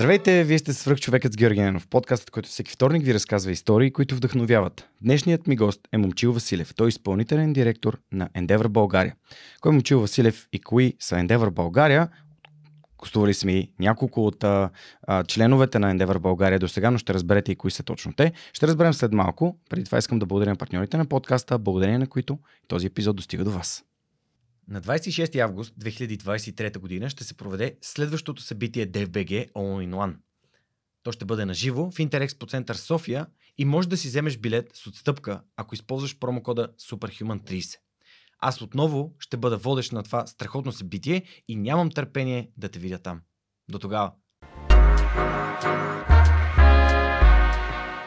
Здравейте, вие сте Свръхчовекът с Георги Ненов, подкастът, който всеки вторник ви разказва истории, които вдъхновяват. Днешният ми гост е Момчил Василев, той е изпълнителен директор на Endeavor България. Кой е Момчил Василев и кои са Endeavor България? Гостували сме и няколко от членовете на Endeavor България до сега, но ще разберете и кои са точно те. Ще разберем след малко. Преди това искам да благодаря на партньорите на подкаста, благодарение на които този епизод достига до вас. На 26 август 2023 година ще се проведе следващото събитие DFBG All in One. То ще бъде наживо в Интерекспо център София и можеш да си вземеш билет с отстъпка, ако използваш промокода SUPERHUMAN30. Аз отново ще бъда водещ на това страхотно събитие и нямам търпение да те видя там. До тогава!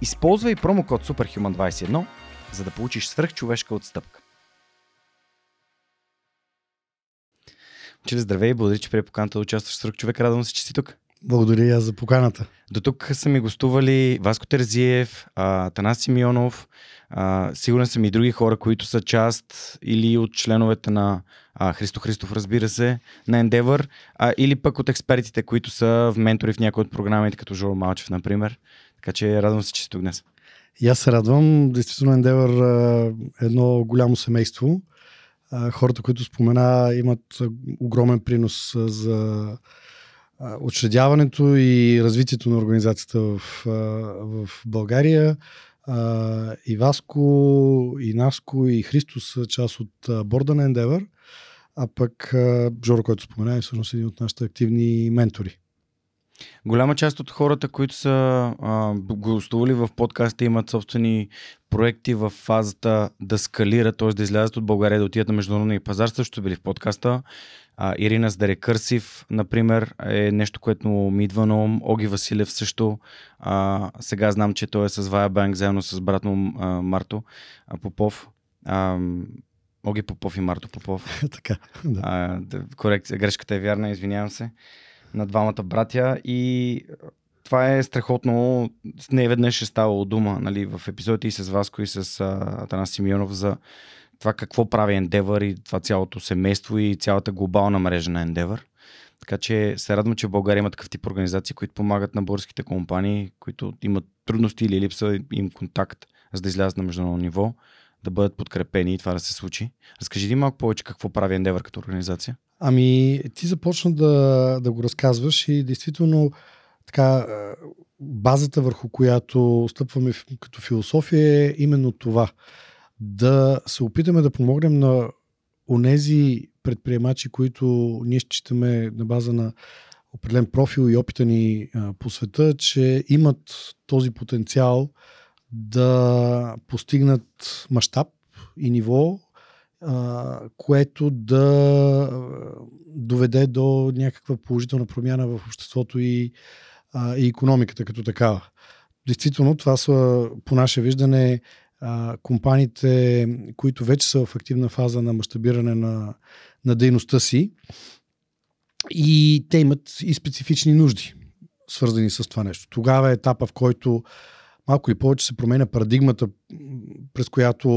Използвай промокод SUPERHUMAN21, за да получиш свръхчовешка отстъпка. Момчил, здравей, благодаря, че прие поканата да участваш в Свръхчовек. Радвам се, че си тук. Благодаря и аз за поканата. До тук са ми гостували Васко Терзиев, Танас Симеонов, сигурен съм и други хора, които са част или от членовете на Христо Христов, разбира се, на Endeavor, или пък от експертите, които са в ментори в някои от програмите, като Жоро Малчев, например. Така че радвам се, че си тук днес. И аз се радвам. Действително Endeavor е едно голямо семейство. Хората, които спомена, имат огромен принос за учредяването и развитието на организацията в България. И Васко, и Наско, и Христо са част от борда на Endeavor, а пък Жоро, който спомена, е всъщност един от нашите активни ментори. Голяма част от хората, които са гостували в подкаста, имат собствени проекти в фазата да скалират, т.е. да излязат от България, да отидат на международния пазар, също били в подкаста. Ирина Сдарекърсив, например, е нещо, което ми идва на ум. Оги Василев също. Сега знам, че той е с Вая Банк, заедно с брат му Марто Попов. Оги Попов и Марто Попов. Така, да. Корекция, грешката е вярна, извинявам се. На двамата братя, и това е страхотно. Не веднъж е ставало дума, нали, в епизодите и с Васко, и с Танас Симеонов за това какво прави Endeavor и това цялото семейство и цялата глобална мрежа на Endeavor. Така че се радвам, че в България има такъв тип организации, които помагат на българските компании, които имат трудности или липса им контакт, за да излязат на международно ниво, да бъдат подкрепени и това да се случи. Разкажи ли малко повече какво прави Endeavor като организация? Ами, ти започна да го разказваш и действително така, базата, върху която стъпваме като философия, е именно това. Да се опитаме да помогнем на онези предприемачи, които ние считаме на база на определен профил и опита ни по света, че имат този потенциал да постигнат мащаб и ниво, което да доведе до някаква положителна промяна в обществото и икономиката като такава. Действително, това са, по наше виждане, компаниите, които вече са в активна фаза на мащабиране на дейността си, и те имат и специфични нужди, свързани с това нещо. Тогава е етапа, в който малко и повече се променя парадигмата, през която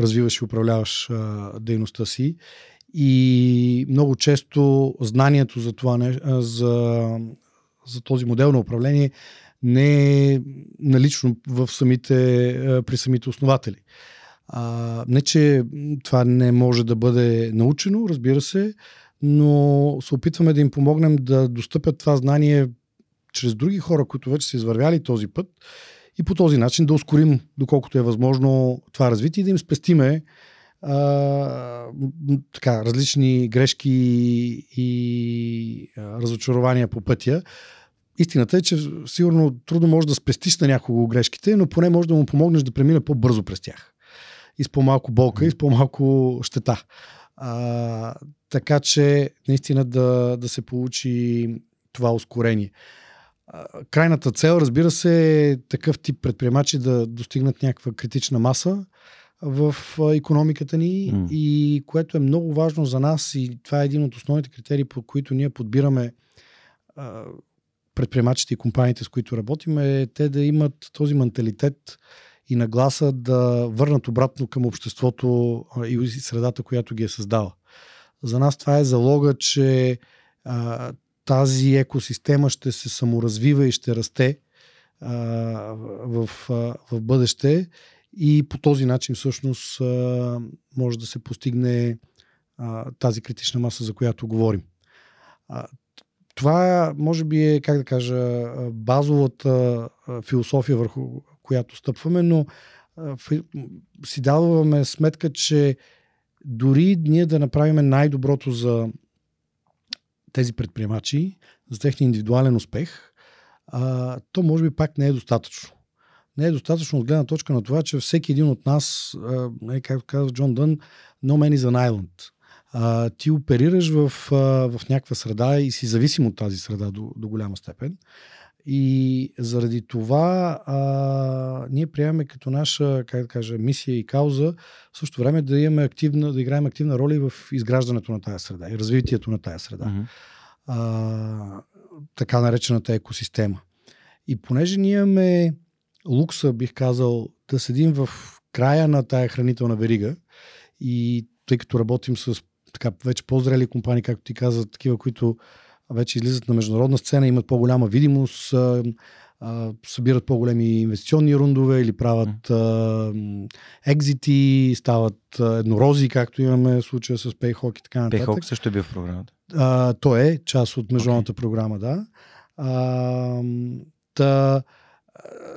развиваш и управляваш дейността си, и много често знанието за това, за този модел на управление не е налично при самите основатели. Не, че това не може да бъде научено, разбира се, но се опитваме да им помогнем да достъпят това знание чрез други хора, които вече са извървяли този път, и по този начин да ускорим, доколкото е възможно, това развитие и да им спестиме така, различни грешки и разочарования по пътя. Истината е, че сигурно трудно можеш да спестиш на някого грешките, но поне можеш да му помогнеш да премине по-бързо през тях. И с по-малко болка, и с по-малко щета. Така че наистина да се получи това ускорение. Крайната цел, разбира се, е такъв тип предприемачи да достигнат някаква критична маса в икономиката ни, и което е много важно за нас, и това е един от основните критерии, по които ние подбираме предприемачите и компаниите, с които работим, е те да имат този менталитет и нагласа да върнат обратно към обществото и средата, която ги е създала. За нас това е залога, че тази екосистема ще се саморазвива и ще расте в бъдеще, и по този начин всъщност може да се постигне тази критична маса, за която говорим. Това може би е, как да кажа, базовата философия, върху която стъпваме, но си даваме сметка, че дори ние да направим най-доброто за тези предприемачи, за техния индивидуален успех, то може би пак не е достатъчно. Не е достатъчно от гледна точка на това, че всеки един от нас, както казва Джон Дън, no man is an island. Ти оперираш в някаква среда и си зависим от тази среда до голяма степен. И заради това ние приемаме като наша, как да кажа, мисия и кауза в същото време да играем активна роля и в изграждането на тая среда и развитието на тая среда. Mm-hmm. Така наречената екосистема. И понеже ние имаме лукса, бих казал, да седим в края на тая хранителна верига, и тъй като работим с така вече по-зрели компании, както ти каза, такива, които вече излизат на международна сцена, имат по-голяма видимост, събират по-големи инвестиционни рундове или правят екзити, стават еднорози, както имаме случая с PayHawk и така нататък. PayHawk също е бил в програмата. Той е част от международната програма, да.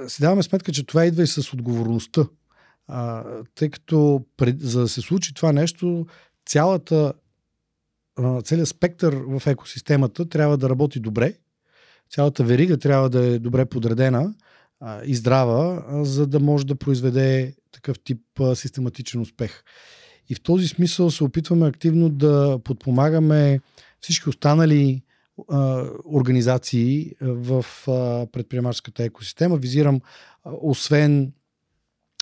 Си даваме сметка, че това идва и с отговорността. Тъй като за да се случи това нещо, целият спектър в екосистемата трябва да работи добре. Цялата верига трябва да е добре подредена и здрава, за да може да произведе такъв тип систематичен успех. И в този смисъл се опитваме активно да подпомагаме всички останали организации в предприемаческата екосистема. Визирам, освен,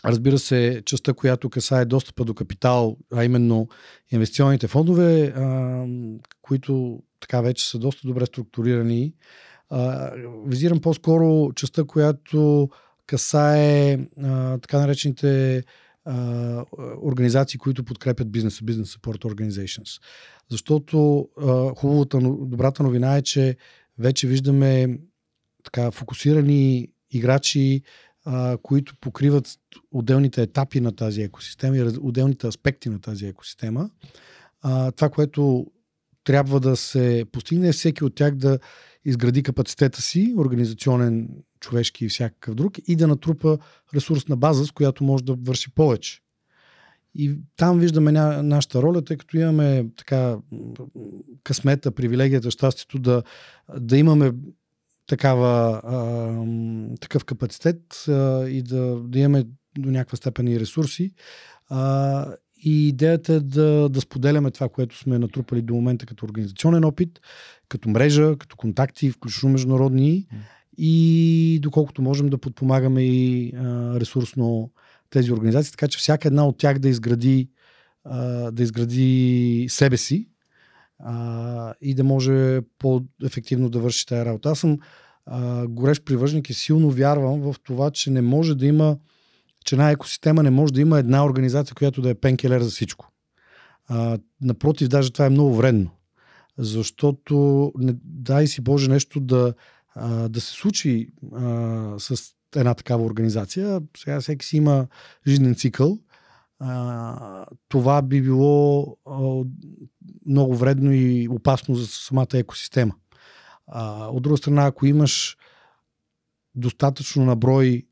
разбира се, частта, която касае достъпа до капитал, а именно инвестиционните фондове, които така вече са доста добре структурирани. Визирам по-скоро частта, която касае така наречените организации, които подкрепят бизнеса, Business Support Organizations. Защото добрата новина е, че вече виждаме така фокусирани играчи, които покриват отделните етапи на тази екосистема и отделните аспекти на тази екосистема. Това, което трябва да се постигне, е всеки от тях да изгради капацитета си, организационен, човешки и всякакъв друг, и да натрупа ресурсна база, с която може да върши повече. И там виждаме нашата роля, тъй като имаме така късмета, привилегията, щастието да имаме такъв капацитет и да имаме до някаква степен и ресурси. И идеята е да споделяме това, което сме натрупали до момента като организационен опит, като мрежа, като контакти, включително международни, и доколкото можем да подпомагаме и ресурсно тези организации, така че всяка една от тях да изгради себе си и да може по-ефективно да върши тая работа. Аз съм горещ привържник и силно вярвам в това, че не може да има, че една екосистема не може да има една организация, която да е пенкелер за всичко. Напротив, даже това е много вредно. Защото не дай си Боже нещо да се случи с една такава организация. Сега всеки си има жизнен цикъл. Това би било много вредно и опасно за самата екосистема. От друга страна, ако имаш достатъчно наброй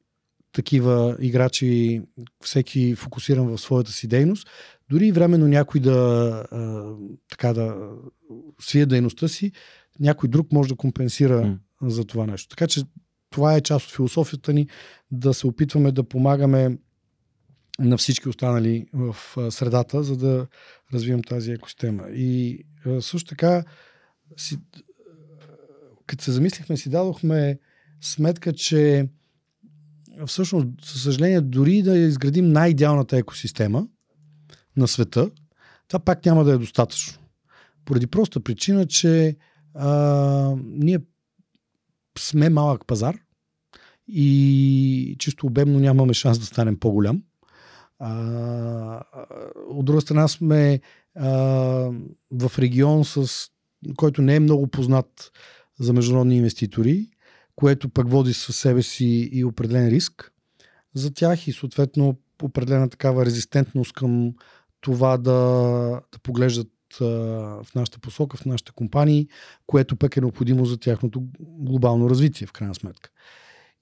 такива играчи, всеки фокусиран в своята си дейност, дори и временно някой да свие дейността си, някой друг може да компенсира за това нещо. Така че това е част от философията ни, да се опитваме да помагаме на всички останали в средата, за да развием тази екосистема. И също така, като се замислихме, си дадохме сметка, че всъщност, със съжаление, дори да изградим най-идеалната екосистема на света, това пак няма да е достатъчно. Поради проста причина, че ние сме малък пазар и чисто обемно нямаме шанс да станем по-голям. От друга страна сме в регион, който не е много познат за международни инвеститори, което пък води със себе си и определен риск за тях и съответно определена такава резистентност към това да поглеждат в нашата посока, в нашите компании, което пък е необходимо за тяхното глобално развитие, в крайна сметка.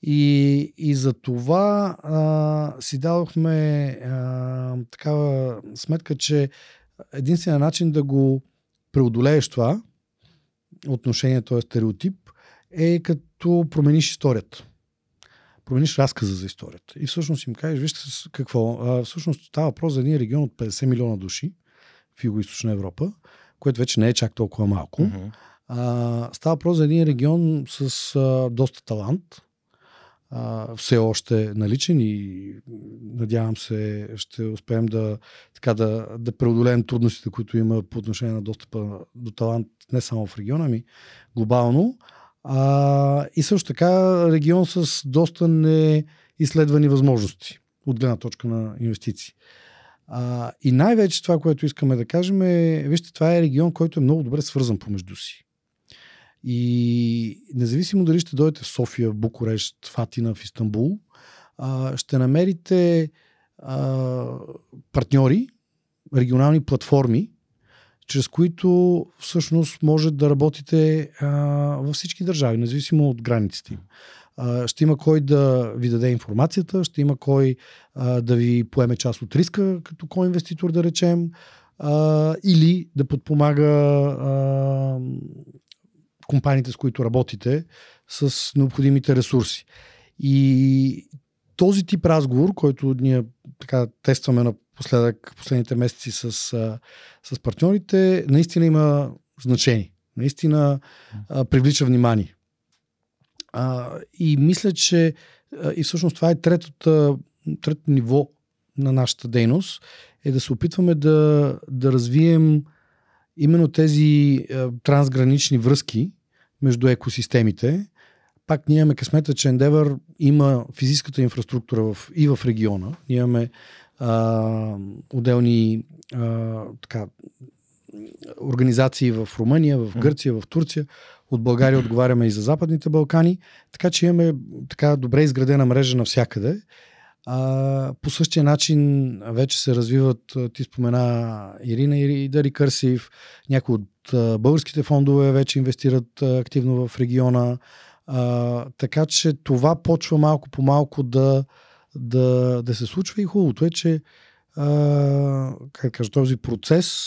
И за това си дадохме такава сметка, че единственият начин да го преодолееш това отношение, т.е. стереотип, е като промениш историята. Промениш разказа за историята. И всъщност им кажеш, вижте какво. Всъщност става въпрос за един регион от 50 милиона души в Юго-Източна Европа, което вече не е чак толкова малко. Mm-hmm. Става въпрос за един регион с доста талант, все още наличен и надявам се ще успеем да преодолеем трудностите, които има по отношение на достъпа до талант не само в региона, ами глобално. И също така регион с доста неизследвани възможности от гледна точка на инвестиции. И най-вече това, което искаме да кажем е, вижте, това е регион, който е много добре свързан помежду си. И независимо дали ще дойдете в София, в Букурещ, в Атина, в Истанбул, ще намерите партньори, регионални платформи, чрез които всъщност може да работите във всички държави, независимо от границите им. Ще има кой да ви даде информацията, ще има кой да ви поеме част от риска, като кой инвеститор да речем, или да подпомага компаниите, с които работите, с необходимите ресурси. И този тип разговор, който ние така тестваме напоследък, последните месеци с партньорите, наистина има значение. Наистина привлича внимание. И мисля, че и всъщност това е третото ниво на нашата дейност, е да се опитваме да развием именно тези трансгранични връзки между екосистемите. Пак ние имаме късмета, че Endeavor има физическата инфраструктура и в региона. Ние имаме отделни организации в Румъния, в Гърция, в Турция. От България отговаряме и за Западните Балкани. Така че имаме така добре изградена мрежа навсякъде. По същия начин вече се развиват, ти спомена Ирина и Сдарекърсив, някои от българските фондове вече инвестират активно в региона. Така че това почва малко по малко да се случва и хубавото е, че този процес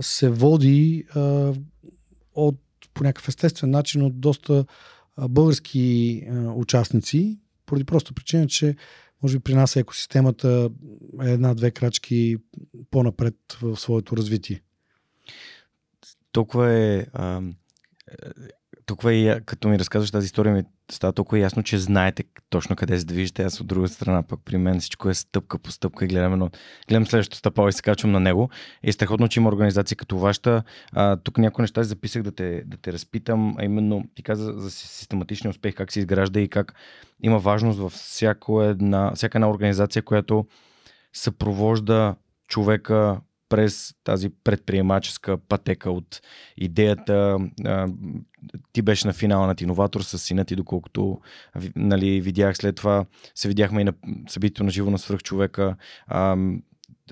се води по някакъв естествен начин от доста български участници, поради проста причина, че може би при нас екосистемата е една-две крачки по-напред в своето развитие. Толкова е, като ми разказваш тази история, ми става толкова ясно, че знаете точно къде се движите. Аз от друга страна, пък при мен всичко е стъпка по стъпка и гледам следващото стъпало и се качвам на него. И страхотно, че има организации като вашата. Тук някои неща записах да те разпитам, а именно ти каза за систематичния успех, как се изгражда и как има важност във всяка една организация, която съпровожда човека през тази предприемаческа пътека от идеята. Ти беше на финала на Иноватор с сина ти, доколкото видях след това. Се видяхме и на събитието на живо на Свръхчовека,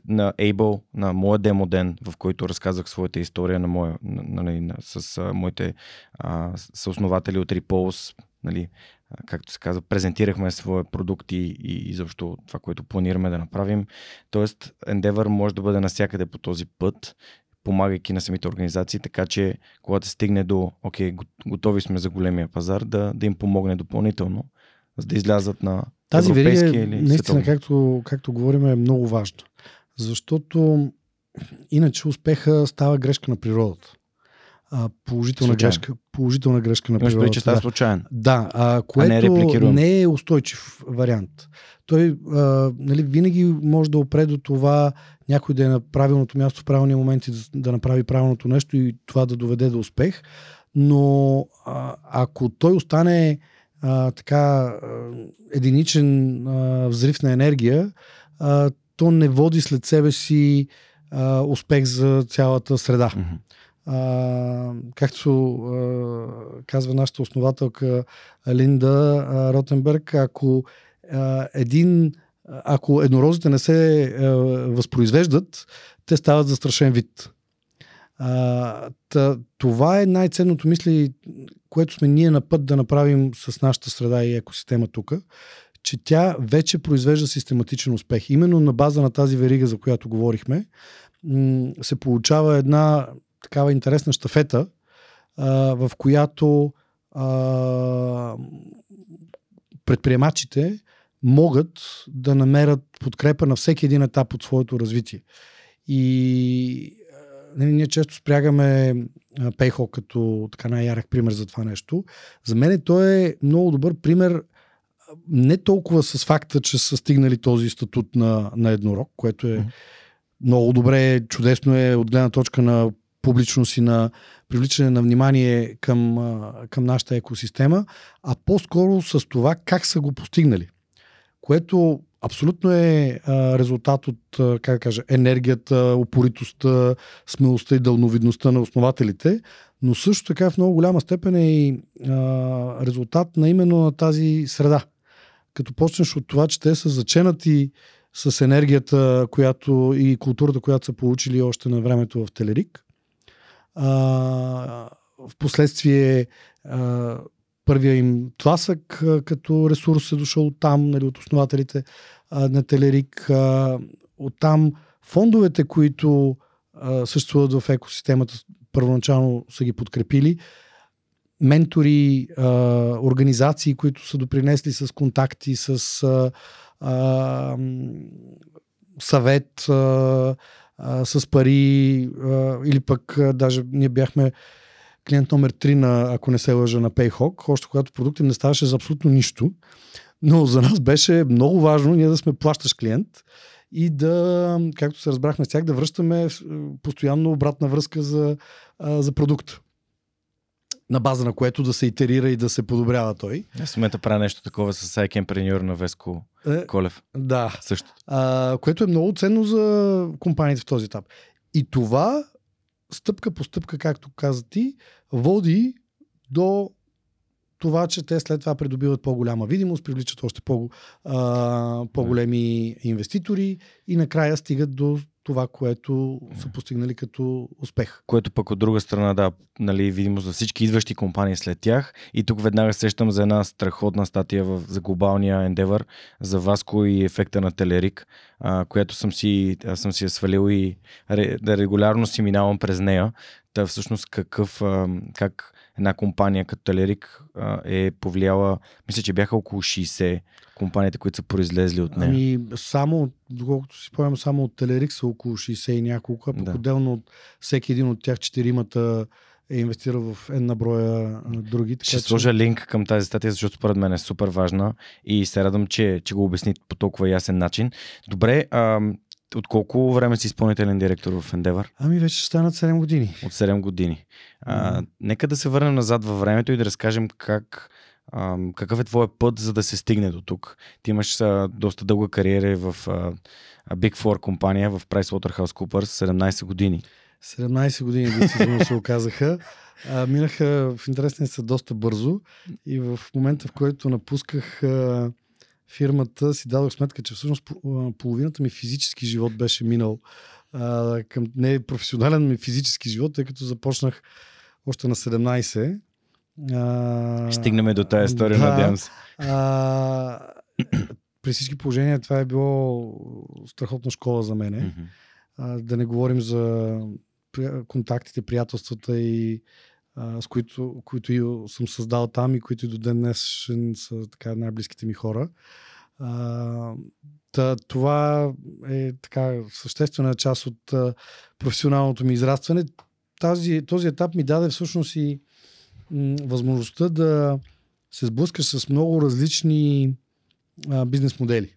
на Able, на моя демо ден, в който разказах своята история с моите съоснователи от Repulse, както се казва, презентирахме свои продукти и изобщо това, което планираме да направим. Тоест, Endeavor може да бъде навсякъде по този път, помагайки на самите организации, така че когато се стигне до готови сме за големия пазар, да им помогне допълнително, за да излязат на европейски или световно. Наистина, както говорим, е много важно. Защото иначе успеха става грешка на природата. положителна грешка на природата. Имаш причита случайен. Да, което не е устойчив вариант. Той винаги може да опре до това някой да е на правилното място в правилния момент и да направи правилното нещо и това да доведе до успех, но ако той остане единичен взрив на енергия, то не води след себе си успех за цялата среда. Mm-hmm. Както казва нашата основателка Линда Ротенберг, ако еднорозите не се възпроизвеждат, те стават застрашен вид. Това е най-ценното мисли, което сме ние на път да направим с нашата среда и екосистема тук, че тя вече произвежда систематичен успех. Именно на база на тази верига, за която говорихме, се получава една такава интересна щафета, в която предприемачите могат да намерят подкрепа на всеки един етап от своето развитие. И ние често спрягаме PayHawk като така най-ярък пример за това нещо. За мен той е много добър пример не толкова с факта, че са стигнали този статут на еднорог, което е много добре, чудесно е от гледна точка на публичност и на привличане на внимание към нашата екосистема, а по-скоро с това как са го постигнали. Което абсолютно е резултат от енергията, упоритостта, смелостта и дълновидността на основателите, но също така в много голяма степен е и резултат на именно на тази среда. Като почнеш от това, че те са заченати с енергията и културата, която са получили още на времето в Телерик. Впоследствие първия им тласък като ресурс е дошъл от там, от основателите на Телерик. Оттам фондовете, които съществуват в екосистемата, първоначално са ги подкрепили. Ментори, организации, които са допринесли с контакти, с съвет, с пари, или пък даже ние бяхме клиент номер 3 ако не се лъжа, на PayHawk, още когато продуктът не ставаше за абсолютно нищо, но за нас беше много важно ние да сме плащащ клиент и да, както се разбрахме с тях, да връщаме постоянно обратна връзка за продукта, на база на което да се итерира и да се подобрява той. Аз в момента правя нещо такова с Айкенпреньор на Веско Колев. Да. Също. Което е много ценно за компаниите в този етап. И това, стъпка по стъпка, както каза ти, води до това, че те след това придобиват по-голяма видимост, привличат още по-големи инвеститори и накрая стигат до това, което са постигнали като успех. Което пък от друга страна видимо за всички идващи компании след тях. И тук веднага сещам за една страхотна статия за глобалния Endeavor, за Васко и ефекта на Телерик, която съм си я свалил и регулярно си минавам през нея. Та всъщност как една компания като Телерик е повлияла, мисля, че бяха около 60 компаниите, които са произлезли от нея. Доколкото си помням, само от Телерик са около 60 и няколко, а отделно от всеки един от тях 4-мата е инвестирал в една броя други. Ще сложа линк към тази статия, защото според мен е супер важна и се радвам, че го обясни по толкова ясен начин. Добре, от колко време си изпълнителен директор в Endeavor? Вече ще станат 7 години. От 7 години. Нека да се върнем назад във времето и да разкажем какъв е твой път, за да се стигне до тук. Ти имаш доста дълга кариера в Big Four компания, в PricewaterhouseCoopers, 17 години. 17 години действително се оказаха. Минаха в интересни са доста бързо и в момента, в който напусках фирмата, си дадох сметка, че всъщност половината ми физически живот беше минал към не професионален ми физически живот, тъй като започнах още на 17. Стигнаме до тая история, надявам се. При всички положения това е било страхотна школа за мене. Mm-hmm. Да не говорим за контактите, приятелствата и които съм създал там и които до ден днешен са така най-близките ми хора. Това е така съществена част от професионалното ми израстване. този етап ми даде всъщност и възможността да се сблъскаш с много различни бизнес модели,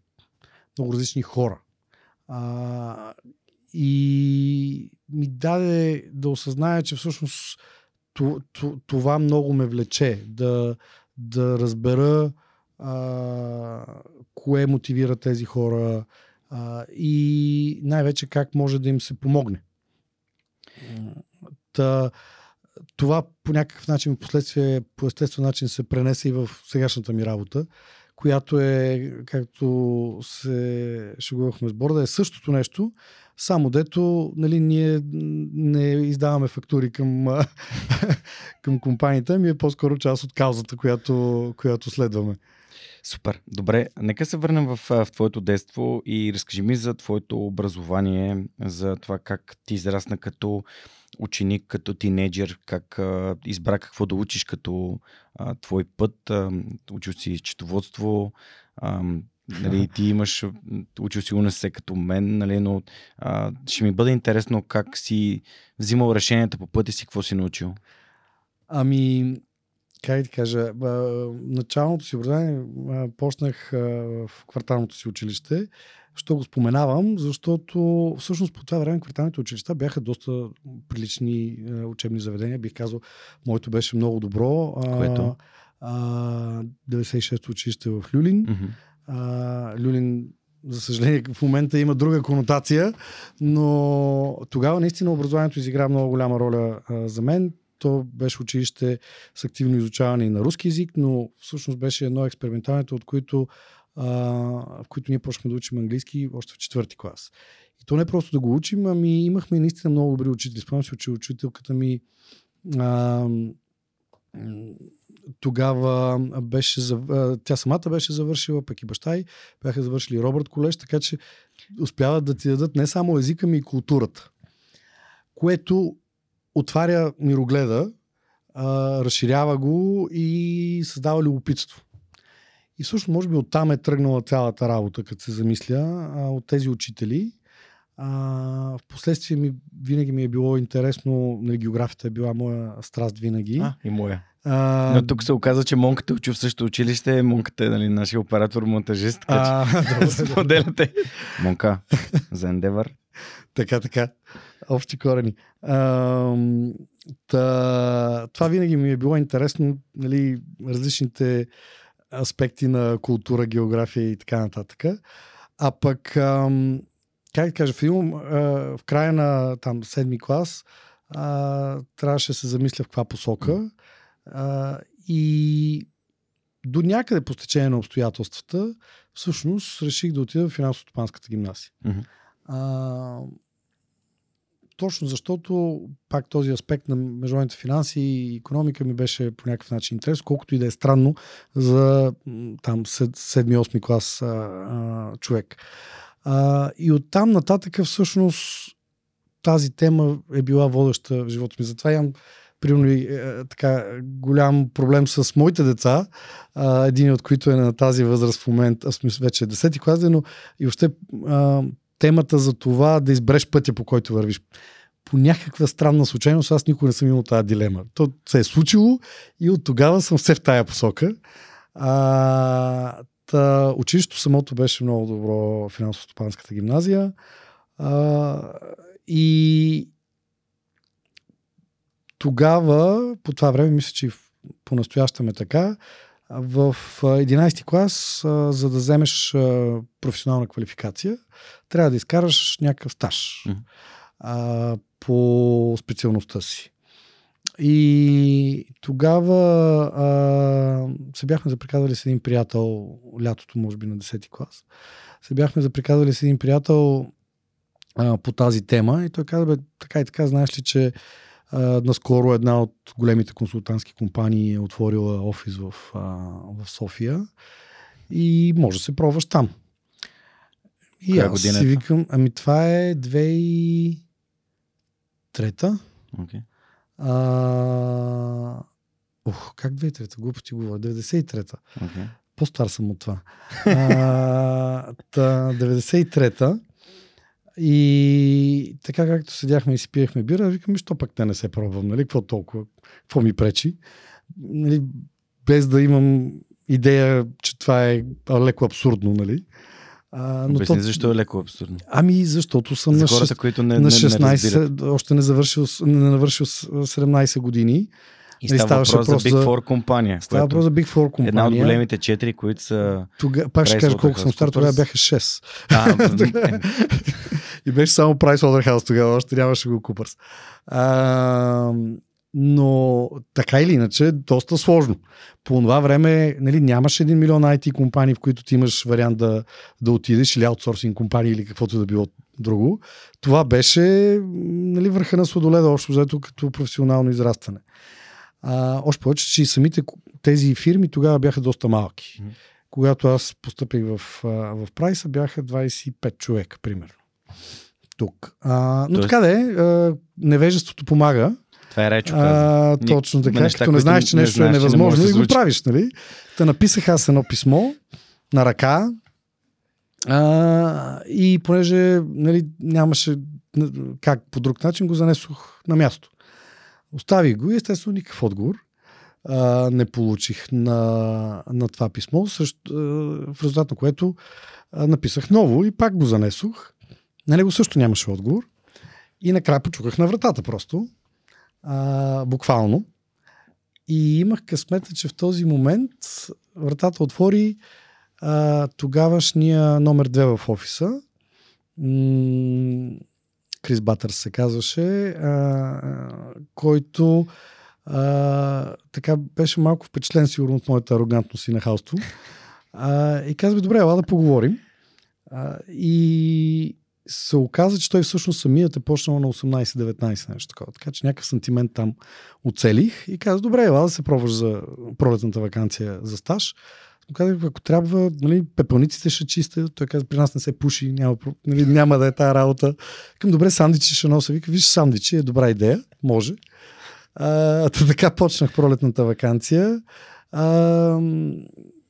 много различни хора. И ми даде да осъзная, че всъщност това много ме влече. Да разбера кое мотивира тези хора и най-вече как може да им се помогне. Това по някакъв начин последствие, по естествен начин се пренесе и в сегашната ми работа, която е, както се шегувахме с борда, е същото нещо, само дето ние не издаваме фактури към компанията, ми е по-скоро част от каузата, която следваме. Супер. Добре, нека се върнем в твоето детство и разкажи ми за твоето образование, за това как ти израсна като ученик, като тинейджър, как избра какво да учиш като твой път, учил си счетоводство, нали, ти имаш, учил си УНСС като мен, нали, но ще ми бъде интересно как си взимал решенията по пътя си, какво си научил. Ами, как ти кажа, началното си образование почнах в кварталното си училище. Що го споменавам, защото всъщност по това време кварталните училища бяха доста прилични учебни заведения. Бих казал, моето беше много добро. Което? 96-то училище в Люлин. Mm-hmm. Люлин, за съжаление, в момента има друга конотация, но тогава наистина образованието изигра много голяма роля за мен. То беше училище с активно изучаване на руски език, но всъщност беше едно експерименталното, в които ние почнахме да учим английски още в 4-ти клас. И то не просто да го учим, ами имахме наистина много добри учители. Спомням си, че учителката ми тогава беше, тя самата беше завършила, пък и баща ѝ бяха завършили Робърт колеж, така че успяват да ти дадат не само езика, ми и културата, което отваря мирогледа, разширява го и създава любопитство. И всъщност, може би оттам е тръгнала цялата работа, като се замисля, от тези учители. Впоследствие винаги ми е било интересно, географията е била моя страст винаги. И моя. Но тук се оказа, че Монката учи в същото училище. Монката е, нали, нашия оператор-монтажист, така че споделяте. Монка, за Endeavor. Така. Общи корени. Това винаги ми е било интересно, нали, различните аспекти на култура, география и така нататък. А пък, как да кажа, в края на там, 7-ми клас трябваше да се замисля в каква посока. И до някъде по стечение на обстоятелствата всъщност реших да отида в финансово-стопанската гимназия. Mm-hmm. Точно защото пак този аспект на международните финанси и икономика ми беше по някакъв начин интерес, колкото и да е странно за там 7-8 клас човек. И оттам нататък всъщност тази тема е била водеща в живота ми. Затова имам така голям проблем с моите деца, един от които е на тази възраст в момента, аз мисля вече е 10-ти клас, но и още темата за това да избереш пътя, по който вървиш. По някаква странна случайност аз никога не съм имал тази дилема. То се е случило и от тогава съм все в тая посока. Училището самото беше много добро, финансово-стопанската гимназия. И тогава, по това време, мисля, че по-настоящем е така, в 11-ти клас, за да вземеш професионална квалификация, трябва да изкараш някакъв стаж по специалността си. И тогава се бяхме заприказвали с един приятел, лятото може би на 10-ти клас, се бяхме заприказвали с един приятел по тази тема и той каза, така и така, знаеш ли, че наскоро една от големите консултантски компании е отворила офис в София и може да се пробваш там. И коя аз си викам, ами това е 2003-та. Okay. Как 2003-та? Глупости говоря. 93-та. Okay. По-стар съм от това. 93-та. И така както седяхме и си пиехме бира, викам, що пък да не се пробвам, нали, какво толкова, какво ми пречи, нали, без да имам идея, че това е леко абсурдно, нали. Но обясни, защо е леко абсурдно? Ами, защото съм за хората, които не, на 16, не още не навършил 17 години. И става въпрос за Big Four компания. Става въпрос за Big Four компания. Една от големите 4, които са... Пак ще кажа колко съм стар, тогава бяха 6. И беше само PricewaterhouseCoopers тогава, още нямаше го Coopers. Но така или иначе, доста сложно. По това време, нали, нямаш 1 милион IT компании, в които ти имаш вариант да отидеш, или аутсорсинг компании, или каквото да било друго. Това беше, нали, върха на сладоледа, общо взето като професионално израстване. Още повече, че и самите тези фирми тогава бяха доста малки. Mm-hmm. Когато аз постъпих в Прайса, бяха 25 човека, примерно. Тук. Но така да е, невежеството помага. Това е речо. Точно така, неща, като не знаеш, че нещо е невъзможно, не и го правиш, нали? Та написах аз едно писмо на ръка, и понеже, нали, нямаше как по друг начин, го занесох на място. Оставих го и естествено никакъв отговор не получих на това писмо, в резултат на което написах ново и пак го занесох. На него също нямаше отговор. И накрая почуках на вратата просто. Буквално. И имах късмета, че в този момент вратата отвори тогавашния номер 2 в офиса. Крис Батърс се казваше, който така беше малко впечатлен сигурно от моята арогантност и нахалство. И каза, добре, ела да поговорим. И се оказа, че той всъщност самият е почнал на 18-19, нещо такова. Така че някакъв сантимент там оцелих и каза, добре, ела да се пробваш за пролетната ваканция за стаж. Казах, ако трябва, нали, пепелниците ще чистя. Той каза, при нас не се пуши, няма да е тая работа. Към, добре, сандвичи ще носа. Вика, виж, сандвичи е добра идея, може. Така почнах пролетната ваканция.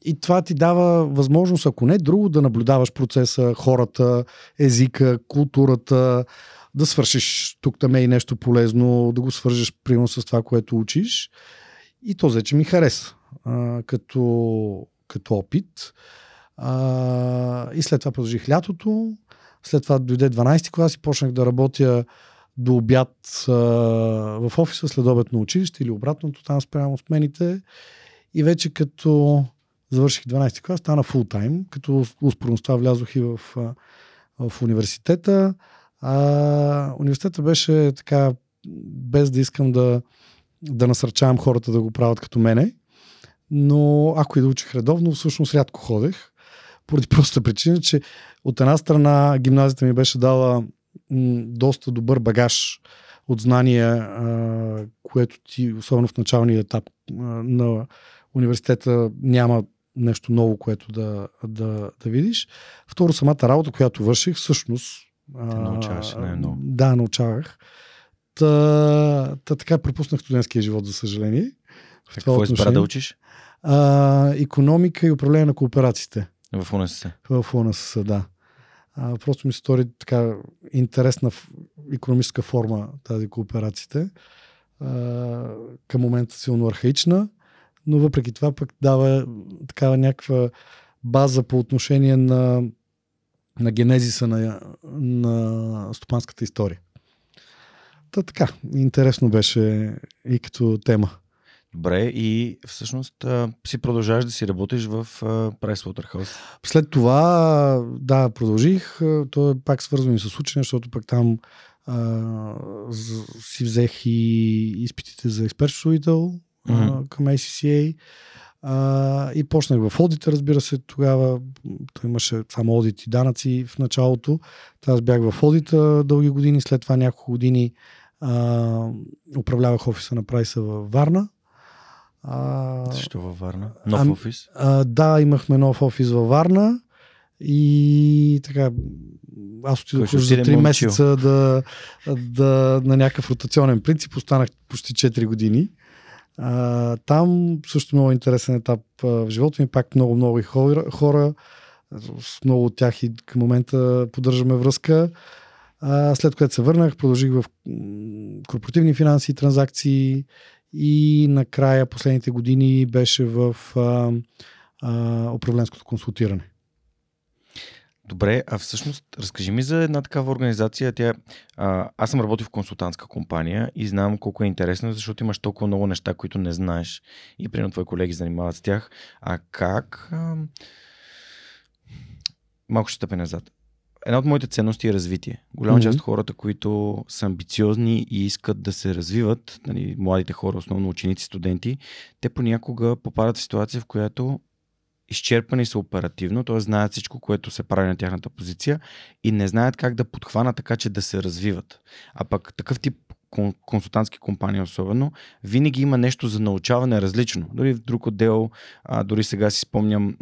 И това ти дава възможност, ако не друго, да наблюдаваш процеса, хората, езика, културата, да свършиш тук-таме и нещо полезно, да го свържеш примерно с това, което учиш. И то вече ми хареса като опит. И след това продължих лятото. След това дойде 12-ти клас и почнах да работя до обяд в офиса, след обед на училище или обратното, там спрямо смените. И вече като завърших 12-ти клас, стана фултайм, като успоредно с това влязох и в университета. Университета беше така, без да искам да насърчавам хората да го правят като мене, но ако и да учих редовно, всъщност рядко ходех, поради проста причина, че от една страна гимназията ми беше дала доста добър багаж от знания, което ти, особено в началния етап на университета, няма нещо ново, което да видиш. Второ, самата работа, която върших, всъщност... научаваш най-много. Да, научавах. Така пропуснах студентския живот, за съжаление. Какво избра да учиш? Икономика и управление на кооперациите. В УНСС? В УНСС, да. Просто ми се стори така интересна икономическа форма тази кооперациите. Към момента силно архаична, но въпреки това пък дава такава някаква база по отношение на генезиса на стопанската история. Така, интересно беше и като тема. Добре, и всъщност си продължаваш да си работиш в PricewaterhouseCoopers. След това, да, продължих. То е пак свързване с учене, защото пък там си взех и изпитите за експерт-счетоводител към ACCA. И почнах в одита, разбира се, тогава. Той имаше само одит и данъци в началото. Аз бях в одита дълги години, след това няколко години управлявах офиса на Прайса във Варна. Защо във Варна? Нов офис? Да, имахме нов офис във Варна и така аз отидох за 3 месеца на някакъв ротационен принцип. Останах почти 4 години. Там също много интересен етап в живота ми. Пак много хора. С много от тях и към момента поддържаме връзка. След което се върнах, продължих в корпоративни финанси и транзакции и накрая последните години беше в управленското консултиране. Добре, а всъщност разкажи ми за една такава организация. Аз съм работил в консултантска компания и знам колко е интересно, защото имаш толкова много неща, които не знаеш и примерно твои колеги занимават с тях. А как... Малко ще стъпя назад. Една от моите ценности е развитие. Голяма част от хората, които са амбициозни и искат да се развиват, нали, младите хора, основно ученици, студенти, те понякога попадат в ситуация, в която изчерпани са оперативно, т.е. знаят всичко, което се прави на тяхната позиция и не знаят как да подхванат така, че да се развиват. А пък такъв тип консултантски компании особено, винаги има нещо за научаване различно. Дори в друг отдел, дори сега си спомням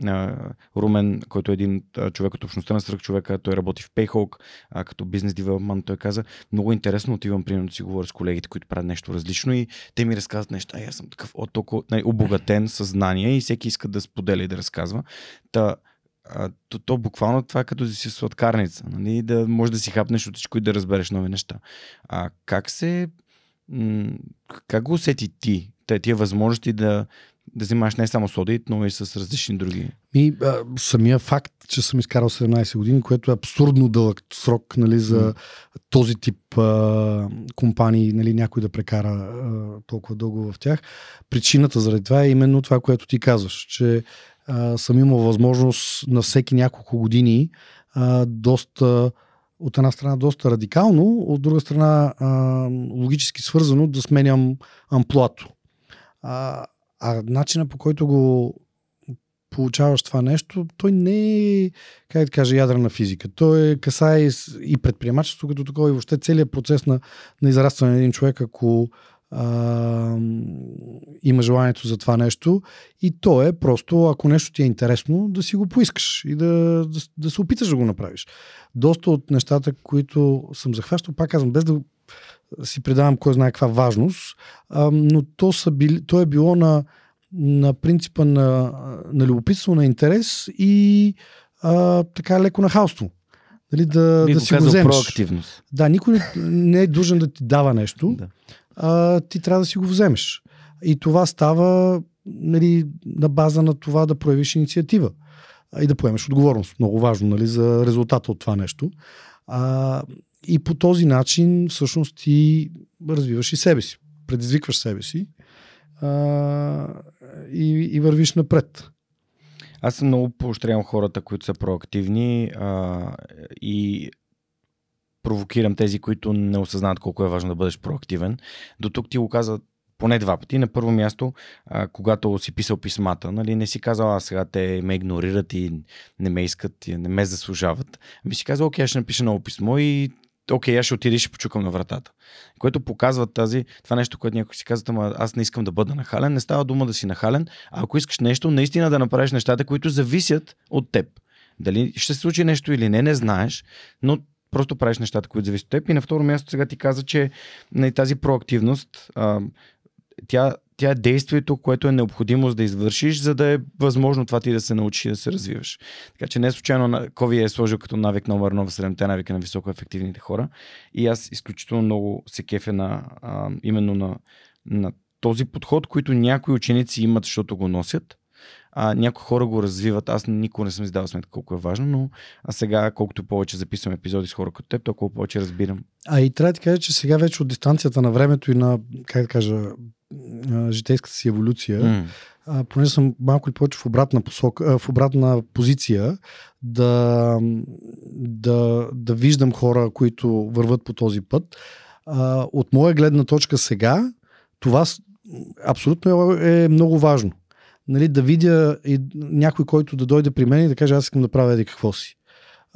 Румен, който е един човек от общността на Свръхчовека, той работи в PayHawk, като бизнес девелопмент, той каза, много интересно отивам, примерно да си говоря с колегите, които правят нещо различно и те ми разказват неща. Аз съм такъв толкова обогатен със знания и всеки иска да споделя и да разказва. То буквално това е като да си сладкарница, нали? Да можеш да си хапнеш от всичко и да разбереш нови неща. А как го усети ти? Тия възможности да занимаваш не само с одит, но и с различни други? Самия факт, че съм изкарал 17 години, което е абсурдно дълъг срок, нали, за този тип компании, нали, някой да прекара толкова дълго в тях. Причината заради това е именно това, което ти казваш, че съм имал възможност на всеки няколко години доста, от една страна доста радикално, от друга страна логически свързано да сменям амплуато. А начина, по който го получаваш това нещо, той не е, как да кажа, ядрена физика. Той касае и предприемачество като такова и въобще целият процес на израстване на един човек, ако има желанието за това нещо и то е просто, ако нещо ти е интересно, да си го поискаш и да се опиташ да го направиш. Доста от нещата, които съм захващал, пак казвам, без да си предавам кой знае каква важност, но то е било на принципа на любопитство, на интерес и така леко нахалство. Дали, да си го вземеш. Проактивност. Да, никой не е дължен да ти дава нещо. Да. Ти трябва да си го вземеш. И това става, нали, на база на това да проявиш инициатива и да поемеш отговорност. Много важно, нали, за резултата от това нещо. И по този начин всъщност ти развиваш и себе си. Предизвикваш себе си и вървиш напред. Аз съм много поощрявам хората, които са проактивни и провокирам тези, които не осъзнават колко е важно да бъдеш проактивен. До тук ти го каза поне два пъти. На първо място, когато си писал писмата, нали, не си казал, сега те ме игнорират и не ме искат и не ме заслужават. Ами си казал, окей, аз ще напиша ново писмо и окей, аз ще отида и ще почукам на вратата. Което показва това нещо, което някой си казва, аз не искам да бъда нахален. Не става дума да си нахален, а ако искаш нещо, наистина да направиш нещата, които зависят от теб. Дали ще се случи нещо или не знаеш, но просто правиш нещата, които зависят от теб. И на второ място сега ти каза, че тази проактивност, тя е действието, което е необходимо да извършиш, за да е възможно това ти да се научиш и да се развиваш. Така че не случайно COVID е сложил като навик номер 1 в 7-те навика на високоефективните хора. И аз изключително много се кефя именно на този подход, който някои ученици имат, защото го носят. Някои хора го развиват. Аз никога не съм издавал сметка колко е важно, но сега колкото повече записвам епизоди с хора като теб, толкова повече разбирам. И трябва да ти кажа, че сега вече от дистанцията на времето и на, как да кажа, житейската си еволюция, понеже съм малко или повече в обратна позиция, да виждам хора, които върват по този път. От моя гледна точка сега, това абсолютно е много важно. Нали, да видя и някой, който да дойде при мен и да каже, аз искам да правя еди какво си.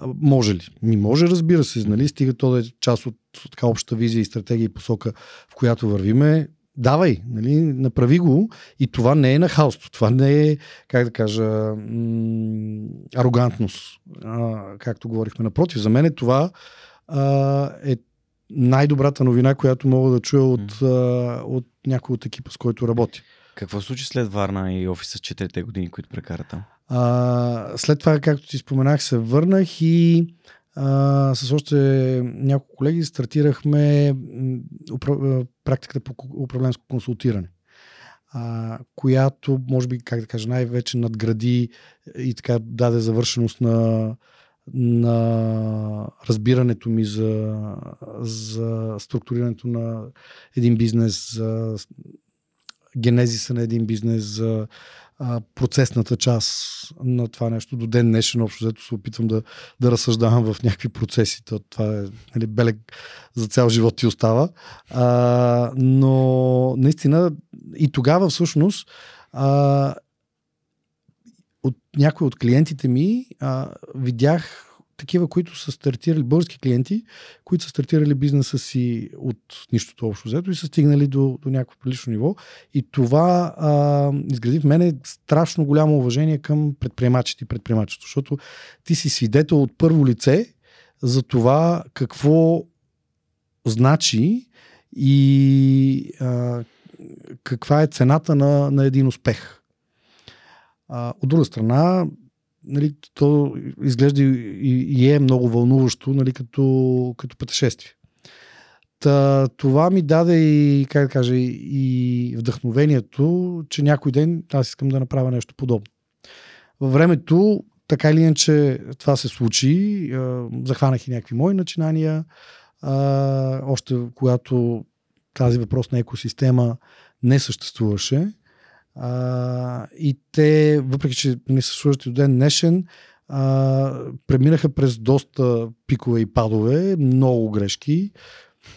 Може ли? Може, разбира се, нали, стига то да е част от така обща визия и стратегия и посока, в която вървиме. Давай, нали, направи го и това не е нахалство, това не е, как да кажа, арогантност, както говорихме. Напротив, за мен това е най-добрата новина, която мога да чуя от някой от екипа, с който работи. Какво случи след Варна и офиса 4-те години, които прекара там? След това, както ти споменах, се върнах и С още няколко колеги стартирахме практиката по управленско консултиране, която, може би, как да кажа, най-вече надгради и така даде завършеност на разбирането ми за структурирането на един бизнес, за генезиса на един бизнес, за процесната част на това нещо. До ден днешен общо взето се опитвам да разсъждавам в някакви процеси. Това е, нали, белег за цял живот ти остава. Но наистина и тогава всъщност от някои от клиентите ми видях такива, които са стартирали, български клиенти, които са стартирали бизнеса си от нищото общо взето и са стигнали до някакво прилично ниво. И това изгради в мене страшно голямо уважение към предприемачите и предприемачеството, защото ти си свидетел от първо лице за това какво значи и каква е цената на един успех. От друга страна, нали, то изглежда и е много вълнуващо, нали, като пътешествие. Това ми даде и, как да кажа, и вдъхновението, че някой ден аз искам да направя нещо подобно. Във времето, така или иначе, това се случи. Захванах и някакви мои начинания. Още когато тази въпросна екосистема не съществуваше. И те, въпреки че не се служат и до ден днешен, преминаха през доста пикове и падове, много грешки,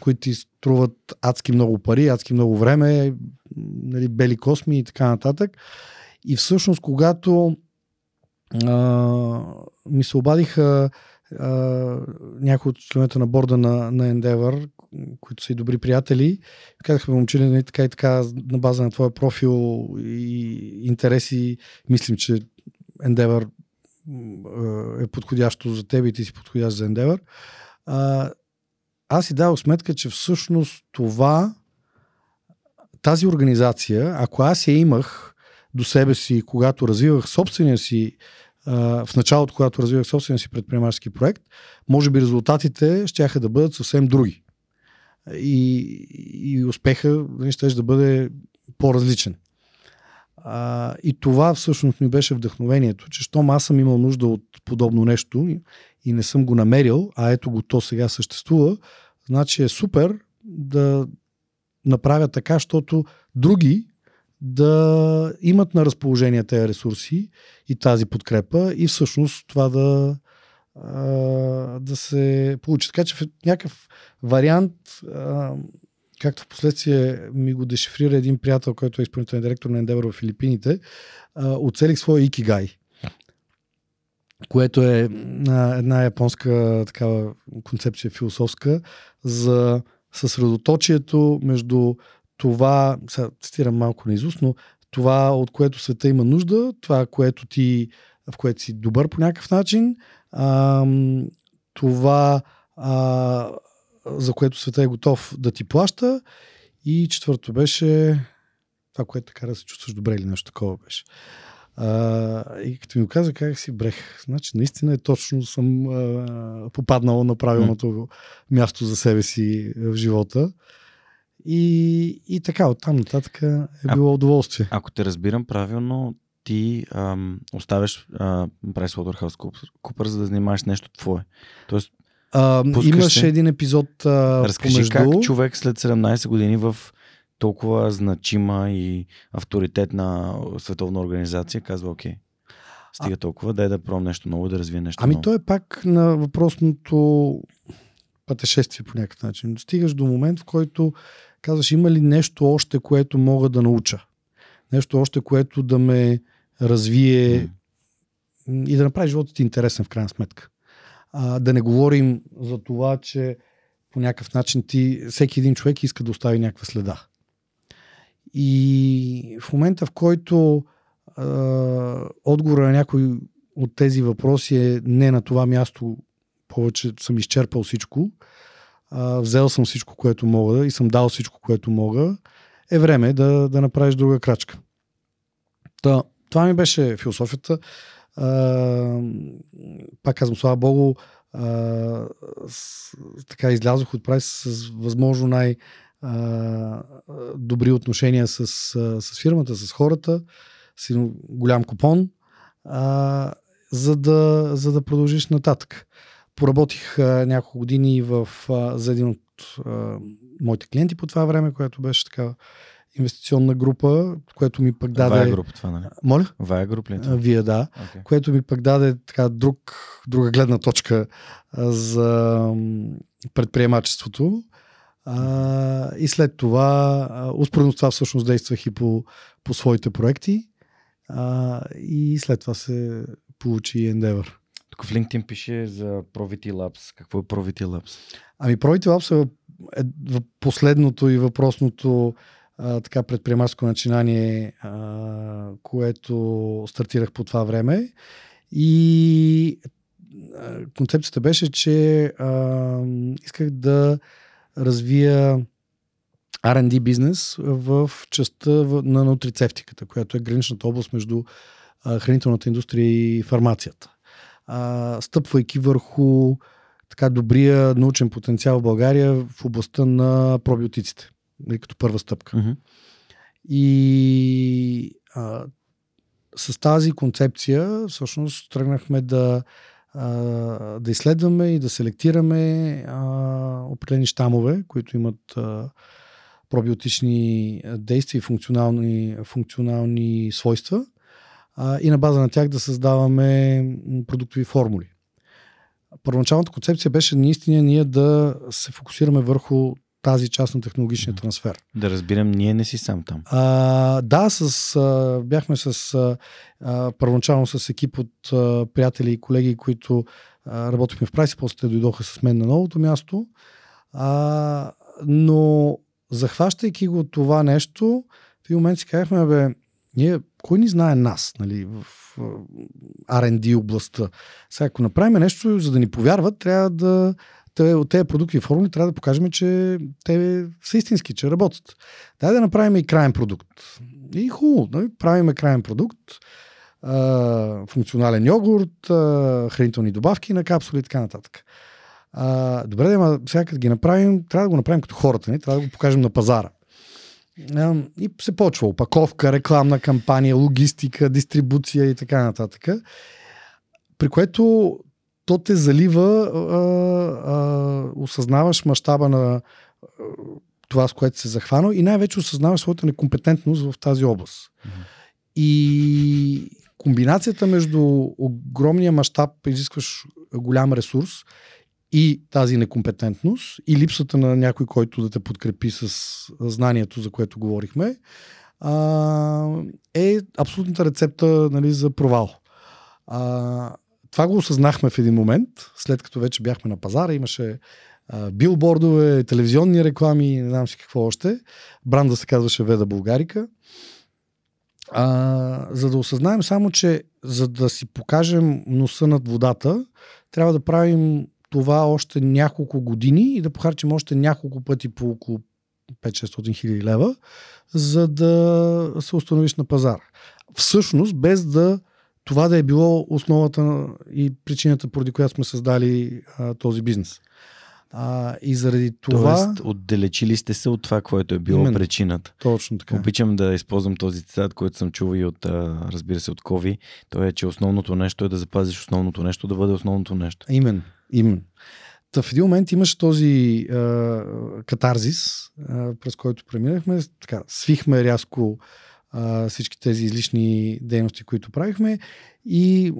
които ти струват адски много пари, адски много време, нали, бели косми и така нататък. И всъщност, когато ми се обадиха някои от членовете на борда на Endeavor, които са и добри приятели, казахме: момчили, така и така, на база на твоя профил и интереси, мислим, че Endeavor е подходящо за теб и ти си подходящ за Endeavor. Аз си дадох сметка, че всъщност тази организация, ако аз я имах до себе си, когато развивах собствения си в началото, когато развивах собствения си предприемачески проект, може би резултатите щяха да бъдат съвсем други. И успеха ще бъде по-различен. И това всъщност ми беше вдъхновението, че щом аз съм имал нужда от подобно нещо и не съм го намерил, а ето го, то сега съществува, значи е супер да направя така, защото други да имат на разположение тези ресурси и тази подкрепа и всъщност това да се получи. Така че в някакъв вариант, както в последствие ми го дешифрира един приятел, който е изпълнителен директор на Endeavor в Филипините, оцелих своя икигай, което е една японска такава концепция философска за съсредоточието между това, сега цитирам малко наизуст, но това, от което света има нужда, това, което ти, в което си добър по някакъв начин, това, за което света е готов да ти плаща, и четвърто беше това, което така да се чувстваш добре или нещо такова беше. И като ми го каза, как си брех. Значи, наистина точно съм попаднал на правилното място за себе си в живота. И така, оттам нататък е било удоволствие. Ако те разбирам правилно, ти оставяш PricewaterhouseCoopers, за да занимаваш нещо твое. Тоест, имаш един епизод разкажи как човек след 17 години в толкова значима и авторитетна световна организация казва: окей, стига толкова, дай да пробвам нещо ново, да развия нещо ново. Ами то е пак на въпросното пътешествие по някакъв начин. Достигаш до момент, в който казваш: има ли нещо още, което мога да науча? Нещо още, което да ме развие и да направи живота ти интересен в крайна сметка. Да не говорим за това, че по някакъв начин всеки един човек иска да остави някаква следа. И в момента, в който отговора на някой от тези въпроси е: не, на това място повече съм изчерпал всичко, взел съм всичко, което мога, и съм дал всичко, което мога, е време да направиш друга крачка. Това ми беше философията. Пак казвам, слава богу, така излязох от Price с възможно най-добри отношения с фирмата, с хората, с голям купон, за да продължиш нататък. Поработих няколко години за един от моите клиенти по това време, което беше такава инвестиционна група, което ми пък даде... Вая група, това, нали? Моля? Вая група ли? Вие, да. Okay. Което ми пък даде така друга гледна точка за предприемачеството. И след това, успоредно с това всъщност действах и по своите проекти. И след това се получи Endeavor. Тук в LinkedIn пише за ProVity Labs. Какво е ProVity Labs? Ами ProVity Labs е последното и въпросното така предприемачско начинание, което стартирах по това време. И концепцията беше, че исках да развия R&D бизнес в частта на нутрицевтиката, която е граничната област между хранителната индустрия и фармацията. Стъпвайки върху така добрия научен потенциал в България в областта на пробиотиците, като първа стъпка. Mm-hmm. И с тази концепция всъщност тръгнахме да изследваме и да селектираме определени щамове, които имат пробиотични действия и функционални свойства, и на база на тях да създаваме продуктови формули. Първоначалната концепция беше наистина ние да се фокусираме върху тази част на технологичния трансфер. Да разбирам, ние не си сам там. Бяхме първоначално с екип от приятели и колеги, които работихме в Price, после те дойдоха с мен на новото място. Но захващайки го това нещо, в един момент си казахме, кой ни знае нас, нали, в R&D областта? Сега, ако направим нещо, за да ни повярват, трябва да от тези продукти и формули трябва да покажем, че те са истински, че работят. Дай да направим и крайен продукт. И хубаво, нали? Правиме крайен продукт, функционален йогурт, хранителни добавки на капсули и така нататък. Добре, сега като ги направим, трябва да го направим като хората, не? Трябва да го покажем на пазара. И се почва опаковка, рекламна кампания, логистика, дистрибуция и така нататък. При което то те залива, осъзнаваш мащаба на това, с което се захванал, и най-вече осъзнаваш своята некомпетентност в тази област. Mm-hmm. И комбинацията между огромния мащаб, изискваш голям ресурс, и тази некомпетентност, и липсата на някой, който да те подкрепи с знанието, за което говорихме, е абсолютната рецепта, нали, за провал. Това го осъзнахме в един момент, след като вече бяхме на пазара, имаше билбордове, телевизионни реклами, не знам си какво още. Бранда се казваше Веда Българика. За да осъзнаем само, че за да си покажем носа над водата, трябва да правим това още няколко години и да похарчим още няколко пъти по около 500-600 хиляди лева, за да се установиш на пазара. Всъщност, без това да е било основата и причината, поради която сме създали този бизнес. И заради това... Тоест, отдалечили сте се от това, което е било именно причината. Точно така. Обичам да използвам този цитат, който съм чувал и от, разбира се, от Кови. То е, че основното нещо е да запазиш основното нещо, да бъде основното нещо. Именно. Та в един момент имаш този катарзис, през който преминахме. Така, свихме рязко всички тези излишни дейности, които правихме, и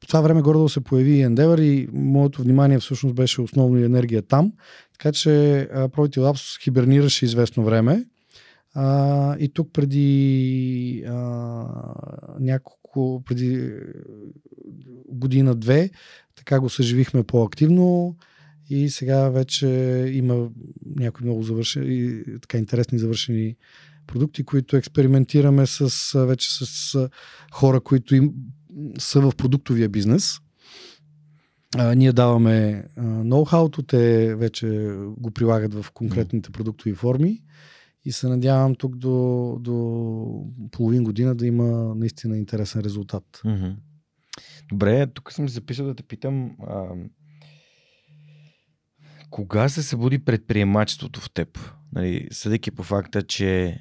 по това време горе-долу се появи Endeavor и моето внимание всъщност беше основно и енергия там, така че ProVity Labs хибернираше известно време, и тук преди преди година-две така го съживихме по-активно. И сега вече има някои много така интересни завършени продукти, които експериментираме вече с хора, които са в продуктовия бизнес. Ние даваме ноу-хауто, те вече го прилагат в конкретните продуктови форми и се надявам тук до половин година да има наистина интересен резултат. Добре, тук съм записал да те питам... Кога се събуди предприемачеството в теб? Нали, съдейки по факта, че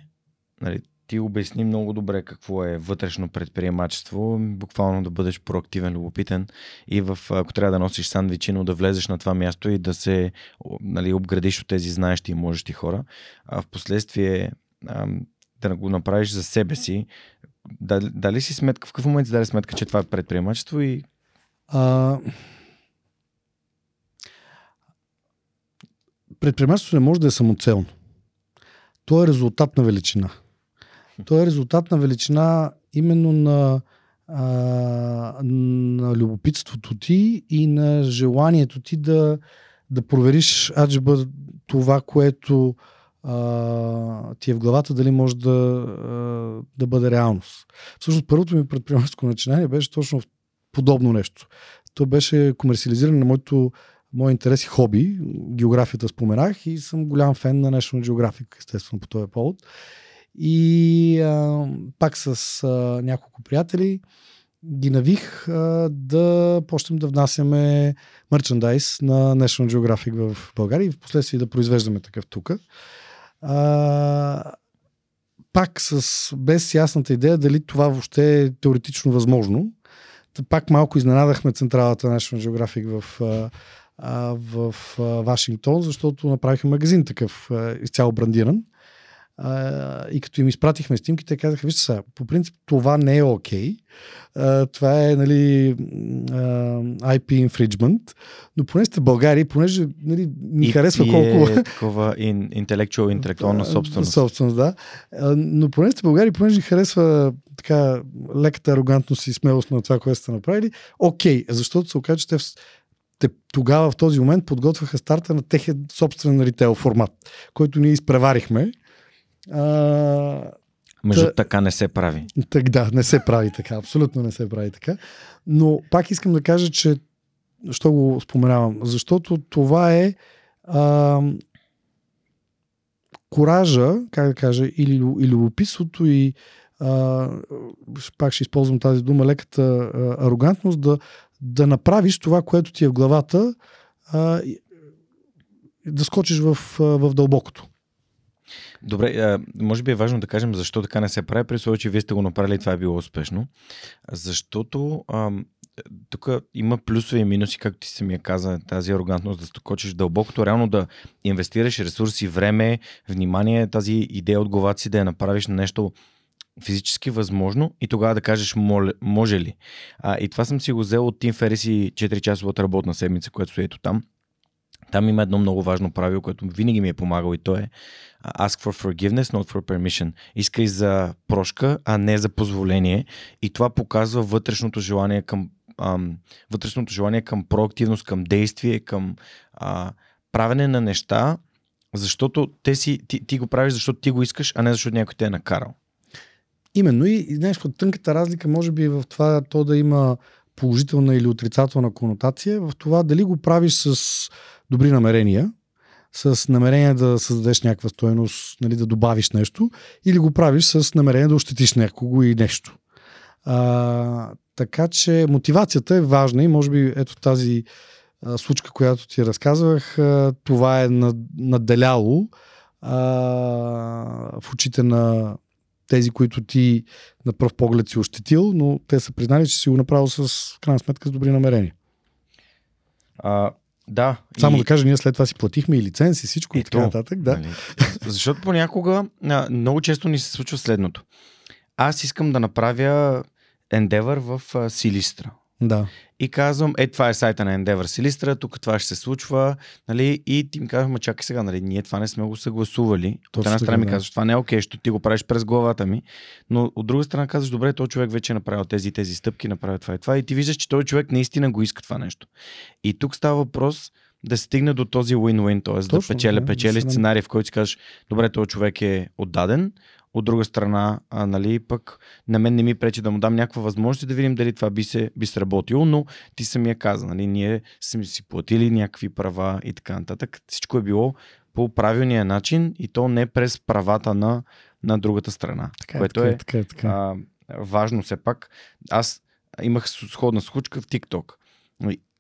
нали, ти обясни много добре какво е вътрешно предприемачество, буквално да бъдеш проактивен, любопитен и в, ако трябва да носиш сандвичи, но да влезеш на това място и да се нали, обградиш от тези знаещи и можещи хора, а в последствие да го направиш за себе си. Дали си сметка, в какъв момент си даде сметка, че това е предприемачество и... Предприемачеството не може да е самоцелно. То е резултат на величина. То е резултат на величина именно на, на любопитството ти и на желанието ти да провериш аджба това, което ти е в главата, дали може да бъде реалност. Всъщност първото ми предприемаческо начинание беше точно подобно нещо. То беше комерциализиране на моят интерес и хобби. Географията споменах и съм голям фен на National Geographic, естествено по този повод. И пак с няколко приятели ги навих да почнем да внасяме мерчендайз на National Geographic в България и в последствие да произвеждаме такъв тук. Пак без ясната идея дали това въобще е теоретично възможно. Пак малко изненадахме централата на National Geographic в Вашингтон, защото направихме магазин такъв изцяло брандиран. И като им изпратихме снимки, те казаха, вижте сега, по принцип това не е окей. Това е нали, IP infringement, но поне сте България, понеже нали, ми харесва колко... И е такова интелектуална собственост. Собственост, да. Но поне сте България, понеже ми харесва така леката арогантност и смелост на това, което сте направили. Окей, защото се оказа, че те тогава в този момент подготвяха старта на техен собствен ритейл формат, който ние изпреварихме. Между така не се прави. Так, да, не се прави така. Абсолютно не се прави така. Но пак искам да кажа, че що го споменавам? Защото това е коража, как да кажа, и любопитството и пак ще използвам тази дума, леката арогантност да направиш това, което ти е в главата, да скочиш в дълбокото. Добре, може би е важно да кажем защо така не се прави, при случай, че вие сте го направили и това е било успешно. Защото тук има плюсове и минуси, както ти самия каза, тази арогантност да стокочиш дълбокото, реално да инвестираш ресурси, време, внимание, тази идея от главата си да я направиш на нещо физически възможно и тогава да кажеш може ли. И това съм си го взел от Тим Ферис и 4-часовата работна седмица, която стоето там. Там има едно много важно правило, което винаги ми е помагало и то е ask for forgiveness, not for permission. Искай за прошка, а не за позволение и това показва вътрешното желание към, проактивност, към действие, към правене на неща, защото ти го правиш, защото ти го искаш, а не защото някой те е накарал. Именно и знаеш, тънката разлика може би в това то да има положителна или отрицателна конотация, в това дали го правиш с добри намерения, с намерение да създадеш някаква стойност, нали, да добавиш нещо, или го правиш с намерение да ощетиш някого и нещо. Така че мотивацията е важна и може би ето тази случка, която ти разказвах, това е надделяло в очите на тези, които ти на пръв поглед си ощетил, но те са признали, че си го направил с крайна сметка с добри намерения. Да. Само да кажа, ние след това си платихме и лиценз и всичко и така нататък. Да. Нали. Защото понякога много често ни се случва следното. Аз искам да направя Endeavor в Силистра. Да. И казвам, това е сайта на Endeavor Силистра, тук това ще се случва, нали? И ти ми казваш, чакай сега, нали? Ние това не сме го съгласували. Точно от една страна ми казваш, това не е окей, защото ти го правиш през главата ми, но от друга страна казваш, добре, този човек вече е направил тези стъпки, направи това и това и ти виждаш, че този човек наистина го иска това нещо. И тук става въпрос да стигне до този win-win, т.е. да печели сценарий, в който си кажеш, добре, този човек е отдаден, от друга страна, нали, пък на мен не ми пречи да му дам някаква възможност да видим дали това би сработило, но ти самия каза, нали, ние сме си платили някакви права и така нататък. Всичко е било по правилния начин и то не през правата на другата страна, което е важно все пак. Аз имах сходна случка в TikTok.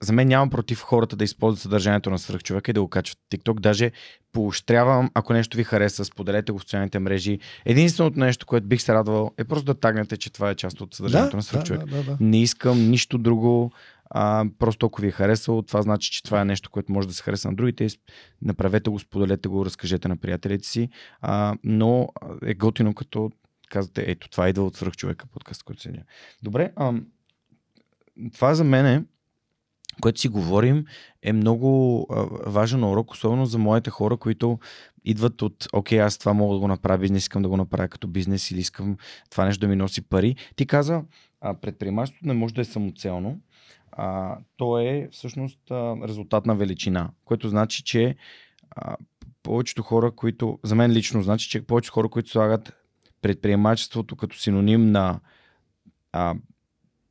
За мен нямам против хората да използват съдържанието на Свръхчовека и да го качват в TikTok. Даже поощрявам, ако нещо ви хареса, споделете го в социалните мрежи. Единственото нещо, което бих се радвал, е просто да тагнете, че това е част от съдържанието на Свръхчовек. Да. Не искам нищо друго. Просто ако ви е харесало, това значи, че това е нещо, което може да се хареса на другите. Направете го, споделете го, разкажете на приятелите си. Но е готино, като казвате, ето това идва от Свръхчовека подкаст, който седя. Добре, това за мен е, което си говорим, е много важен урок, особено за моите хора, които идват от окей, аз това мога да го направя бизнес, искам да го направя като бизнес или искам това нещо да ми носи пари. Ти каза, предприемачеството не може да е самоцелно. То е всъщност резултатна величина, което значи, че повечето хора, които, за мен лично значи, че повечето хора, които слагат предприемачеството като синоним на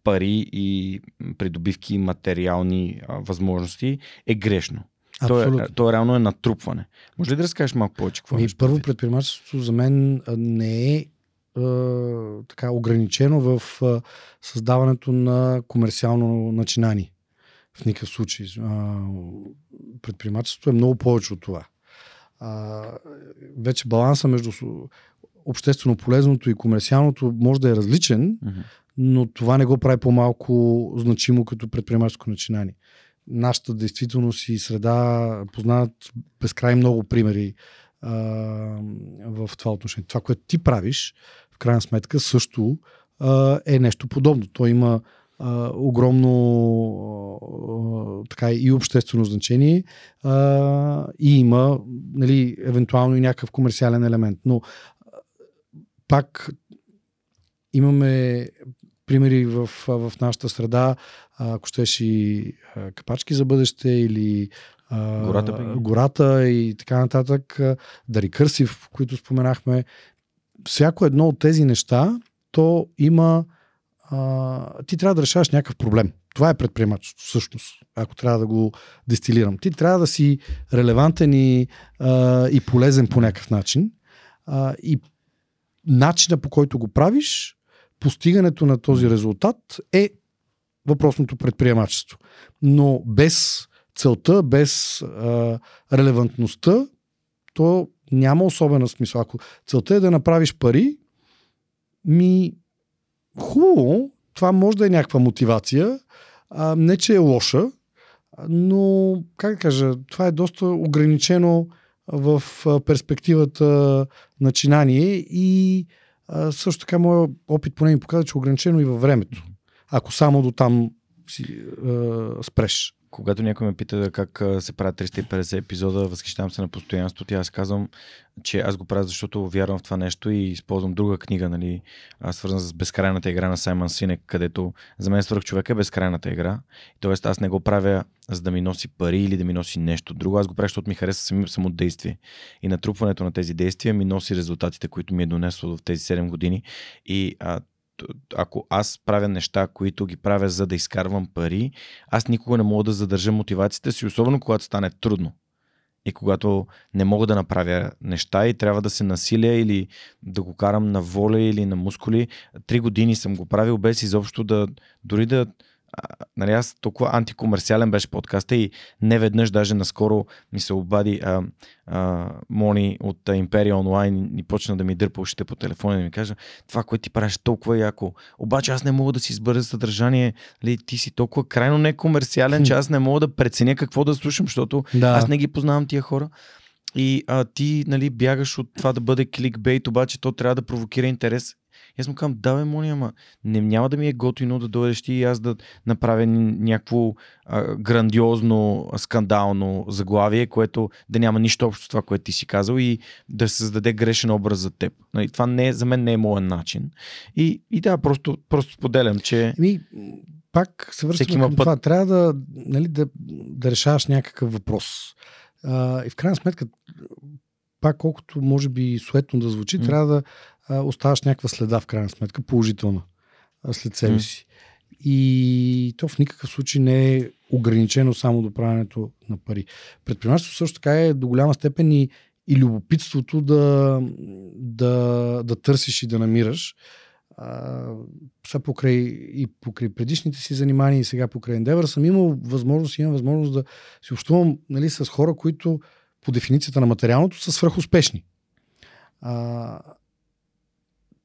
пари и придобивки, материални възможности, е грешно. То реално е натрупване. Може ли да разкажеш малко повече? Първо, предприемачеството за мен не е така ограничено в създаването на комерциално начинание. В никакъв случай. Предприемачеството е много повече от това. Вече баланса между обществено полезното и комерциалното може да е различен, но това не го прави по-малко значимо като предприемаческо начинание. Нашата действителност и среда познават безкрай много примери в това отношение. Това, което ти правиш, в крайна сметка, също е нещо подобно. То има огромно така и обществено значение и има, нали, евентуално и някакъв комерциален елемент. Но пак имаме примери в нашата среда, ако щеш и Капачки за бъдеще или Гората и така нататък, Сдарекърсив, които споменахме. Всяко едно от тези неща, то има ти трябва да решаваш някакъв проблем. Това е предприемачеството всъщност, ако трябва да го дестилирам. Ти трябва да си релевантен и полезен по някакъв начин. И начина, по който го правиш, постигането на този резултат е въпросното предприемачество. Но без целта, без релевантността, то няма особена смисъл. Ако целта е да направиш пари, хубаво, това може да е някаква мотивация, не че е лоша, но, как да кажа, това е доста ограничено в перспективата начинание и също така моят опит поне ми показва, че е ограничено и във времето. Ако само до там си спреш. Когато някой ме пита как се правят 350 епизода, възхищавам се на постоянството и аз казвам, че аз го правя, защото вярвам в това нещо и използвам друга книга, нали, свързана с безкрайната игра на Саймън Синек, където за мен Свръхчовек е безкрайната игра. Тоест аз не го правя за да ми носи пари или да ми носи нещо друго. Аз го правя, защото ми хареса само действие. И натрупването на тези действия ми носи резултатите, които ми е донесло в тези 7 години. И ако аз правя неща, които ги правя за да изкарвам пари, аз никога не мога да задържа мотивацията си, особено когато стане трудно. И когато не мога да направя неща и трябва да се насиля или да го карам на воля или на мускули. 3 години съм го правил без изобщо дори да нали, аз толкова антикомерциален беше подкаста и не веднъж, даже наскоро ми се обади Мони от Империя онлайн и почна да ми дърпа ушите по телефона и да ми каже, това, което ти правиш толкова яко, обаче аз не мога да си избера съдържание, ли, ти си толкова крайно некомерциален, че аз не мога да преценя какво да слушам, защото аз не ги познавам тия хора. И ти, нали, бягаш от това да бъде кликбейт, обаче то трябва да провокира интерес. Аз му казвам, да бе, Мони, ама няма да ми е готино да дойдеш ти и аз да направя някакво грандиозно, скандално заглавие, което да няма нищо общо с това, което ти си казал и да се създаде грешен образ за теб. Нали, това за мен не е моят начин. И да, просто споделям, че... Пак се връщаме към това. Трябва да решаваш някакъв въпрос. И в крайна сметка, пак колкото може би суетно да звучи, трябва да оставаш някаква следа в крайна сметка, положителна след себе си. И то в никакъв случай не е ограничено само до правенето на пари. Предприемачеството също така е до голяма степен и любопитството да търсиш и да намираш. са покрай и покрай предишните си занимания и сега покрай Endeavor съм имал възможност, имам възможност да си общувам, нали, с хора, които по дефиницията на материалното са свръхуспешни.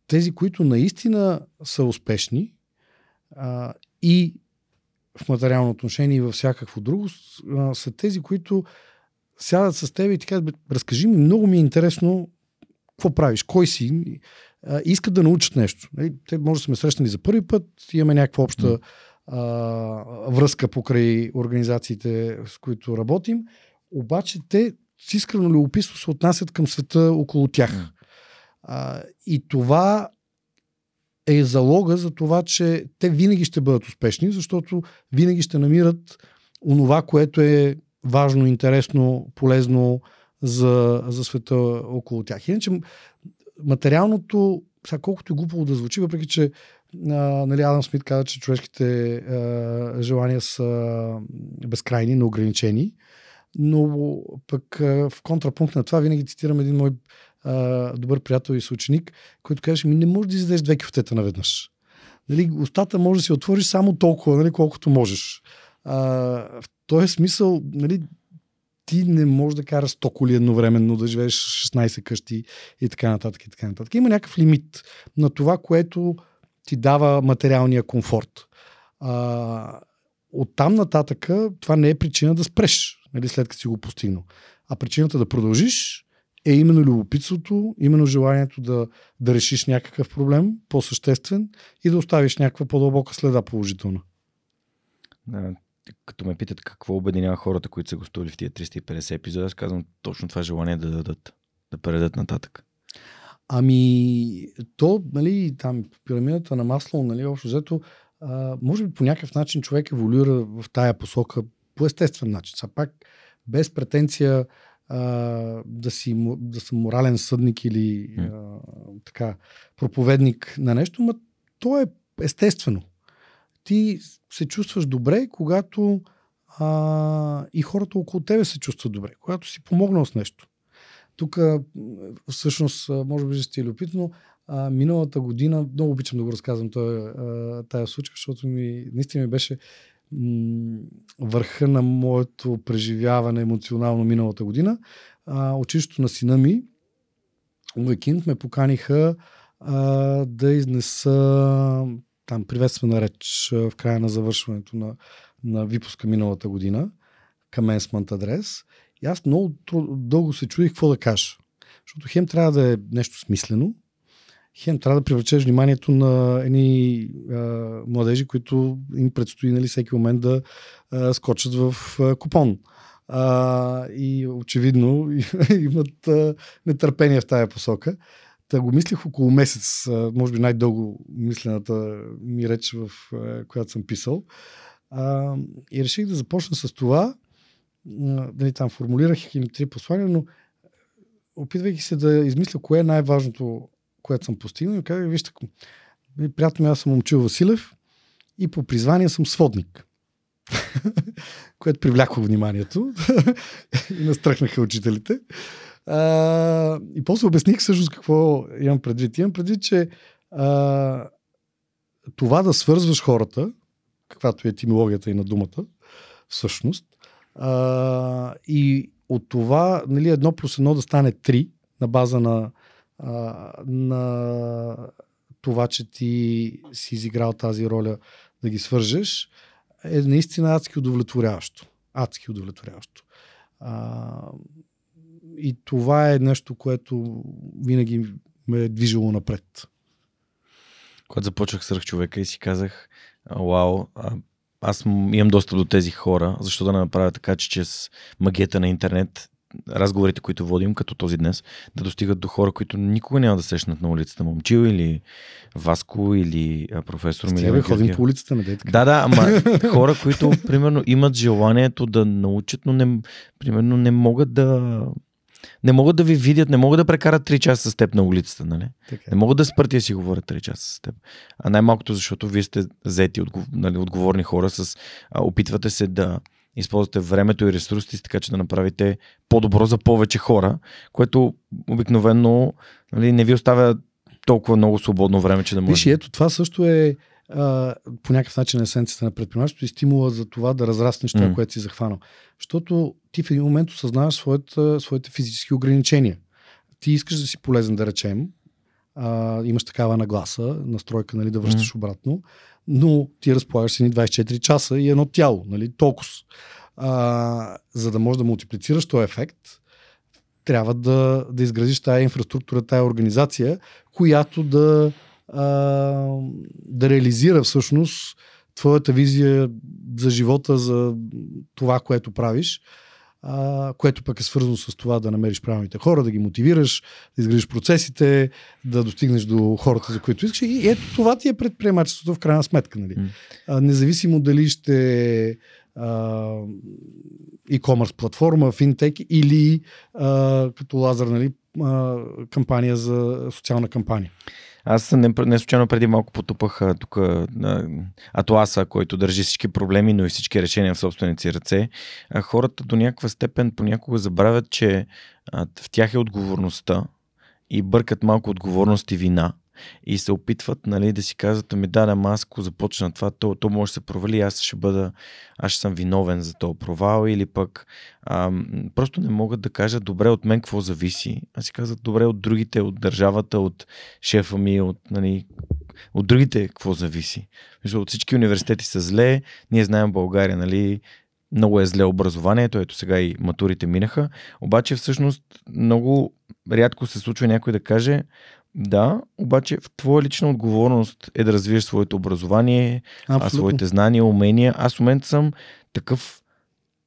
Тези, които наистина са успешни и в материално отношение и във всякакво друго, са тези, които сядат с теб и ти казват: разкажи ми, много ми е интересно какво правиш, кой си, искат да научат нещо. Те може да сме срещнали за първи път, имаме някаква обща връзка покрай организациите, с които работим, обаче те с искрено любопитство се отнасят към света около тях. И това е залога за това, че те винаги ще бъдат успешни, защото винаги ще намират онова, което е важно, интересно, полезно за света около тях. Иначе материалното, сега колкото е глупо да звучи, въпреки че нали, Адам Смит каза, че човешките желания са безкрайни, неограничени, но пък в контрапункт на това винаги цитирам един мой добър приятел и съученик, който казваше: ми не можеш да изядеш 2 кюфтета наведнъж. Нали, устата може да си отвориш само толкова, нали, колкото можеш. В този смисъл, нали, ти не можеш да караш 100 коли едновременно, да живееш 16 къщи и така нататък. И така нататък. Има някакъв лимит на това, което ти дава материалния комфорт. Оттам нататъка това не е причина да спреш, нали, след като си го постигнал. А причината да продължиш е именно любопитството, именно желанието да решиш някакъв проблем по-съществен и да оставиш някаква по-дълбока следа положителна. Като ме питат какво обединява хората, които са гостували в тия 350 епизода, аз казвам точно това желание да дадат, да предадат нататък. Ами, то, нали, там пирамидата на Маслоу, нали, общо взето, може би по някакъв начин човек еволюира в тая посока по естествен начин. Са пак без претенция да съм морален съдник или така проповедник на нещо, но то е естествено. Ти се чувстваш добре, когато и хората около тебе се чувстват добре, когато си помогнал с нещо. Тук всъщност, може би ще е любопитно, миналата година, много обичам да го разказвам тая случка, защото наистина ми беше върха на моето преживяване емоционално миналата година. Училището на сина ми, уикенд, ме поканиха да изнеса там приветствена реч в края на завършването на випуска миналата година, commencement адрес. И аз много дълго се чудих какво да кажа. Защото хем трябва да е нещо смислено, хем трябва да привлечеш вниманието на едни младежи, които им предстои, нали, всеки момент да скочат в купон. И очевидно имат нетърпение в тая посока. Та го мислих около месец, може би най-дълго мислената ми реч, в която съм писал. И реших да започна с това. Дали, там формулирах им 3 послания, но опитвайки се да измисля кое е най-важното, което съм постигнал, казах: вижте, приятно ми, аз съм Момчил Василев и по призвание съм сводник. Което привлякло вниманието и настръхнаха учителите. И после обясних всъщност какво имам предвид. Имам предвид, че това да свързваш хората, каквато е етимологията и на думата, всъщност, и от това, нали, 1+1 да стане 3 на база на това, че ти си изиграл тази роля да ги свържеш, е наистина адски удовлетворяващо. Адски удовлетворяващо. И това е нещо, което винаги ме е движило напред. Когато започнах Свръхчовека и си казах: вау, аз имам достъп до тези хора, защо да не направя така, че чрез магията на интернет разговорите, които водим, като този днес, да достигат до хора, които никога няма да срещнат на улицата. Момчил или Васко или професор Милева. Стига, ходим по улицата на детка. Да, ама хора, които примерно имат желанието да научат, но примерно не могат да ви видят, не могат да прекарат 3 часа с теб на улицата, нали? Не могат да спрат и си говорят 3 часа с теб. А най-малкото, защото вие сте заети, нали, отговорни хора, опитвате се да използвате времето и ресурсите, така че да направите по-добро за повече хора, което обикновено, нали, не ви оставя толкова много свободно време, че да може. Виж, ето това също е по някакъв начин есенцията на предпринимателството и стимула за това да разраснеш това, което си захванал. Защото ти в един момент осъзнаваш своите физически ограничения. Ти искаш да си полезен, да речем, имаш такава нагласа, настройка, нали, да връщаш обратно, но ти разполагаш с едни 24 часа и едно тяло, нали, толкова. За да можеш да мултиплицираш този ефект, трябва да изградиш тая инфраструктура, тая организация, която да реализира всъщност твоята визия за живота, за това, което правиш, което пък е свързано с това да намериш правилните хора, да ги мотивираш, да изградиш процесите, да достигнеш до хората, за които искаш. И ето това ти е предприемачеството в крайна сметка. Нали? Независимо дали ще e-commerce платформа, финтек или като Лазар, нали, кампания за социална кампания. Аз не случайно преди малко потупах тук атласа, който държи всички проблеми, но и всички решения в собствените си ръце. Хората до някаква степен понякога забравят, че в тях е отговорността и бъркат малко отговорност и вина. И се опитват, нали, да си казват, ами да, аз ако започна това, то може да се провали, аз ще съм виновен за този провал, или пък просто не могат да кажат, добре, от мен какво зависи. Аз си казват, добре, от другите, от държавата, от шефа ми, от другите какво зависи. От всички университети са зле, ние знаем България, нали, много е зле образованието, ето сега и матурите минаха, обаче всъщност много рядко се случва някой да каже, да, обаче в твоя лична отговорност е да развиеш своето образование, своите знания, умения. Аз в момента съм такъв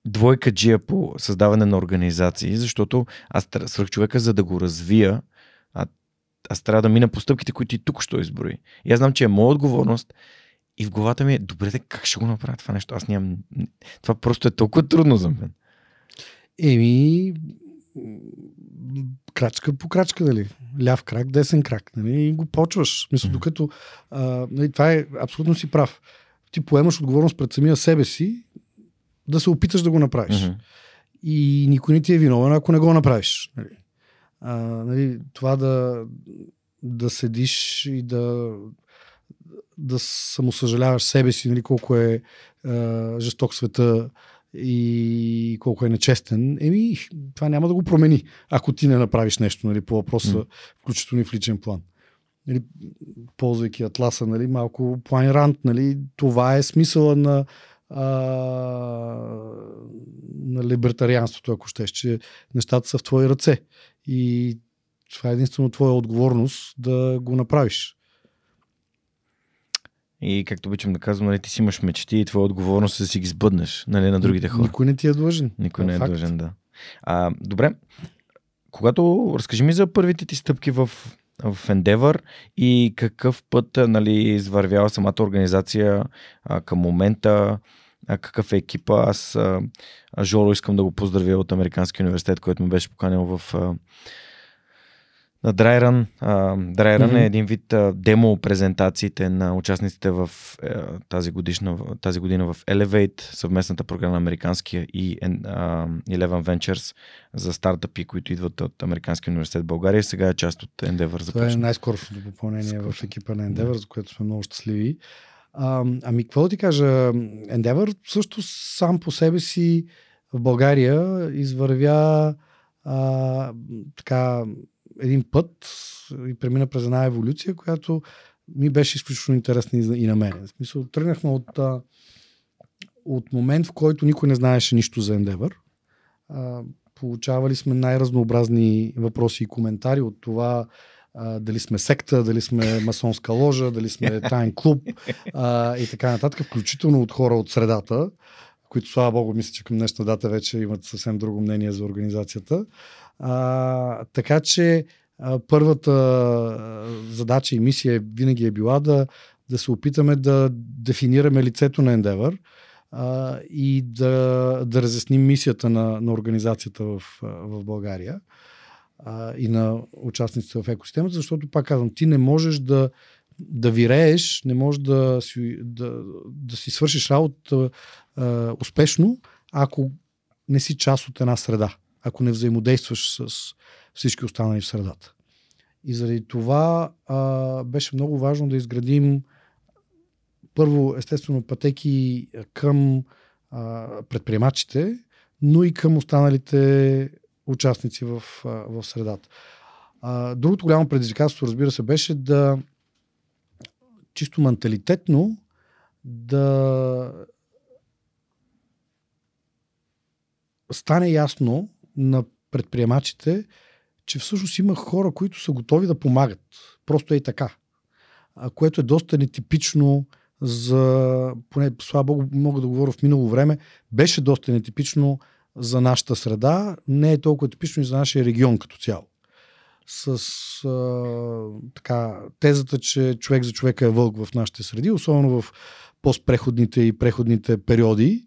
двойкаджия по създаване на организации, защото аз свърх човека, за да го развия, аз трябва да мина по стъпките, които и тук ще изброи. И аз знам, че е моя отговорност и в главата ми е, добре, как ще го направя това нещо? Аз нямам... Това просто е толкова трудно за мен. Крачка по крачка, нали? Ляв крак, десен крак, нали? И го почваш. Мисля, докато... нали, това е абсолютно си прав. Ти поемаш отговорност пред самия себе си да се опиташ да го направиш. И никой не ти е виновен, ако не го направиш. Нали? Нали, това да седиш и да самосъжаляваш себе си, нали, колко е жесток света и колко е нечестен, това няма да го промени, ако ти не направиш нещо, нали, по въпроса, включително и в личен план. Нали, ползвайки атласа, нали, малко Плайн Ранд, нали, това е смисъла на либертарианството, ако щеш, че нещата са в твои ръце. И това е единствено твоя отговорност да го направиш. И както обичам да казвам, нали, ти си имаш мечти и твоя отговорност е да си ги сбъднеш, нали, на другите хора. Никой не ти е длъжен. Никой не е длъжен, да. Добре, разкажи ми за първите ти стъпки в Endeavor и какъв път, нали, извървява самата организация към момента, какъв е екипа. Аз Жоро искам да го поздравя от Американския университет, който ме беше поканил в... на Драйран. Драйран е един вид демо презентациите на участниците в тази година в Elevate, съвместната програма на Американския и Eleven Ventures за стартъпи, които идват от Американския университет в България. Сега е част от Endeavor. Това е най-скорошното допълнение в екипа на Endeavor, за което сме много щастливи. Ами какво да ти кажа? Endeavor също сам по себе си в България извървя така един път и премина през една еволюция, която ми беше изключително интересна и на мен. В смисъл, тръгнахме от момент, в който никой не знаеше нищо за Endeavor. Получавали сме най-разнообразни въпроси и коментари от това дали сме секта, дали сме масонска ложа, дали сме таен клуб и така нататък, включително от хора от средата, които, слава богу, мисля, че към днешна дата вече имат съвсем друго мнение за организацията. Така че първата задача и мисия винаги е била да се опитаме да дефинираме лицето на Endeavor и да разясним мисията на организацията в България и на участниците в екосистемата, защото, пак казвам, ти не можеш да вирееш, не можеш да си свършиш работа успешно, ако не си част от една среда, ако не взаимодействаш с всички останали в средата. И заради това беше много важно да изградим първо, естествено, пътеки към предприемачите, но и към останалите участници в средата. Другото голямо предизвикателство, разбира се, беше да чисто менталитетно да стане ясно на предприемачите, че всъщност има хора, които са готови да помагат. Просто е и така. Което е доста нетипично за, поне слава богу, мога да говоря в минало време, беше доста нетипично за нашата среда, не е толкова типично и за нашия регион като цяло. С така, тезата, че човек за човека е вълк в нашите среди, особено в постпреходните и преходните периоди,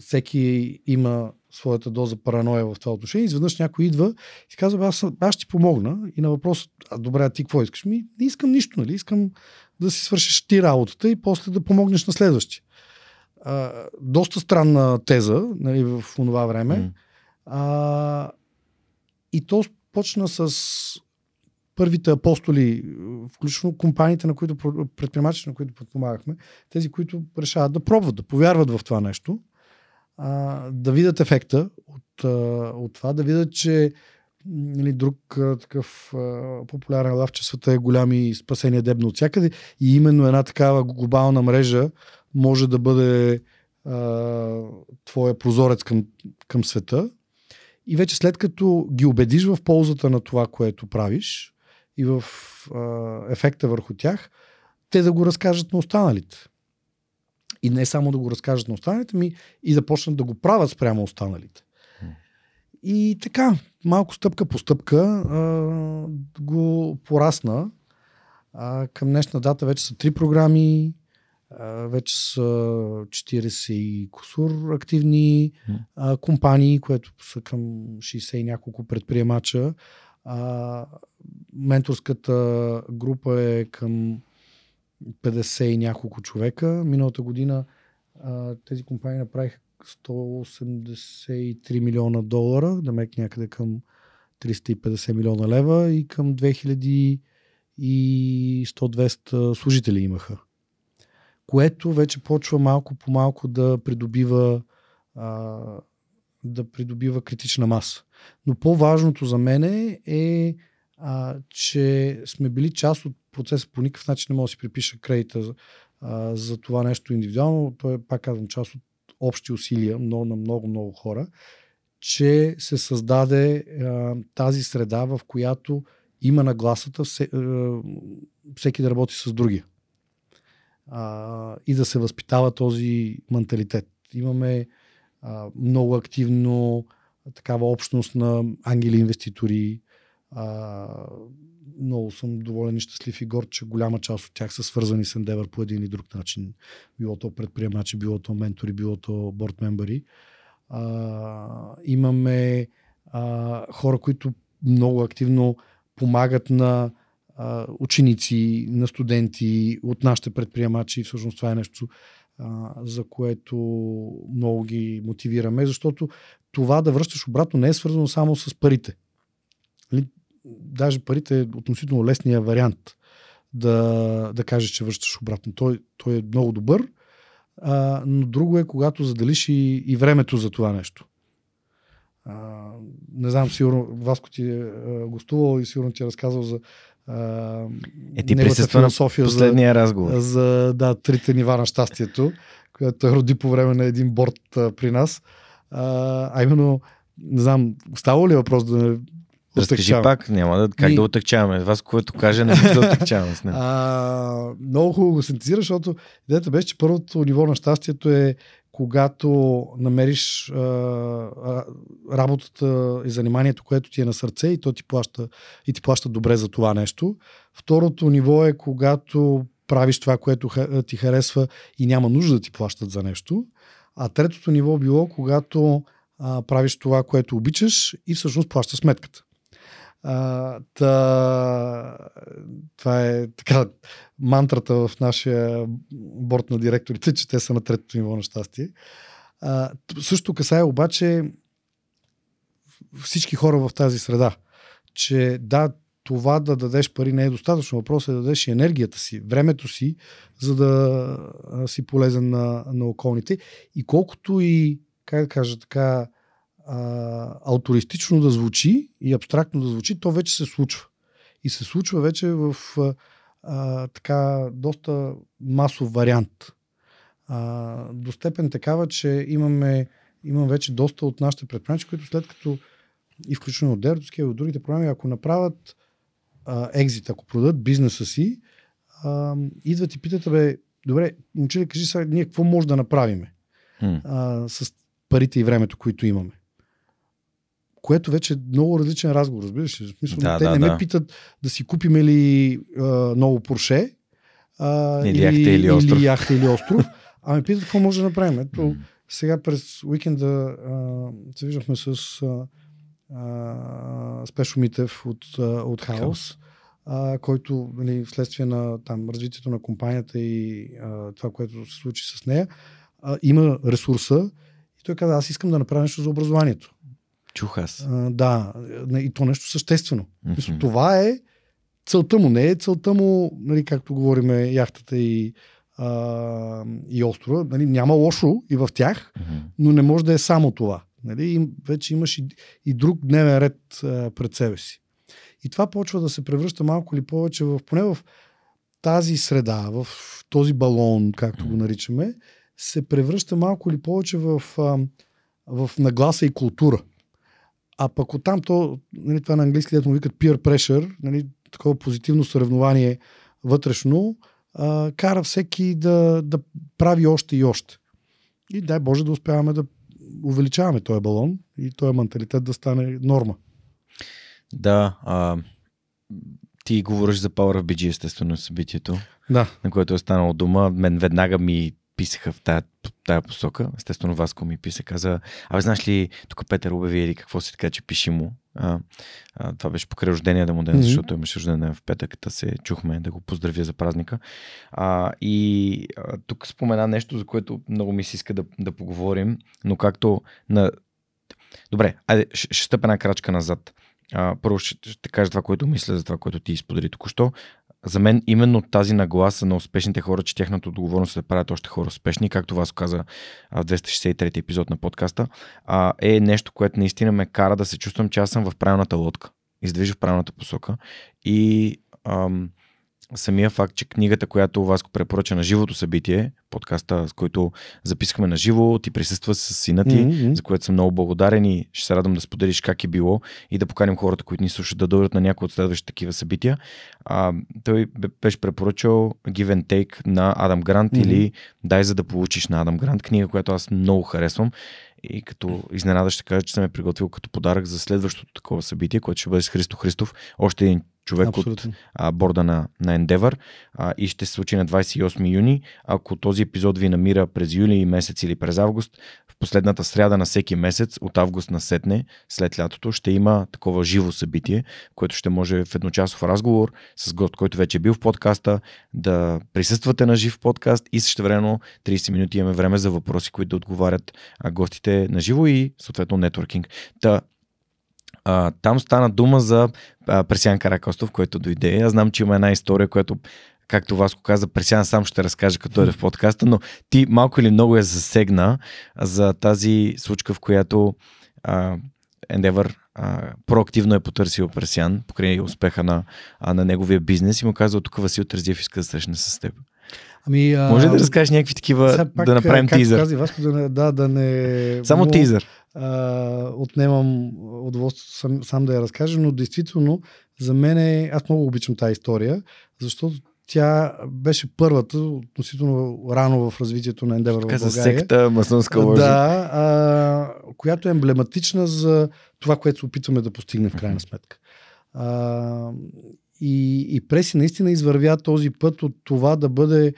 всеки има своята доза параноя в това отношение. Изведнъж някой идва и казва, аз ще ти помогна. И на въпрос, добре, а ти какво искаш? Не искам нищо, нали? Искам да си свършиш ти работата и после да помогнеш на следващия. Доста странна теза, нали, в това време. И то почна с първите апостоли, включително компаниите, на които предприемачите, на които подпомагахме, тези, които решават да пробват, да повярват в това нещо, да видят ефекта от това, да видят, че нали, друг такъв популярен лав, че света е голям и спасение дебно от всякъде и именно една такава глобална мрежа може да бъде твоя прозорец към света. И вече след като ги убедиш в ползата на това, което правиш и в ефекта върху тях, те да го разкажат на останалите. И не само да го разкажат на останалите, ми и да почнат да го правят спрямо останалите. И така, малко стъпка по стъпка го порасна. Към днешна дата вече са 3 програми, вече са 40 и кусур активни компании, което са към 60 и няколко предприемача. Менторската група е към 50 и няколко човека. Миналата година тези компании направиха $183 милиона, да мек някъде към 350 милиона лева и към 2100-200 служители имаха. Което вече почва малко по малко да придобива, критична маса. Но по-важното за мен е, че сме били част от процеса, по никакъв начин не мога да си припиша кредита за това нещо индивидуално, то е, пак казвам, част от общи усилия на много хора, че се създаде тази среда, в която има нагласата всеки да работи с другия. И да се възпитава този менталитет. Имаме много активно такава общност на ангели-инвеститори. Много съм доволен и щастлив и горд, че голяма част от тях са свързани с Endeavor по един или друг начин. Било то предприемачи, било то ментори, било то бордмембъри. Имаме хора, които много активно помагат на ученици, на студенти, от нашите предприемачи. Всъщност това е нещо, за което много ги мотивираме, защото това да връщаш обратно не е свързано само с парите. Даже парите е относително лесния вариант да кажеш, че връщаш обратно. Той е много добър, но друго е, когато заделиш и времето за това нещо. Не знам, сигурно Васко ти е гостувал и сигурно ти е разказал за ти присъства на последния разговор. Да, трите нива на щастието, която той роди по време на един борд при нас. Именно, не знам, става ли въпрос да не разкажи пак, няма да отъкчаваме. Вас, което каже, не може да отъкчаваме. Много хубаво го синтезира, защото идеята беше, че първото ниво на щастието е когато намериш работата и заниманието, което ти е на сърце и то ти плаща добре за това нещо. Второто ниво е когато правиш това, което ти харесва и няма нужда да ти плащат за нещо. А третото ниво било когато правиш това, което обичаш и всъщност плаща сметката. Това е така мантрата в нашия борд на директорите, че те са на третото ниво на щастие. Също касае обаче всички хора в тази среда, че да, това да дадеш пари не е достатъчно. Въпросът е да дадеш и енергията си, времето си, за да си полезен на околните. И колкото и, как да кажа така, автористично да звучи и абстрактно да звучи, то вече се случва. И се случва вече в така доста масов вариант. До степен такава, че имам вече доста от нашите предприемачи, които след като и включително от Dare to Scale и от другите програми, ако направят екзит, ако продадат бизнеса си, идват и питат, бе, добре, момче, кажи сега, ние какво може да направиме с парите и времето, които имаме. Което вече е много различен разговор, разбираш ли? В смисъл, да, те не ме питат да си купиме ли ново Порше или яхта или остров, а ме питат какво може да направим. Ето, сега през уикенда се виждахме с Спешо Митев от Chaos, който вследствие на развитието на компанията и това, което се случи с нея, има ресурса и той каза, аз искам да направя нещо за образованието. Чух аз. Да, и то нещо съществено. Mm-hmm. Това е целта му, не е целта му, както говориме, яхтата и острова. Няма лошо и в тях, но не може да е само това. И вече имаш и друг дневен ред пред себе си. И това почва да се превръща малко или повече поне в тази среда, в този балон, както го наричаме, се превръща малко или повече в нагласа и култура. А пък оттам то, това на английски дето му викат peer pressure, такова позитивно съревнование вътрешно, кара всеки да прави още и още. И дай Боже да успяваме да увеличаваме този балон и този менталитет да стане норма. Да, ти говориш за Power of BG, естествено, събитието, на което е станало дума. Мен веднага ми писаха в тая посока. Естествено, Васко ми писа, каза, абе, знаеш ли, тук Петър обяви или какво си, така че пиши му. Това беше покрай рождения да му ден, защото имаше рождения в петък, да се чухме, да го поздравя за празника. И тук спомена нещо, за което много ми се иска да поговорим, но както на... Добре, айде, ще стъпя една крачка назад. Първо ще кажа това, което мисля за това, което ти сподели току-що. За мен именно тази нагласа на успешните хора, че тяхната отговорност да правят още хора успешни, както Васко каза в 263 епизод на подкаста, е нещо, което наистина ме кара да се чувствам, че аз съм в правилната лодка. Издвижа в правилната посока. И самия факт, че книгата, която Васко препоръча на живото събитие, подкаста, с който записахме на живо, ти присъства с сина ти, за което съм много благодарен и ще се радвам да споделиш как е било и да поканим хората, които ни слушат, да дойдат на някои от следващите такива събития. Той беше препоръчал Give and Take на Адам Грант или Дай за да получиш на Адам Грант, книга, която аз много харесвам. И като изненада ще кажа, че съм я приготвил като подарък за следващото такова събитие, което ще бъде с Христо Христов, още един човек от борда на Endeavor, и ще се случи на 28 юни. Ако този епизод ви намира през юли месец или през август, в последната сряда на всеки месец, от август насетне, след лятото, ще има такова живо събитие, което ще може в едночасов разговор с гост, който вече е бил в подкаста, да присъствате на жив подкаст и същевременно 30 минути имаме време за въпроси, които да отговарят гостите на живо и съответно нетворкинг. Там стана дума за Пресиян Каракостов, който дойде. Аз знам, че има една история, която, както Васко каза, Пресиян сам ще разкаже като дойде в подкаста, но ти малко или много я засегна за тази случка, в която Endeavor проактивно е потърсил Пресиян покрай успеха на неговия бизнес и му казал, тук Васил Терзиев иска да срещне с теб. Може да разкажеш някакви такива, пак, да направим тизър? Казах, Васко, да не... Само тизър. Отнемам удоволствието сам да я разкажа, но действително за мен аз много обичам тази история, защото тя беше първата относително рано в развитието на Endeavor в България. Секта, масонска лъжа. Която е емблематична за това, което се опитваме да постигнем в крайна сметка. И Преси наистина извървя този път от това да бъде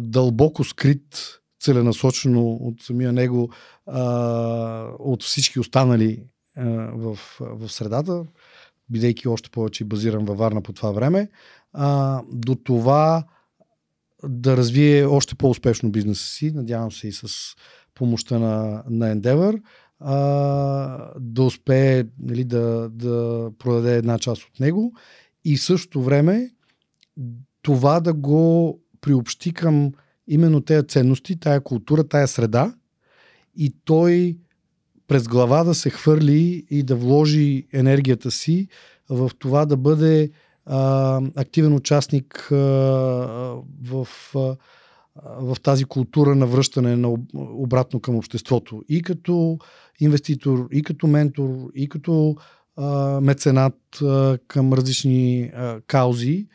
дълбоко скрит целенасочено от самия него, от всички останали в средата, бидейки още повече базиран във Варна по това време, до това да развие още по-успешно бизнеса си, надявам се и с помощта на Endeavor, да успее да продаде една част от него и в същото време това да го приобщи към именно тези ценности, тая култура, тая среда и той през глава да се хвърли и да вложи енергията си в това да бъде активен участник в тази култура на връщане на обратно към обществото. И като инвеститор, и като ментор, и като меценат към различни каузи.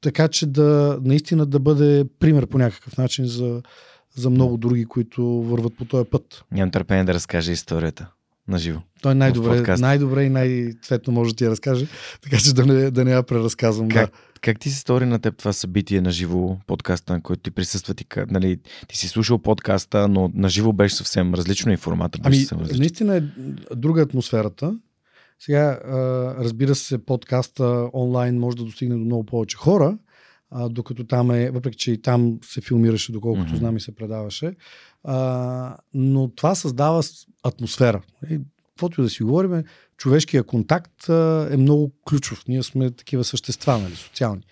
Така че да наистина да бъде пример по някакъв начин за много други, които върват по този път. Нямам търпение да разкаже историята на живо. Той най-добре и най-цветно може да ти я разкаже, така че да не я преразказвам. Как ти се стори на теб това събитие на живо, подкаста, на който ти присъства? Нали, ти си слушал подкаста, но на живо беше съвсем различно и формата беше съвсем различно. Наистина е друга атмосферата. Сега, разбира се, подкаста онлайн може да достигне до много повече хора, докато там е, въпреки че и там се филмираше, доколкото знам и се предаваше, но това създава атмосфера. Каквото и да си говорим, човешкият контакт е много ключов. Ние сме такива същества, нали, социални.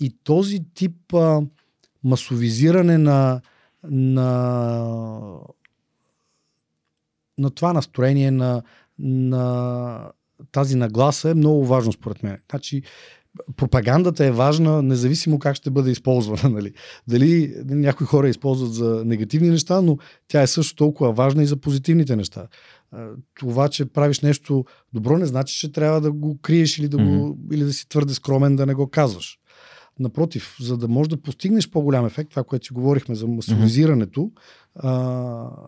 И този тип масовизиране на това настроение, на тази нагласа е много важно според мен. Значи, пропагандата е важна, независимо как ще бъде използвана. Нали? Дали някои хора използват за негативни неща, но тя е също толкова важна и за позитивните неща. Това, че правиш нещо добро, не значи, че трябва да го криеш или да си твърде скромен да не го казваш. Напротив, за да можеш да постигнеш по-голям ефект, това, което си говорихме за масовизирането,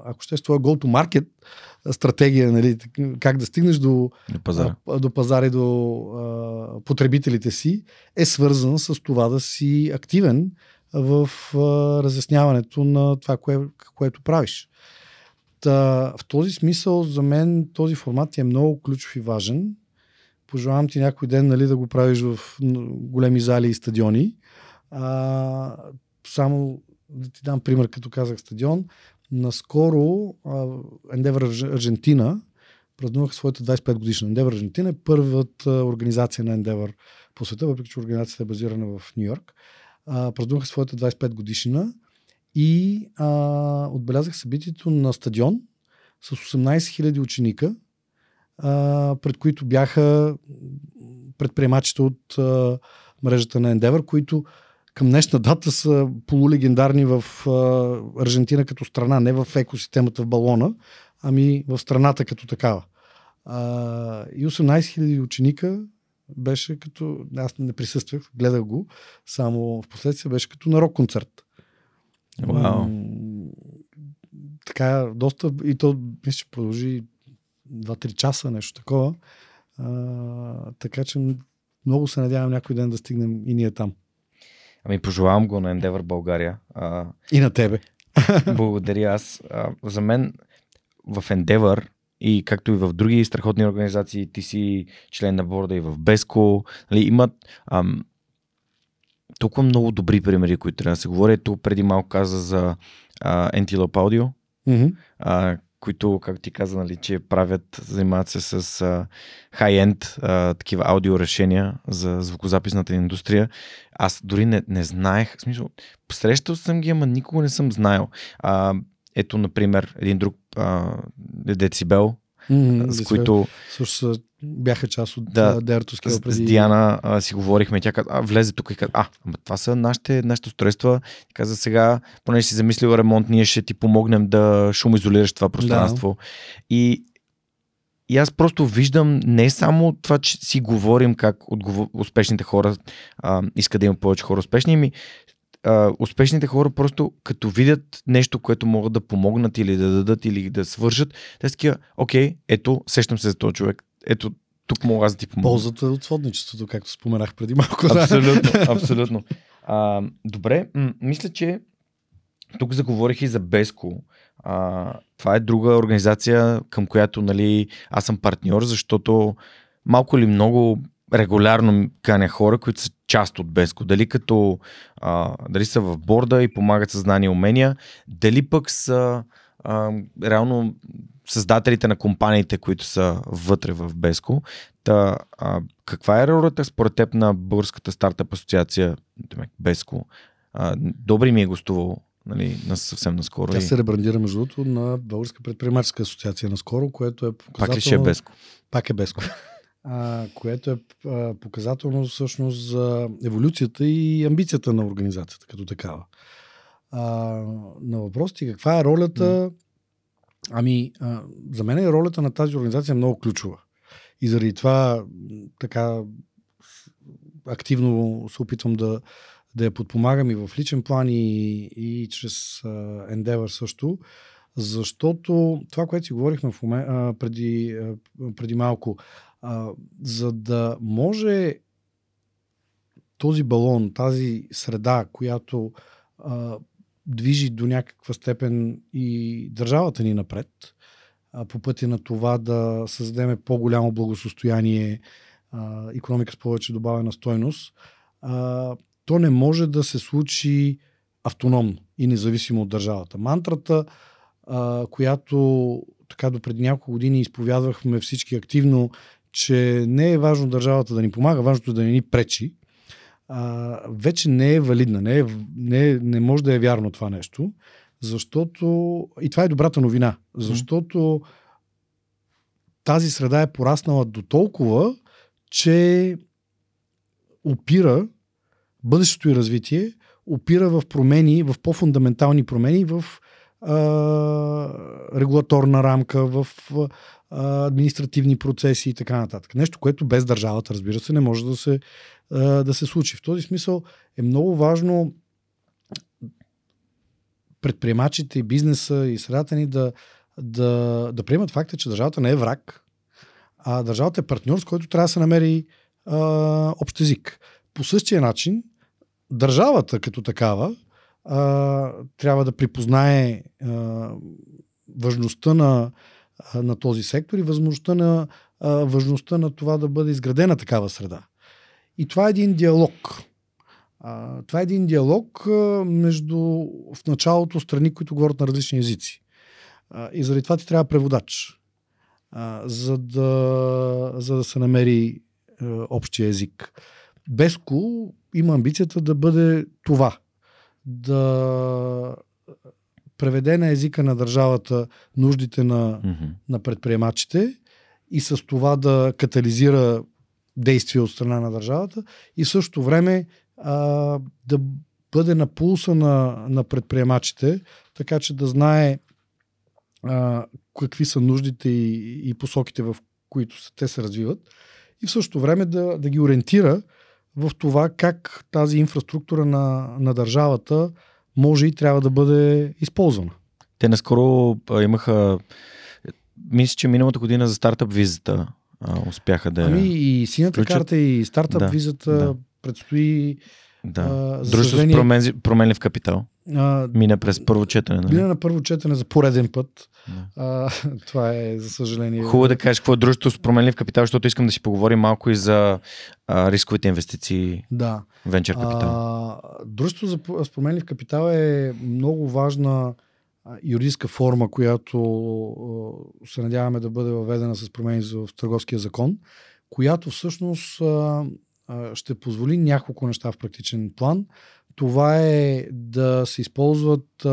ако ще е с твоя go-to-market стратегия, нали, как да стигнеш до пазара и до потребителите си, е свързан с това да си активен в разясняването на това, което правиш. В този смисъл, за мен този формат е много ключов и важен. Пожелавам ти някой ден, нали, да го правиш в големи зали и стадиони. Само да ти дам пример, като казах стадион. Наскоро Endeavor Аржентина празнуваха своята 25 годишна. Endeavor Аржентина е първата организация на Endeavor по света, въпреки че организацията е базирана в Нью-Йорк. Празнуваха своята 25 годишна и отбелязах събитието на стадион с 18 000 ученика, пред които бяха предприемачите от мрежата на Endeavor, които към днешна дата са полулегендарни в Аржентина като страна, не в екосистемата в балона, ами в страната като такава. И 18 000 ученика беше като... Аз не присъствах, гледах го, само в последствие беше като на рок-концерт. Вау! Така, доста... И то, мисля, че продължи 2-3 часа, нещо такова. Така че много се надявам някой ден да стигнем и ние там. Ами пожелавам го на Endeavor България. И на тебе. Благодаря аз. За мен в Endeavor и както и в други страхотни организации, ти си член на борда и в BESCO, нали, имат толкова много добри примери, които трябва да се говори. Тук преди малко каза за Antelope Audio, които, както ти каза, нали, че правят, занимават се с хай-енд, такива аудиорешения за звукозаписната индустрия. Аз дори не знаех, в смисъл, срещал съм ги, ама никога не съм знаел. Ето, например, един друг Decibel, с които... Също бяха част от Dare to Scale преди. С Диана си говорихме и тя каза, влезе тук и каза, това са нашите устройства. И каза, сега, понеже си замислил ремонт, ние ще ти помогнем да шумоизолираш това пространство. Да. И аз просто виждам не само това, че си говорим как успешните хора искат да има повече хора успешни, успешните хора просто като видят нещо, което могат да помогнат или да дадат, или да свържат, те са такива, окей, ето, сещам се за този човек. Ето, тук мога аз да ти помогна. Ползата от сводничеството, както споменах преди малко. Абсолютно, абсолютно. Добре, мисля, че тук заговорих и за BESCO. Това е друга организация, към която, нали, аз съм партньор, защото малко или много регулярно каня хора, които са част от BESCO. Дали са в борда и помагат със знания и умения, дали пък са реално създателите на компаниите, които са вътре в BESCO. Та, каква е ролята според теб на Българската стартъп асоциация BESCO? Добри ми е гостувал, нали, на съвсем наскоро. Тя се ребрандира, между другото, на Българска предприемаческа асоциация наскоро, което е показателно... Пак ли ще е BESCO? Пак е BESCO. Което е показателно всъщност за еволюцията и амбицията на организацията като такава. На въпрос ти каква е ролята... Ами, за мен е ролята на тази организация много ключова. И заради това така активно се опитвам да я подпомагам и в личен план и чрез Endeavor също. Защото това, което си говорихме в преди малко, за да може този балон, тази среда, която движи до някаква степен и държавата ни напред, по пътя на това да създадем по-голямо благосостояние, икономика с повече добавена стойност, то не може да се случи автономно и независимо от държавата. Мантрата, която така допреди няколко години изповядвахме всички активно, че не е важно държавата да ни помага, важното е да не ни пречи, вече не е валидна. Не може да е вярно това нещо. Защото... И това е добрата новина. Защото тази среда е пораснала до толкова, че опира бъдещето и развитие, опира в промени, в по-фундаментални промени, в регулаторна рамка, в административни процеси и така нататък. Нещо, което без държавата, разбира се, не може да се случи. В този смисъл е много важно предприемачите и бизнеса и средата ни да приемат факта, че държавата не е враг, а държавата е партньор, с който трябва да се намери общ език. По същия начин държавата като такава трябва да припознае важността на този сектор и важността на това да бъде изградена такава среда. И това е един диалог. Това е един диалог между в началото страни, които говорят на различни езици. И заради това ти трябва преводач, за да се намери общия език. BESCO има амбицията да бъде това. Да преведе на езика на държавата нуждите на предприемачите и с това да катализира действия от страна на държавата и в същото време да бъде на пулса на предприемачите, така че да знае какви са нуждите и посоките, в които те се развиват, и в същото време да ги ориентира в това как тази инфраструктура на държавата може и трябва да бъде използвана. Те наскоро имаха, мисля, че миналата година за стартъп визата успяха да... Ами и синята карта и стартъп визата предстои... Дружество с променлив капитал. Мина през първо четене. Нали? Мина на първо четене за пореден път. Това е, за съжаление... Хубаво да кажеш какво е дружество с променлив капитал, защото искам да си поговорим малко и за рисковите инвестиции. Да. Венчър капитал. Дружество с променлив капитал е много важна юридическа форма, която се надяваме да бъде въведена с промени в Търговския закон, която всъщност ще позволи няколко неща в практичен план. Това е да се използват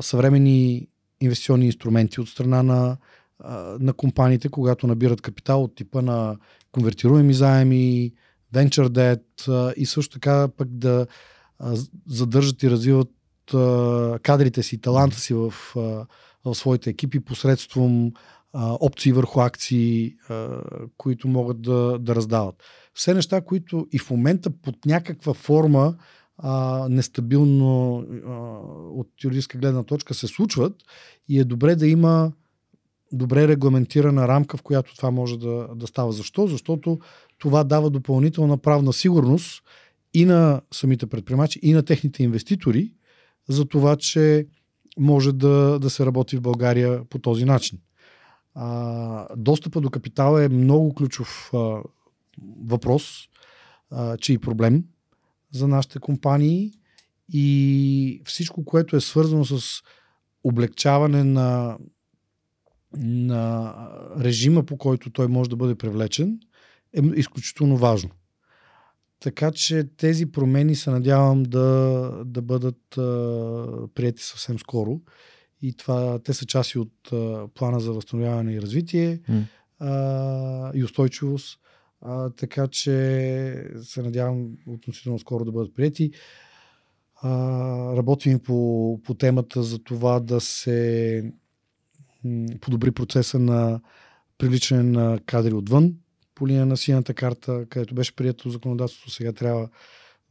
съвременни инвестиционни инструменти от страна на компаниите, когато набират капитал от типа на конвертируеми заеми, venture debt, и също така пък да задържат и развиват кадрите си, таланта си в своите екипи посредством опции върху акции, които могат да раздават. Все неща, които и в момента под някаква форма нестабилно от юридическа гледна точка се случват, и е добре да има добре регламентирана рамка, в която това може да става. Защо? Защото това дава допълнителна правна сигурност и на самите предприемачи, и на техните инвеститори, за това, че може да се работи в България по този начин. Достъпа до капитала е много ключов въпрос, че и проблем за нашите компании, и всичко, което е свързано с облегчаване на на режима, по който той може да бъде привлечен, е изключително важно. Така че тези промени се надявам да бъдат приети съвсем скоро. И това, те са части от плана за възстановяване и развитие и устойчивост. Така че се надявам относително скоро да бъдат приети. Работим по темата за това да се подобри процеса на привличане на кадри отвън по линия на синята карта, където беше прието законодателството. Сега трябва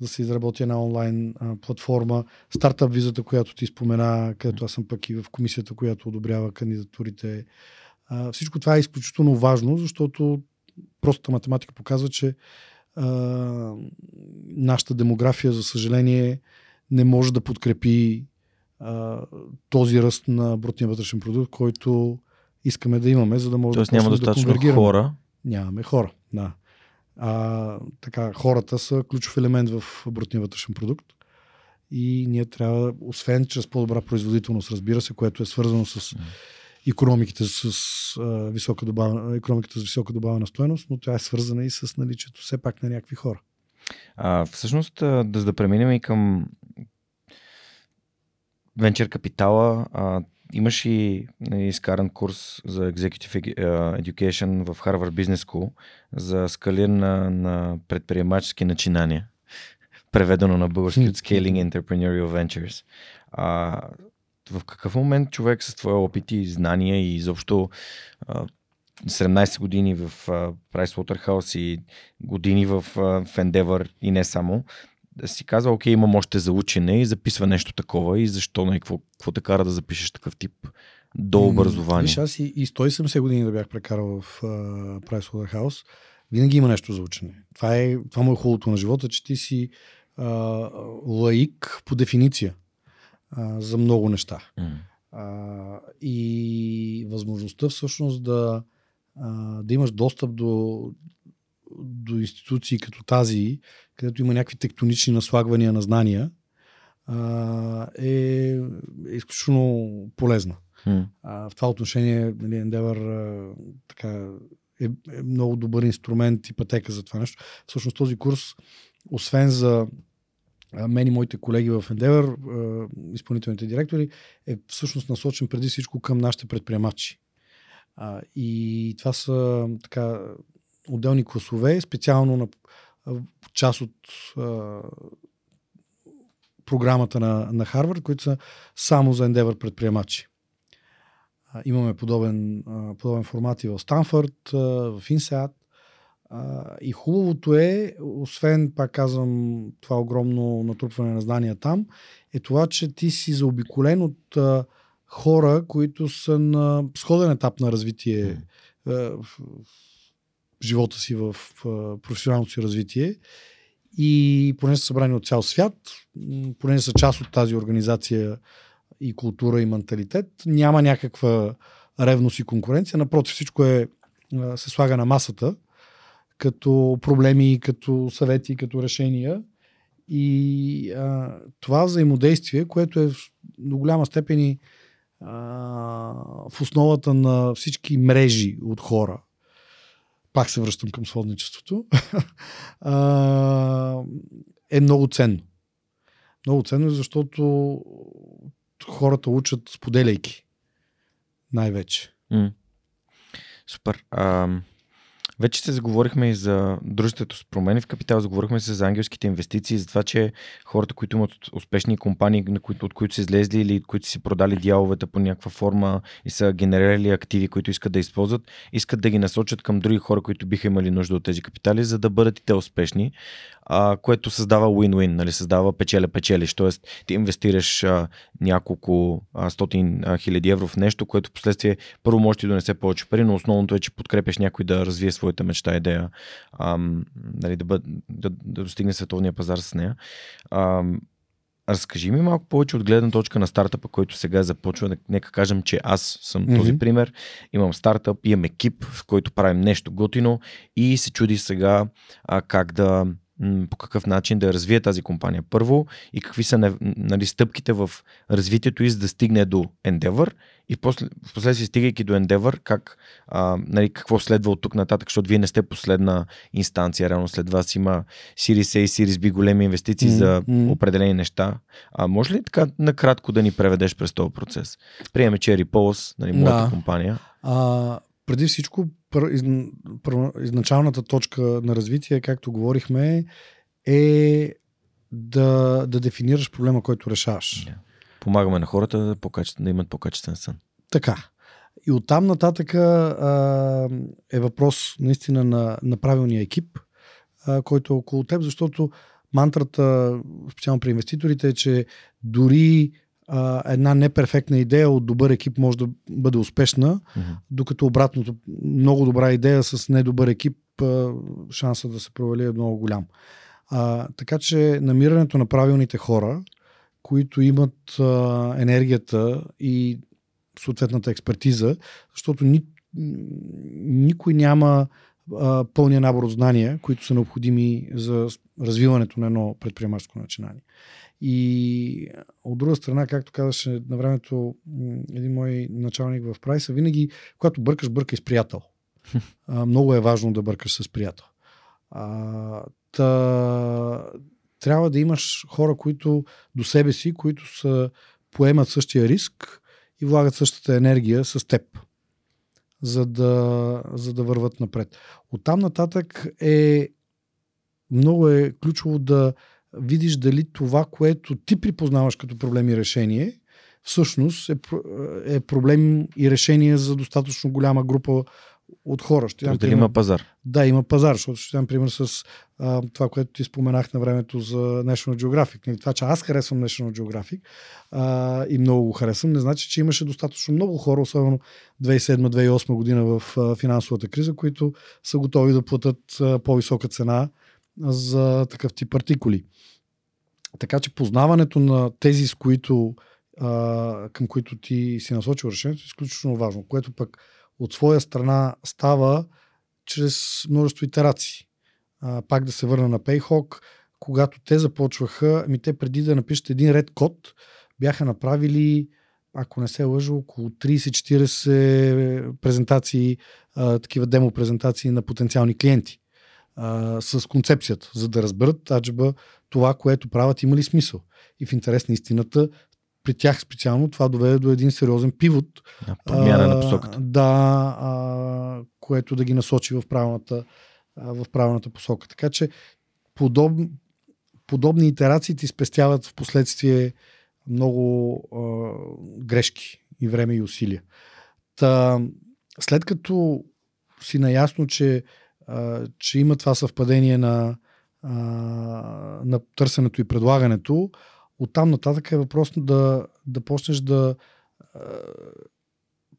да се изработи една онлайн платформа. Стартъп визата, която ти спомена, където аз съм пък и в комисията, която одобрява кандидатурите. Всичко това е изключително важно, защото простата математика показва, че нашата демография, за съжаление, не може да подкрепи този ръст на брутния вътрешен продукт, който искаме да имаме, за да може да конвергираме. Тоест няма достатъчно хора? Нямаме хора, да. Хората са ключов елемент в брутния вътрешен продукт и ние трябва, освен чрез по-добра производителност, разбира се, което е свързано с икономиката с висока добавена стойност, но тя е свързана и с наличието все пак на някакви хора. Всъщност, да преминем и към венчър капитала, имаш и изкаран курс за Executive Education в Harvard Business School за скалиране на предприемачески начинания, преведено на български от Scaling Entrepreneurial Ventures. В какъв момент човек с твоя опит и знания и изобщо 17 години в PricewaterhouseCoopers и години в Endeavor и не само, да си казва, окей, имам още за учене и записва нещо такова и защо, не, какво те кара да запишеш такъв тип до образование? Виж, аз и 170 години да бях прекарал в PricewaterhouseCoopers, винаги има нещо за учене. Това му е хубавото на живота, че ти си лаик по дефиниция за много неща. И възможността всъщност да имаш достъп до институции като тази, където има някакви тектонични наслагвания на знания, е изключително полезна. В това отношение Endeavor е много добър инструмент и пътека за това нещо. Всъщност този курс, освен за мен и моите колеги в Endeavor, изпълнителните директори, е всъщност насочен преди всичко към нашите предприемачи. И това са отделни класове, специално на част от програмата на Харвард, които са само за Endeavor предприемачи. Имаме подобен формат и в Станфорд, в INSEAD. И хубавото е, освен, пак казвам, това огромно натрупване на знания там, е това, че ти си заобиколен от хора, които са на сходен етап на развитие в живота си, в професионалното си развитие, и поне са събрани от цял свят, поне са част от тази организация и култура и менталитет, няма някаква ревност и конкуренция, напротив, всичко се слага на масата като проблеми, като съвети, като решения, и това взаимодействие, което е до голяма степен и в основата на всички мрежи от хора. Пак се връщам към сводничеството. Е много ценно. Много ценно, защото хората учат споделяйки. Най-вече. Супер. Вече се заговорихме и за дружеството с промени в капитала, заговорихме се за ангелските инвестиции, за това, че хората, които имат успешни компании, от които са излезли или които си продали дяловете по някаква форма и са генерирали активи, които искат да използват, искат да ги насочат към други хора, които биха имали нужда от тези капитали, за да бъдат и те успешни, което създава win-win, нали? Създава печеля-печелиш, т.е. ти инвестираш няколко стотин хиляди евро в нещо, което последствие първо може ти донесе повече пари, но основното е, че подкрепяш някой да развие своята мечта, идея, нали, да достигне световния пазар с нея. Разкажи ми малко повече от гледна точка на стартъпа, който сега започва. Нека кажем, че аз съм този пример. Имам стартъп, имам екип, в който правим нещо готино и се чуди сега как да по какъв начин да развие тази компания първо и какви са, нали, стъпките в развитието и за да стигне до Endeavor и впоследствие стигайки до Endeavor, как, нали, какво следва от тук нататък, защото вие не сте последна инстанция, реално след вас има Series A и Series B големи инвестиции за определени неща. Може ли така накратко да ни преведеш през този процес? Приеме, че е Repulse, нали, моята компания. Преди всичко, изначалната точка на развитие, както говорихме, е да дефинираш проблема, който решаваш. Yeah. Помагаме на хората да имат по-качествен сън. Така. И оттам нататък е въпрос наистина на правилния екип, който е около теб, защото мантрата, специално при инвеститорите, е, че дори една неперфектна идея от добър екип може да бъде успешна, докато обратното, много добра идея с недобър екип, шанса да се провали е много голям. Така че намирането на правилните хора, които имат енергията и съответната експертиза, защото никой няма пълния набор от знания, които са необходими за развиването на едно предприемаческо начинание. И от друга страна, както казаше на времето един мой началник в Прайса, винаги, когато бъркаш, бъркай с приятел. Много е важно да бъркаш с приятел. Трябва да имаш хора, които до себе си, които поемат същия риск и влагат същата енергия с теб, за да върват напред. Оттам нататък много е ключово да видиш дали това, което ти припознаваш като проблем и решение, всъщност е проблем и решение за достатъчно голяма група от хора. Дали има пазар? Да, има пазар, защото ще дам пример с това, което ти споменах на времето за National Geographic. Това, че аз харесвам National Geographic и много го харесвам, не значи, че имаше достатъчно много хора, особено 2007-2008 година в финансовата криза, които са готови да платят по-висока цена за такъв тип артикули. Така че познаването на тези, към които ти си насочил решението, е изключително важно, което пък от своя страна става чрез множество итерации. Пак да се върна на PayHawk, когато те започваха, те преди да напишат един ред код, бяха направили, ако не се лъжа, около 30-40 презентации, такива демо презентации на потенциални клиенти. С концепцията, за да разберат аджеба това, което правят, има ли смисъл. И в интерес на истината, при тях специално това доведе до един сериозен пивот. Промяна на посоката. Което да ги насочи в правилната посока. Така че подобни итерации ти спестяват в последствие много грешки и време и усилия. След като си наясно, че има това съвпадение на търсенето и предлагането, оттам нататък е въпрос да почнеш да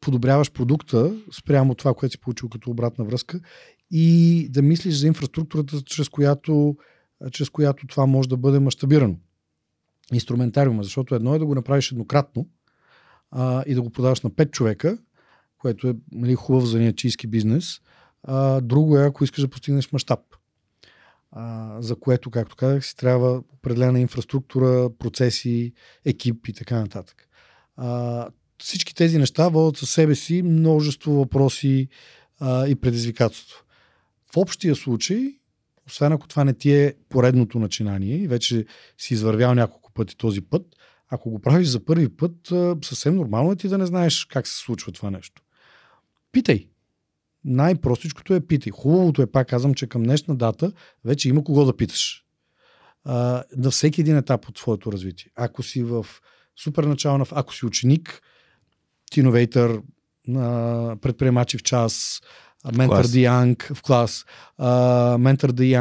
подобряваш продукта спрямо това, което си получил като обратна връзка и да мислиш за инфраструктурата, чрез която това може да бъде мащабирано. Инструментариума, защото едно е да го направиш еднократно и да го продаваш на 5 човека, което е хубав занятийски бизнес. Друго е, ако искаш да постигнеш мащаб, за което, както казах, си трябва определена инфраструктура, процеси, екип и така нататък. Всички тези неща водят със себе си множество въпроси и предизвикателства. В общия случай, освен ако това не ти е поредното начинание и вече си извървял няколко пъти този път, ако го правиш за първи път, съвсем нормално е ти да не знаеш как се случва това нещо. Питай! Най-простичкото е питай. Хубавото е, пак казвам, че към днешна дата вече има кого да питаш. На всеки един етап от твоето развитие. Ако си в супер начална, ако си ученик, иновейтър, предприемачи в час, Mentor the Young в клас, Mentor the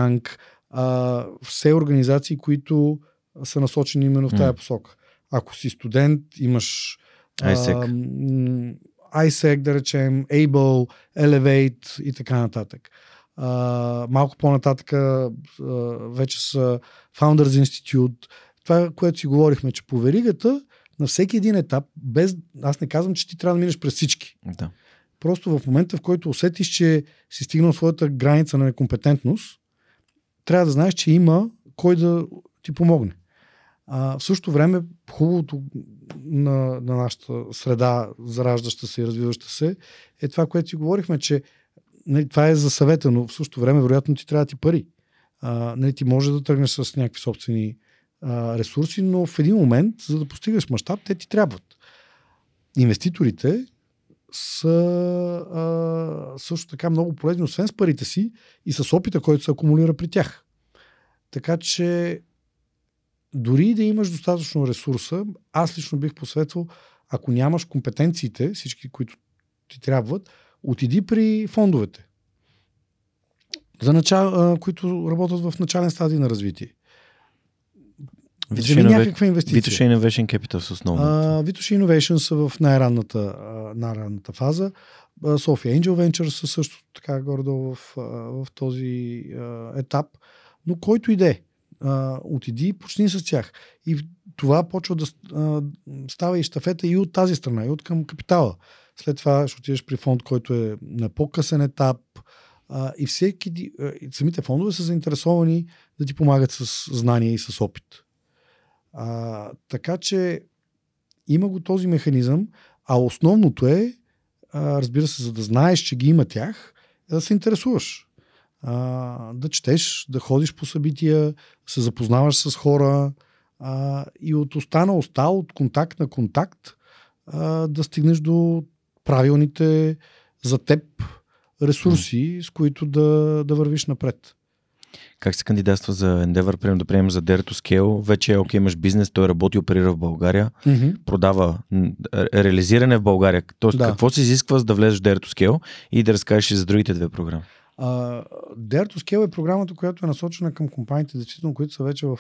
Young, все организации, които са насочени именно в тая посока. Ако си студент, имаш ISEC, да речем, Able, Elevate и така нататък. Малко по-нататък вече са Founders Institute. Това, което си говорихме, че по веригата на всеки един етап, аз не казвам, че ти трябва да минеш през всички. Да. Просто в момента, в който усетиш, че си стигнал своята граница на некомпетентност, трябва да знаеш, че има кой да ти помогне. В същото време, хубавото на нашата среда, зараждаща се и развиваща се, е това, което си говорихме, че нали, това е за съвета, но в същото време, вероятно, ти трябва да ти пари. Нали, ти може да тръгнеш с някакви собствени ресурси, но в един момент, за да постигаш мащаб, те ти трябват. Инвеститорите са също така много полезни, освен с парите си и с опита, който се акумулира при тях. Така че дори да имаш достатъчно ресурса, аз лично бих посветвал, ако нямаш компетенциите, всички, които ти трябват, отиди при фондовете, които работят в начален стадий на развитие. Вземи някаква инвестиция. Витоша Innovation Capital с основната. Витоша Innovation са в най-ранната фаза. Sofia Angel Ventures са също така горе-долу в този етап. Но който иде, отиди и почни с тях. И това почва да става и щафета и от тази страна, и от към капитала. След това ще отидеш при фонд, който е на по-късен етап. И самите фондове са заинтересовани да ти помагат с знания и с опит. Така че има го този механизъм, а основното е, разбира се, за да знаеш, че ги има тях, е да се интересуваш. Да четеш, да ходиш по събития, се запознаваш с хора и от уста на уста, от контакт на контакт, да стигнеш до правилните за теб ресурси, с които да вървиш напред. Как се кандидатства за Endeavor, примерно да приемем за Dare to Scale? Вече окей, имаш бизнес, той работи, оперира в България, продава, реализиране в България. Тоест, какво се изисква за да влезеш в Dare to Scale и да разкажеш и за другите две програми? Dare to Scale е програмата, която е насочена към компаниите, действително, които са вече в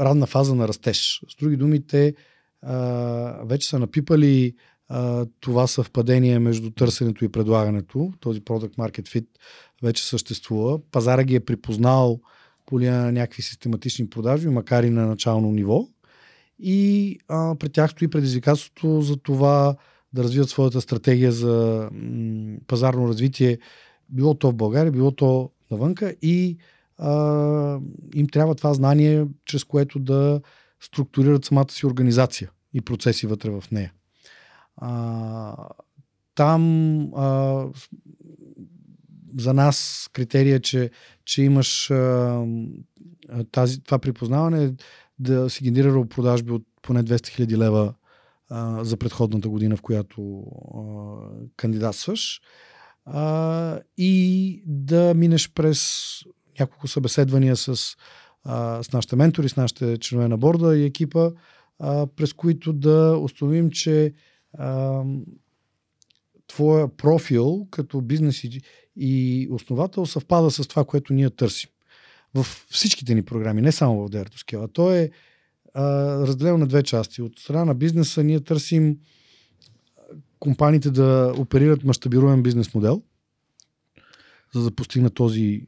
ранна фаза на растеж. С други думи, те вече са напипали това съвпадение между търсенето и предлагането. Този Product Market Fit вече съществува. Пазара ги е припознал по линия на някакви систематични продажби, макар и на начално ниво. И пред тях стои предизвикателството за това да развият своята стратегия за пазарно развитие, било то в България, било то навънка, и им трябва това знание, чрез което да структурират самата си организация и процеси вътре в нея. За нас критерия, че имаш това припознаване, да си генерира продажби от поне 200 000 лева за предходната година, в която кандидатстваш, и да минеш през няколко събеседвания с нашите ментори, с нашите членове на борда и екипа, през които да установим, че твоя профил като бизнес и основател съвпада с това, което ние търсим. Във всичките ни програми, не само в Dare to Scale. То е разделено на две части. От страна на бизнеса ние търсим компаниите да оперират мащабируем бизнес модел, за да постигнат този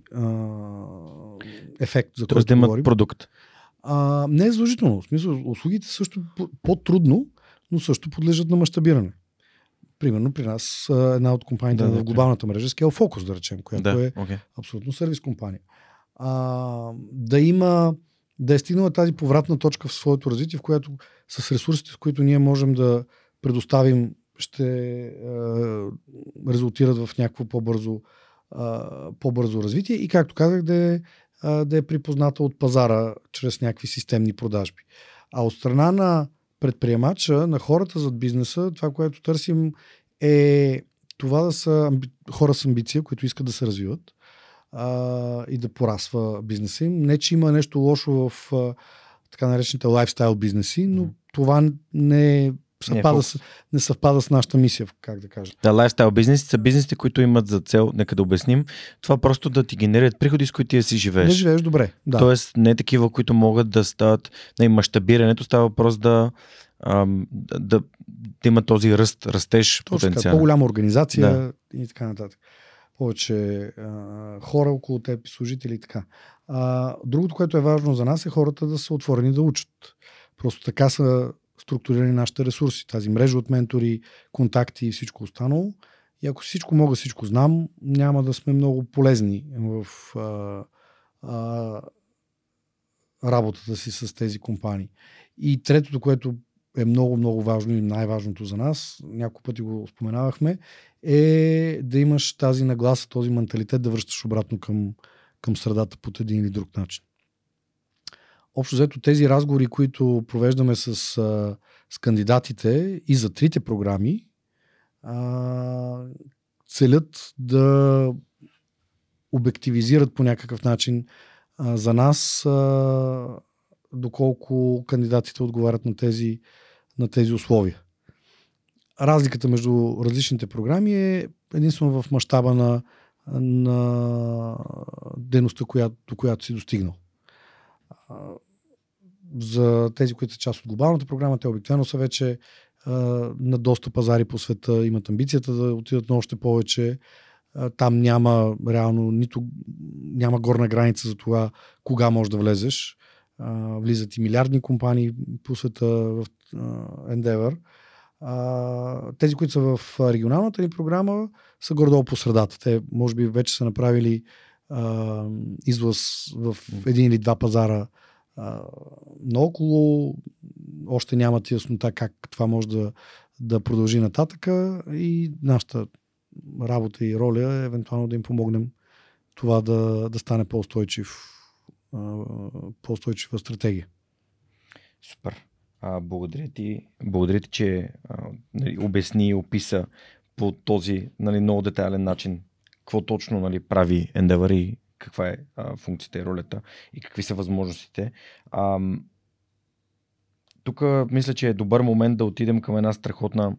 ефект, за който говорим. Продукт. Не е задължително. В смисъл, услугите също по-трудно, но също подлежат на мащабиране. Примерно при нас една от компаниите в глобалната мрежа е Scale Focus, да речем, която е абсолютно сервис компания. Да е стигнала тази повратна точка в своето развитие, в която с ресурсите, с които ние можем да предоставим, ще резултират в някакво по-бързо развитие и, както казах, да е припозната от пазара чрез някакви системни продажби. А от страна на предприемача, на хората зад бизнеса, това, което търсим, е това да са хора с амбиция, които искат да се развиват и да порасва бизнеса им. Не, че има нещо лошо в така наречените лайфстайл бизнеси, но това не съвпада с нашата мисия, как да кажа. Да, лайфстайл бизнеси са бизнесите, които имат за цел, нека да обясним, това просто да ти генерират приходи, с които ти си живееш. Да живееш добре. Да. Тоест не такива, които могат да стават, мащабирането става въпрос да има този растеж потенциал. По-голяма организация и така нататък. Повече хора около теб, служители и така. Другото, което е важно за нас, е хората да са отворени да учат. Просто така са структурирани нашите ресурси, тази мрежа от ментори, контакти и всичко останало. И ако всичко мога, всичко знам, няма да сме много полезни в работата си с тези компании. И третото, което е много важно и най-важното за нас, няколко пъти го споменавахме, е да имаш тази нагласа, този менталитет да връщаш обратно към средата по един или друг начин. Общо взето тези разговори, които провеждаме с кандидатите и за трите програми, целят да обективизират по някакъв начин за нас доколко кандидатите отговарят на тези условия. Разликата между различните програми е единствено в мащаба на дейността, до която си достигнал. За тези, които са част от глобалната програма, те обикновено са вече на доста пазари по света, имат амбицията да отидат на още повече. Там няма реално няма горна граница за това кога можеш да влезеш. Влизат и милиардни компании по света в Endeavor. Тези, които са в регионалната ни програма, са горе-долу по средата. Те може би вече са направили излъз в един или два пазара наоколо. Още нямат яснота как това може да продължи нататъка и нашата работа и роля е евентуално да им помогнем това да стане по-устойчива стратегия. Супер. Благодаря ти, че обясни и описа по този много детайлен начин какво точно прави Endeavor и каква е функцията и ролята и какви са възможностите. Тук мисля, че е добър момент да отидем към една страхотна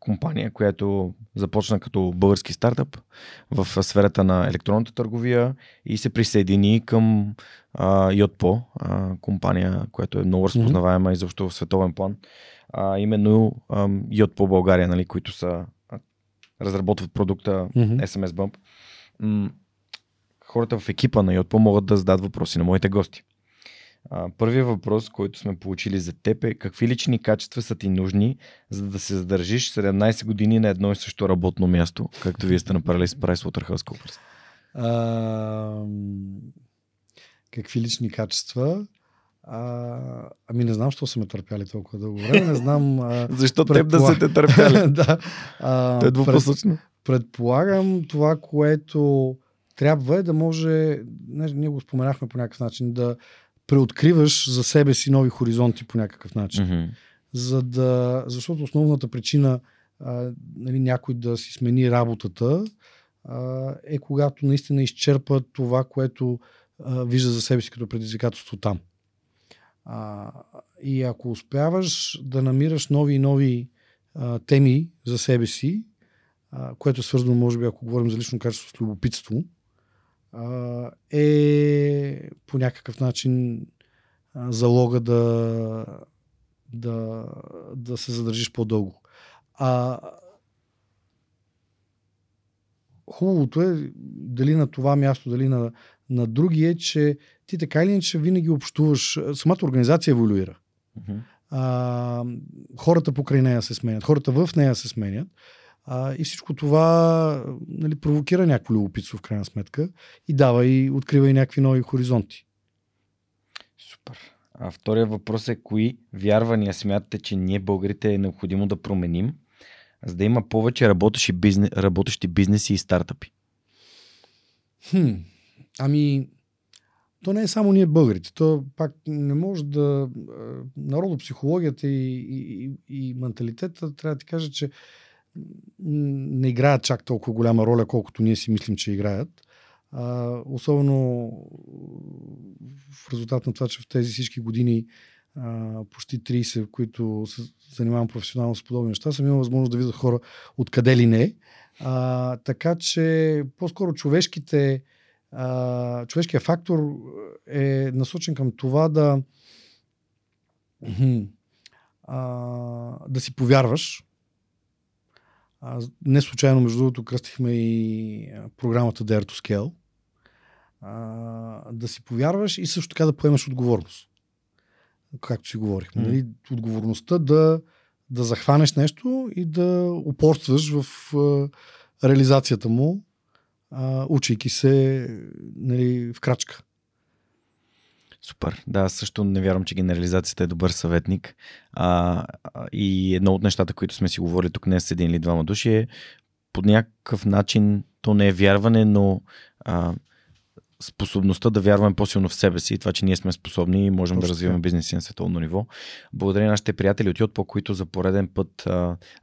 компания, която започна като български стартъп в сферата на електронната търговия и се присъедини към Yotpo, компания, която е много разпознаваема и защо в световен план. Именно Yotpo България, нали, които са разработват продукта SMS Bump. Хората в екипа на Yotpo могат да зададат въпроси на моите гости. Първият въпрос, който сме получили за теб е: какви лични качества са ти нужни, за да се задържиш 17 години на едно и също работно място, както вие сте направили с PricewaterhouseCoopers? Какви лични качества? Не знам, защо са ме търпяли толкова дълго време. Не знам. Защо теб да са те търпяли? Да. То е двупосочно. Предполагам, това, което трябва е да може, ние го споменахме по някакъв начин, да преоткриваш за себе си нови хоризонти по някакъв начин. Защото основната причина някой да си смени работата е когато наистина изчерпа това, което вижда за себе си като предизвикателство там. И ако успяваш да намираш нови и нови теми за себе си, което е свързано, може би, ако говорим за лично качество, с любопитство, е по някакъв начин залога да се задържиш по-дълго. Хубавото е, дали на това място, дали на други, е, че ти така или иначе винаги общуваш. Самата организация еволюира. Хората покрай нея се сменят, хората в нея се сменят. И всичко това провокира някакво любопитство в крайна сметка и дава и открива и някакви нови хоризонти. Супер. Втория въпрос е: кои вярвания смятате, че ние българите е необходимо да променим, за да има повече работещи бизнеси и стартъпи? То не е само ние българите. То пак не може да... Народопсихологията и менталитета, трябва да ти кажа, че не играят чак толкова голяма роля, колкото ние си мислим, че играят. Особено в резултат на това, че в тези всички години, почти 30, в които се занимавам професионално с подобни неща, съм имал възможност да видя хора откъде ли не. Така че по-скоро човешкият фактор е насочен към това да си повярваш. Не случайно, между другото, кръстихме и програмата Dare to Scale. Да си повярваш и също така да поемаш отговорност. Както си говорихме. Нали? Отговорността да захванеш нещо и да упорстваш в реализацията му, учейки се в крачка. Супер. Да, също не вярвам, че генерализацията е добър съветник. И едно от нещата, които сме си говорили тук днес с един или двама души е по някакъв начин, то не е вярване, но способността да вярваме по-силно в себе си и това, че ние сме способни и можем да развиваме бизнеси на световно ниво. Благодаря нашите приятели от Yotpo, които за пореден път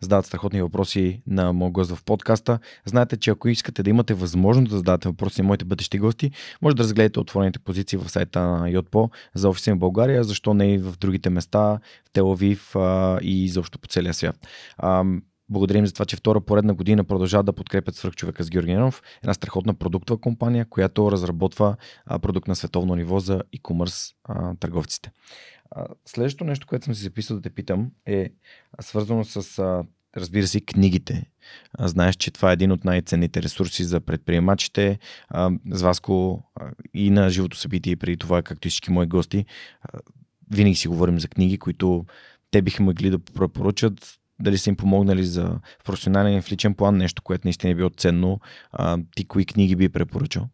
задават страхотни въпроси на моя гост в подкаста. Знаете, че ако искате да имате възможност да зададете въпроси на моите бъдещи гости, може да разгледате отворените позиции в сайта на Yotpo за офиси в България, защо не и в другите места, в Тел-Авив и изобщо по целия свят. Благодарим за това, че втора поредна година продължават да подкрепят Свръхчовека с Георги Ненов, една страхотна продуктова компания, която разработва продукт на световно ниво за e-commerce търговците. Следващото нещо, което съм си записал да те питам, е свързано с, разбира се, книгите. Знаеш, че това е един от най-ценните ресурси за предприемачите. С Васко и на живото събитие, преди това, както и всички мои гости, винаги си говорим за книги, които те биха могли да препоръчат. Дали са им помогнали за професионален и в личен план, нещо, което наистина е било ценно. Ти кои книги би препоръчал?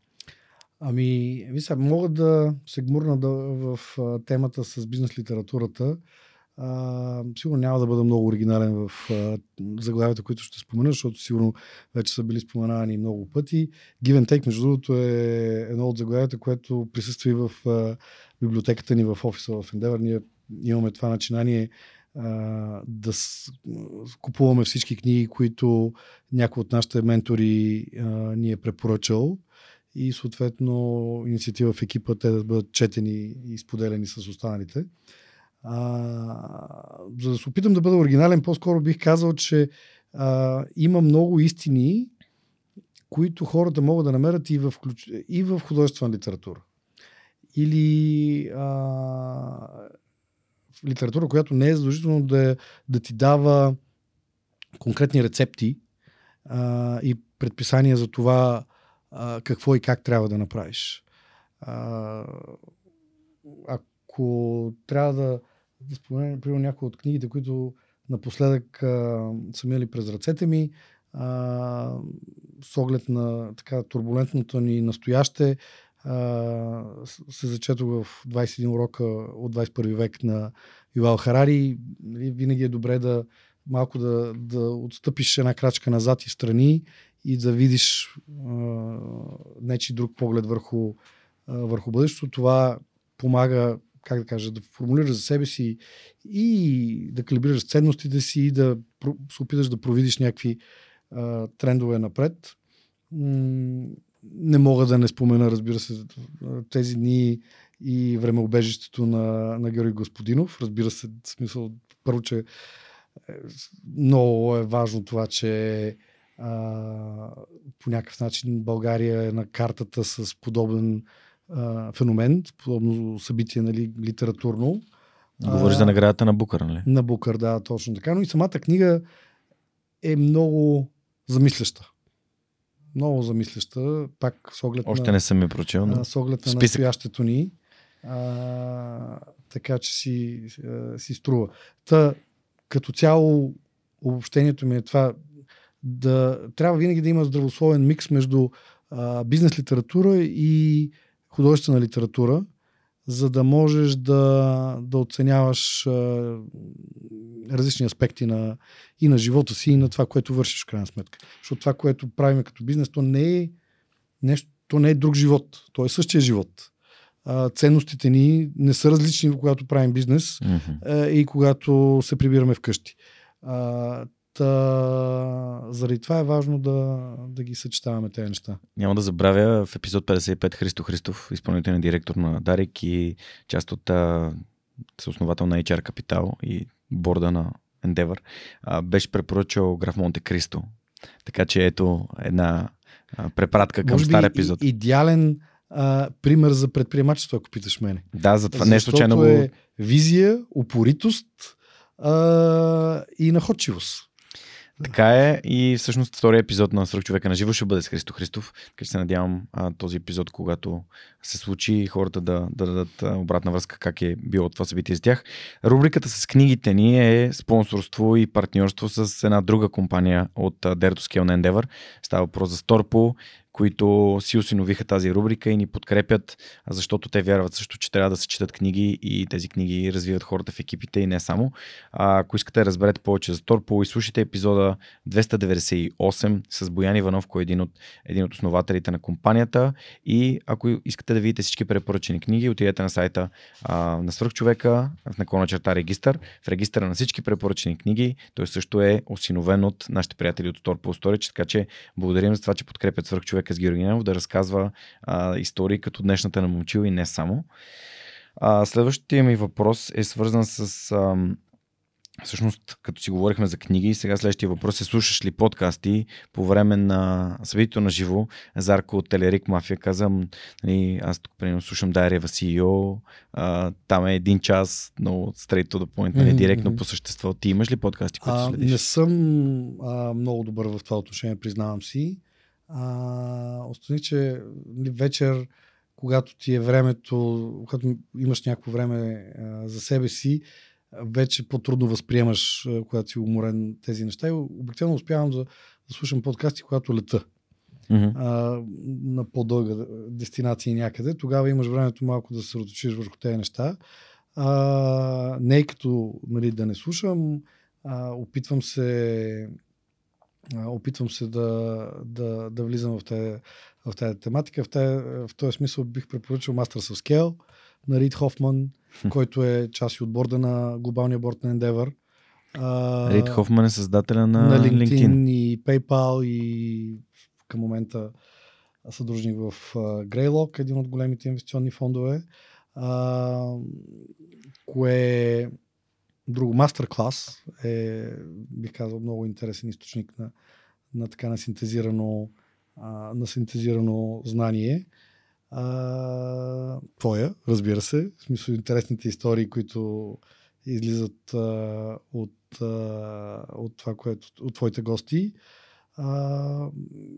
Ами сега мога да се гмурна в темата с бизнес литературата. Сигурно няма да бъда много оригинален в заглавията, които ще спомена, защото сигурно вече са били споменавани много пъти. Give and Take, между другото, е едно от заглавията, което присъства и в библиотеката ни в офиса в Endeavor. Ние имаме това начинание да купуваме всички книги, които някой от нашите ментори ни е препоръчал и съответно инициатива в екипа те да бъдат четени и споделени с останалите. За да се опитам да бъда оригинален, по-скоро бих казал, че има много истини, които хората могат да намерят и в художествена литература. Или литература, която не е задължително да ти дава конкретни рецепти и предписания за това какво и как трябва да направиш. Ако трябва да споменем примерно някои от книгите, които напоследък са минали през ръцете ми, с оглед на така турбулентното ни настояще, се зачетох в 21 урока от 21 век на Ювал Харари. Винаги е добре да малко да отстъпиш една крачка назад и страни и да видиш нечи друг поглед върху бъдещето. Това помага, как да кажа, да формулираш за себе си и да калибрираш ценностите си и да се опиташ да провидиш някакви трендове напред. Не мога да не спомена, разбира се, тези дни и времеубежището на Георги Господинов. Разбира се, в смисъл, първо, че много е важно това, че по някакъв начин България е на картата с подобен феномен, подобно събитие, нали, литературно. Говориш за наградата на Букър, нали? На Букър, да, точно така. Но и самата книга е много замисляща. Много замисляща, пак с оглед още не съм я прочел, но с оглед на настоящето ни. Така че си струва. Като цяло обобщението ми е това, трябва винаги да има здравословен микс между бизнес литература и художествена литература, за да можеш да оценяваш различни аспекти и на живота си, и на това, което вършиш в крайна сметка. Защото това, което правим като бизнес, то не е друг живот. То е същия живот. Ценностите ни не са различни, когато правим бизнес и когато се прибираме вкъщи. Заради това е важно да ги съчетаваме тези неща. Няма да забравя в епизод 55 Христо Христов, изпълнителен директор на Дарик и част от съосновател на HR Capital и борда на Endeavor, беше препоръчал Граф Монте Кристо. Така че ето една препратка към стар епизод. Идеален пример за предприемачество, ако питаш мене. Да, за това нещо, че е визия, упоритост и находчивост. Така е, и всъщност втория епизод на Свръхчовека на живо ще бъде с Христо Христов. Така че се надявам този епизод, когато се случи, хората да дадат обратна връзка как е било това събитие с тях. Рубриката с книгите ни е спонсорство и партньорство с една друга компания от Dare to Scale на Endeavor. Става въпрос за StorPool, които си усиновиха тази рубрика и ни подкрепят, защото те вярват също, че трябва да се четат книги и тези книги развиват хората в екипите и не само. Ако искате да разберете повече за StorPool, изслушайте епизода 298 с Боян Иванов, който е един от основателите на компанията, и ако искате да видите всички препоръчени книги, отидете на сайта на Свръхчовека, /регистър. В регистъра на всички препоръчени книги, той също е осиновен от нашите приятели от StorPool Storage, така че благодарим за това, че подкрепят Свръхчовека с Георгиенов да разказва истории като днешната на Момчил и не само. Следващия ми въпрос е свързан с... Всъщност, като си говорихме за книги, сега следващия въпрос е: слушаш ли подкасти по време на събитието на живо? Зарко от Телерик Мафия казам, нали, аз тук примерно слушам Дария Васио, там е един час, но straight to the point, нали, директно по същество. Ти имаш ли подкасти, които следиш? Не съм много добър в това отношение, признавам си. Остани, че вечер, когато ти е времето, когато имаш някакво време за себе си, вече по-трудно възприемаш, когато си уморен, тези неща, и обикновено успявам да слушам подкасти, когато лета на по-дълга дестинация някъде. Тогава имаш времето малко да се съсредоточиш върху тези неща. Не е като, нали, да не слушам, опитвам се да влизам в тази тематика. В този смисъл бих препоръчал Masters of Scale на Рид Хофман, който е част и от борда на глобалния борд на Endeavor. Рид Хофман е създателя на LinkedIn и PayPal, и към момента съдружник в Greylock, един от големите инвестиционни фондове. Кое друго, мастер-клас е, бих казал, много интересен източник на така на синтезирано знание. Твоя, разбира се, в смисъл интересните истории, които излизат от това, което от твоите гости,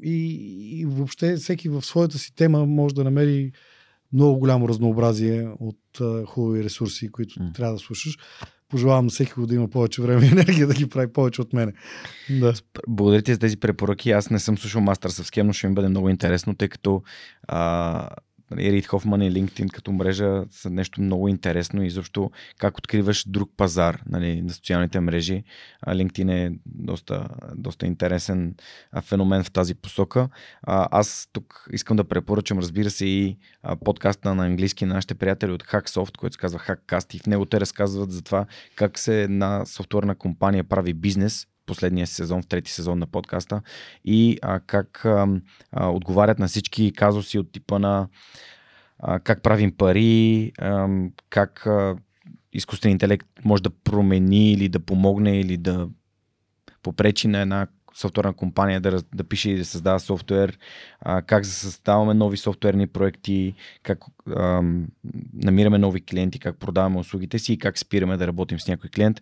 и въобще всеки в своята си тема може да намери много голямо разнообразие от хубави ресурси, които трябва да слушаш. Пожелавам всеки да има повече време и енергия да ги прави повече от мене. Да. Благодаря ти за тези препоръки. Аз не съм слушал Masters of Scale, но ще ми бъде много интересно, тъй като Рид Хофман и LinkedIn като мрежа са нещо много интересно, и изобщо как откриваш друг пазар, нали, на социалните мрежи. LinkedIn е доста интересен феномен в тази посока. Аз тук искам да препоръчам, разбира се, и подкаста на английски на нашите приятели от Hacksoft, който се казва Hackcast, и в него те разказват за това как се една софтуерна компания прави бизнес последния сезон, в трети сезон на подкаста, и как отговарят на всички казуси от типа на как правим пари, как изкуствен интелект може да промени или да помогне, или да попречи на една софтуерна компания да пише и да създава софтуер, как да създаваме нови софтуерни проекти, как намираме нови клиенти, как продаваме услугите си и как спираме да работим с някой клиент.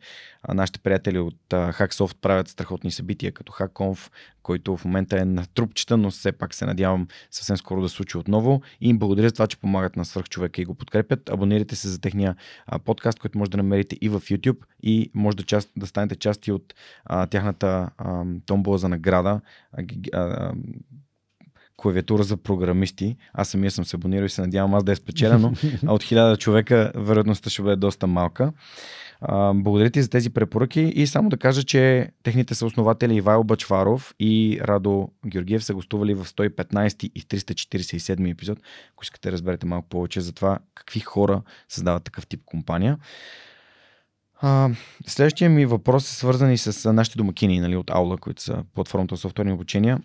Нашите приятели от Hacksoft правят страхотни събития, като HackConf, който в момента е на трупчета, но все пак се надявам съвсем скоро да случи отново. И им благодаря за това, че помагат на Свръхчовека и го подкрепят. Абонирайте се за техния подкаст, който може да намерите и в YouTube, и може да станете части от тяхната томбола за награда, клавиатура за програмисти. Аз самия съм се абонирал и се надявам аз да е спечеля, но от 1000 човека вероятността ще бъде доста малка. Благодаря ти за тези препоръки, и само да кажа, че техните съоснователи Ивайл Бачваров и Радо Георгиев са гостували в 115 и в 347 епизод, ако искате да разберете малко повече за това какви хора създават такъв тип компания. Следващия ми въпрос е свързан и с нашите домакини, нали, от Aula, които са платформата за софтуерни обучения.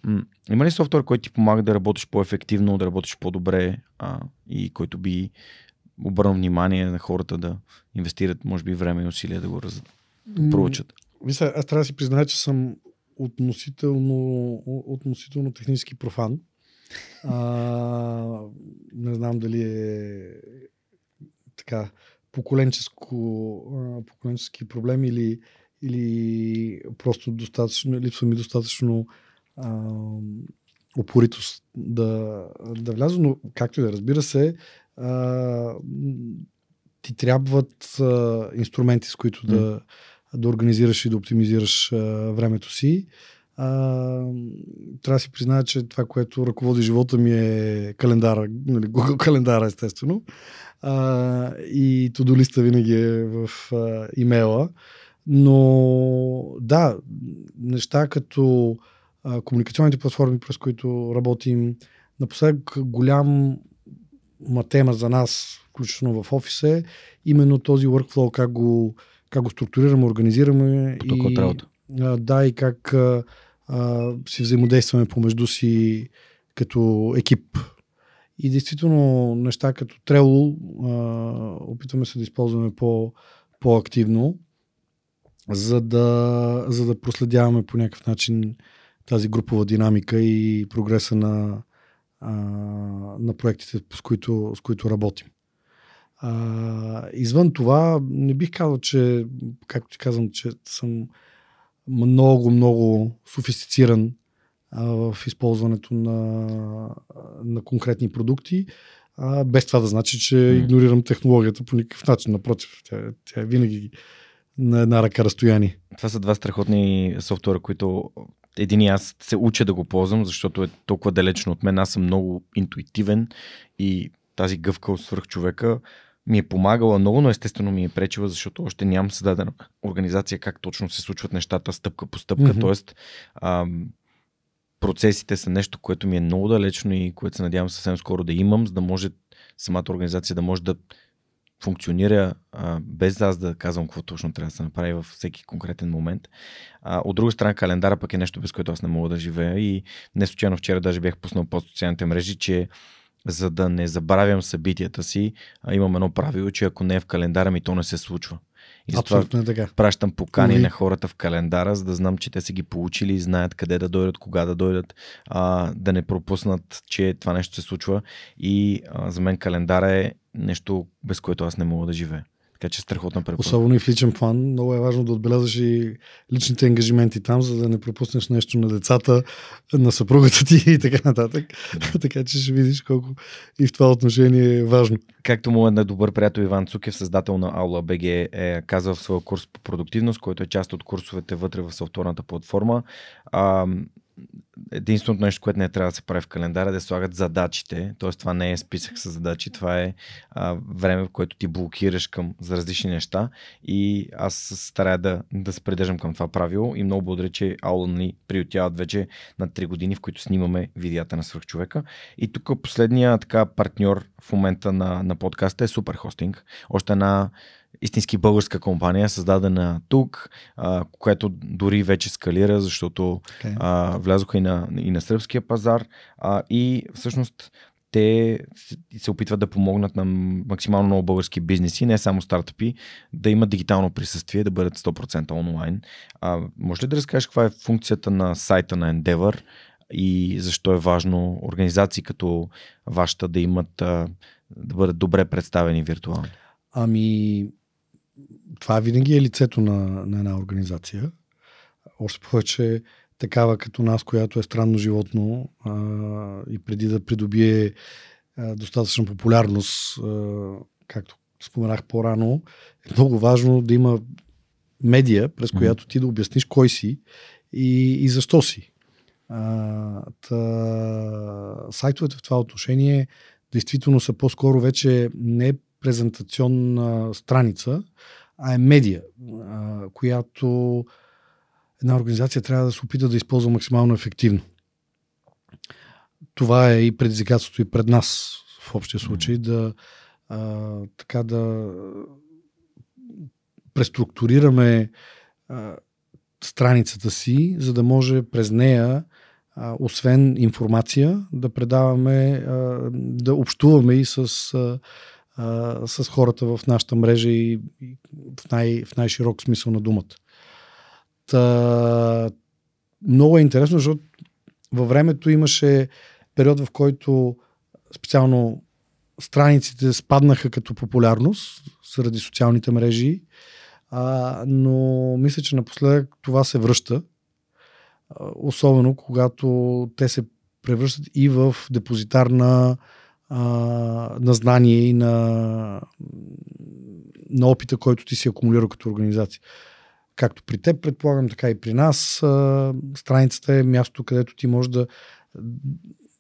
Има ли софтуер, който ти помага да работиш по-ефективно, да работиш по-добре, и който би обърнал внимание на хората да инвестират, може би, време и усилия да го проучат? Мисля, аз трябва да си призная, че съм относително технически профан. Не знам дали е така поколенчески проблем или просто достатъчно, липсва ми достатъчно упоритост да вляза, но както и да, разбира се, ти трябват инструменти, с които да организираш и да оптимизираш времето си. Трябва да си призная, че това, което ръководи живота ми е календара, нали, Google календара, естествено. И тодолиста винаги е в имейла. Но да, неща като комуникационните платформи, през които работим, напоследък голям тема за нас, включително в офиса е именно този workflow, как го структурираме, организираме. Поток от работа. Да, и как си взаимодействаме помежду си като екип. И действително неща като Trello опитваме се да използваме по-активно, за да проследяваме по някакъв начин тази групова динамика и прогреса на проектите, с които работим. Извън това, не бих казал, че, както ти казвам, че съм много софистициран в използването на конкретни продукти, без това да значи, че игнорирам технологията по никакъв начин. Напротив, тя е винаги на една ръка разстояние. Това са два страхотни софтуера, които един и аз се уча да го ползвам, защото е толкова далечно от мен. Аз съм много интуитивен и тази гъвка от свръхчовека ми е помагала много, но естествено ми е пречила, защото още нямам създадена организация как точно се случват нещата стъпка по стъпка. Тоест, процесите са нещо, което ми е много далечно и което се надявам съвсем скоро да имам, за да може самата организация да може да функционира без аз да казвам какво точно трябва да се направи във всеки конкретен момент. От друга страна, календара пък е нещо, без което аз не мога да живея и не случайно вчера даже бях пуснал по социалните мрежи, че за да не забравям събитията си, имам едно правило, че ако не е в календара ми, то не се случва. И затова пращам покани на хората в календара, за да знам, че те са ги получили и знаят къде да дойдат, кога да дойдат, да не пропуснат, че това нещо се случва. И за мен календара е нещо, без което аз не мога да живея. Така че страхотна препоръка. Особено и в личен план. Много е важно да отбелязваш и личните ангажименти там, за да не пропуснеш нещо на децата, на съпругата ти и така нататък. Така че ще видиш колко и в това отношение е важно. Както му е добър приятел Иван Цукев, създател на Aula БГ, е казал в своя курс по продуктивност, който е част от курсовете вътре в софтуерната платформа. Единственото нещо, което не трябва да се прави в календара е да слагат задачите, т.е. това не е списък с задачи, това е време, в което ти блокираш за различни неща и аз старая да се придържам към това правило и много благодаря, че Аула ни приютяват вече на 3 години, в които снимаме видеята на свръхчовека. И тук последния така партньор в момента на подкаста е Супер Хостинг, още една истински българска компания, създадена тук, която дори вече скалира, защото влязоха и на сръбския пазар и всъщност те се опитват да помогнат на максимално много български бизнеси, не само стартъпи, да имат дигитално присъствие, да бъдат 100% онлайн. Може ли да разкажеш каква е функцията на сайта на Endeavor и защо е важно организации като вашата да имат, да бъдат добре представени виртуално? Ами, това винаги е лицето на една организация. Още повече такава като нас, която е странно животно и преди да придобие достатъчна популярност, както споменах по-рано, е много важно да има медия, през която ти да обясниш кой си и защо си. Сайтовете в това отношение действително са по-скоро вече не презентационна страница, а е медия, която една организация трябва да се опита да използва максимално ефективно. Това е и предизвикателството и пред нас в общия случай, да преструктурираме страницата си, за да може през нея освен информация да предаваме, да общуваме и с хората в нашата мрежа и в най-широк смисъл на думата. Много е интересно, защото във времето имаше период, в който специално страниците спаднаха като популярност заради социалните мрежи, но мисля, че напоследък това се връща, особено когато те се превръщат и в депозитар на знание и на опита, който ти си акумулира като организация. както при теб, предполагам, така и при нас. Страницата е място, където ти можеш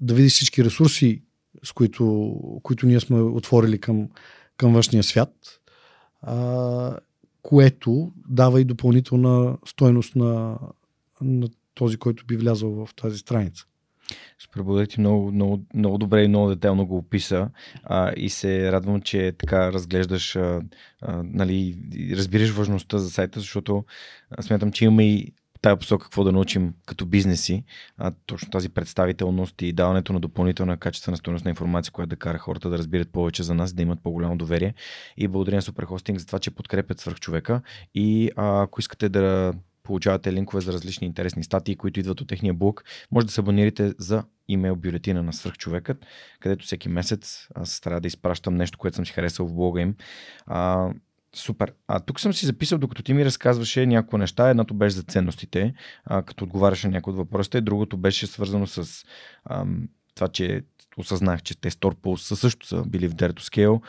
да видиш всички ресурси, с които ние сме отворили към външния свят, което дава и допълнителна стойност на този, който би влязъл в тази страница. Благодаря ти, много добре и много детайлно го описа, и се радвам, че така разглеждаш, нали, разбираш важността за сайта, защото смятам, че имаме и тая посока какво да научим като бизнеси, точно тази представителност и даването на допълнителна качествена стойност на информация, която да кара хората да разбират повече за нас, да имат по-голямо доверие. И благодаря на Суперхостинг за това, че подкрепят Свърхчовека. И ако искате да получавате линкове за различни интересни статии, които идват от техния блог, може да се абонирате за имейл бюлетина на Свърхчовекът, където всеки месец аз трябва да изпращам нещо, което съм си харесал в блога им. Супер. Тук съм си записал, докато ти ми разказваше някои неща. Едното беше за ценностите, като отговаряше на някои от въпросите. Другото беше свързано с това, че осъзнах, че те StorPool също са били в Dare to Scale.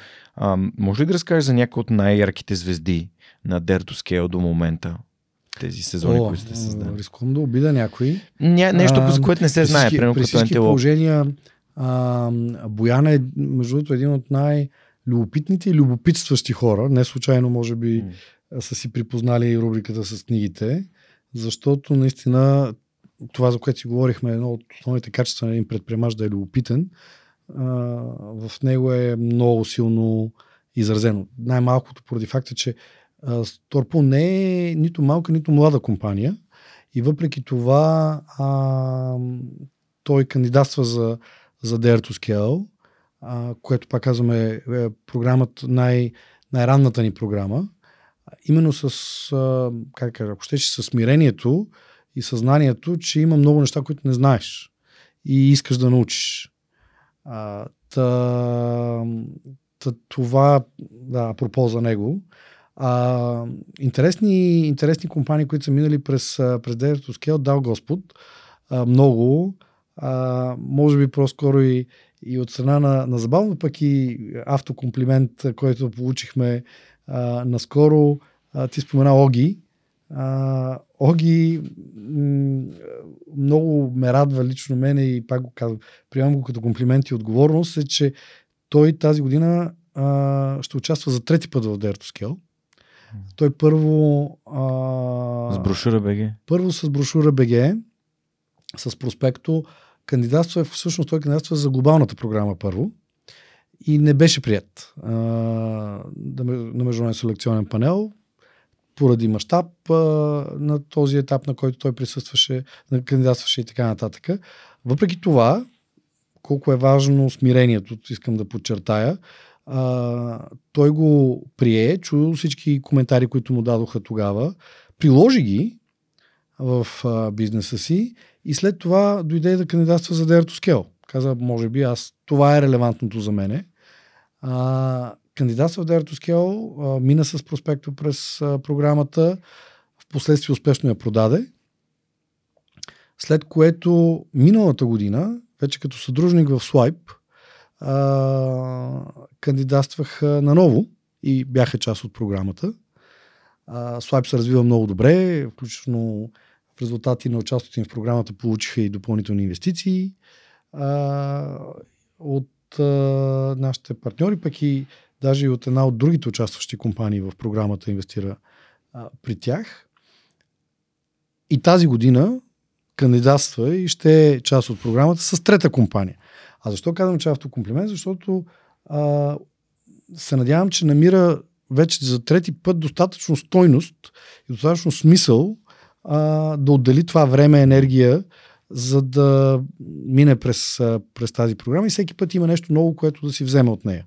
Може ли да разкажеш за някои от най-ярките звезди на Dare to Scale до момента? Тези сезони, които сте създали. Рискувам да обида някой. Нещо, за което не се знае. При всички положения Бояна е, между другото, един от най-любопитните и любопитстващи хора. Не случайно, може би, са си припознали и рубриката с книгите, защото наистина това, за което си говорихме, едно от основните качества на един предприемач да е любопитен, в него е много силно изразено. Най-малкото поради факта, че StorPool не е нито малка, нито млада компания и въпреки това той кандидатства за Dare to Scale, което пак казваме е програмата, най-ранната ни програма. Именно с, ако щеш, с смирението и съзнанието, че има много неща, които не знаеш и искаш да научиш. Това, апропо за него. Интересни компании, които са минали през Dare to Scale, дал Господ, много, може би по-скоро и от страна на забавно, пък и автокомплимент, който получихме наскоро. Ти спомена Оги. Оги много ме радва лично мене и пак го казвам, приемам го като комплимент и отговорност, е, че той тази година ще участва за трети път в Dare to Scale. Той първо с брошура БГ. Първо с брошура БГ, с проспекто, кандидатства, всъщност той кандидатства за глобалната програма първо и не беше прият на международен селекционен панел поради мащаб на този етап, на който той присъстваше, кандидатстваше и така нататък. Въпреки това, колко е важно смирението, искам да подчертая, той го прие, чу всички коментари, които му дадоха тогава, приложи ги в бизнеса си и след това дойде да кандидатства за Dare to Scale. Каза, може би това е релевантното за мене. Кандидатства в Dare to Scale, мина с проспекта през програмата, впоследствие успешно я продаде, след което миналата година, вече като съдружник в Swipe, кандидатствах наново и бяха част от програмата. Swipe се развива много добре, включително в резултати на участието им в програмата получиха и допълнителни инвестиции от нашите партньори, пък и даже и от една от другите участващи компании в програмата инвестира при тях. И тази година кандидатства и ще е част от програмата с трета компания. А защо казвам, че е автокомплимент? Защото се надявам, че намира вече за трети път достатъчно стойност и достатъчно смисъл да отдели това време, енергия, за да мине през тази програма и всеки път има нещо ново, което да си вземе от нея.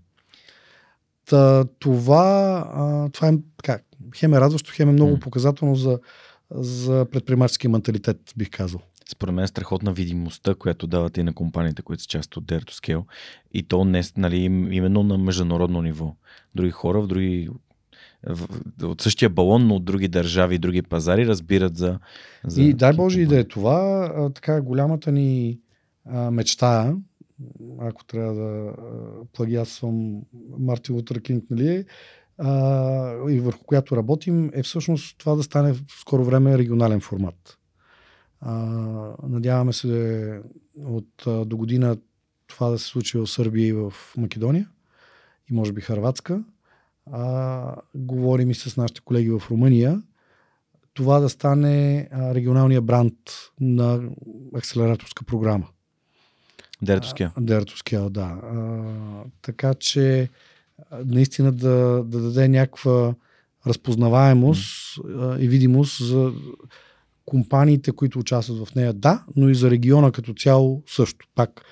Това е така, хем е радващо, хем е много показателно за предприемачески менталитет, бих казал. Според мен страхотна видимостта, която давате и на компаниите, които са част от Dare to Scale, и то не, нали, именно на международно ниво. Други хора от същия балон, но от други държави и други пазари разбират за и дай Боже и да е това. Така голямата ни мечта, ако трябва да плагиатствам Мартин Лутър Кинг, нали, и върху която работим, е всъщност това да стане в скоро време регионален формат. Надяваме се от до година това да се случи в Сърбия и в Македония и може би Хърватска. Говорим и с нашите колеги в Румъния. Това да стане регионалния бранд на акселераторска програма. Dare to Scale. Dare to Scale, да. Така че наистина да даде някаква разпознаваемост и видимост за компаниите, които участват в нея, да, но и за региона като цяло също. Пак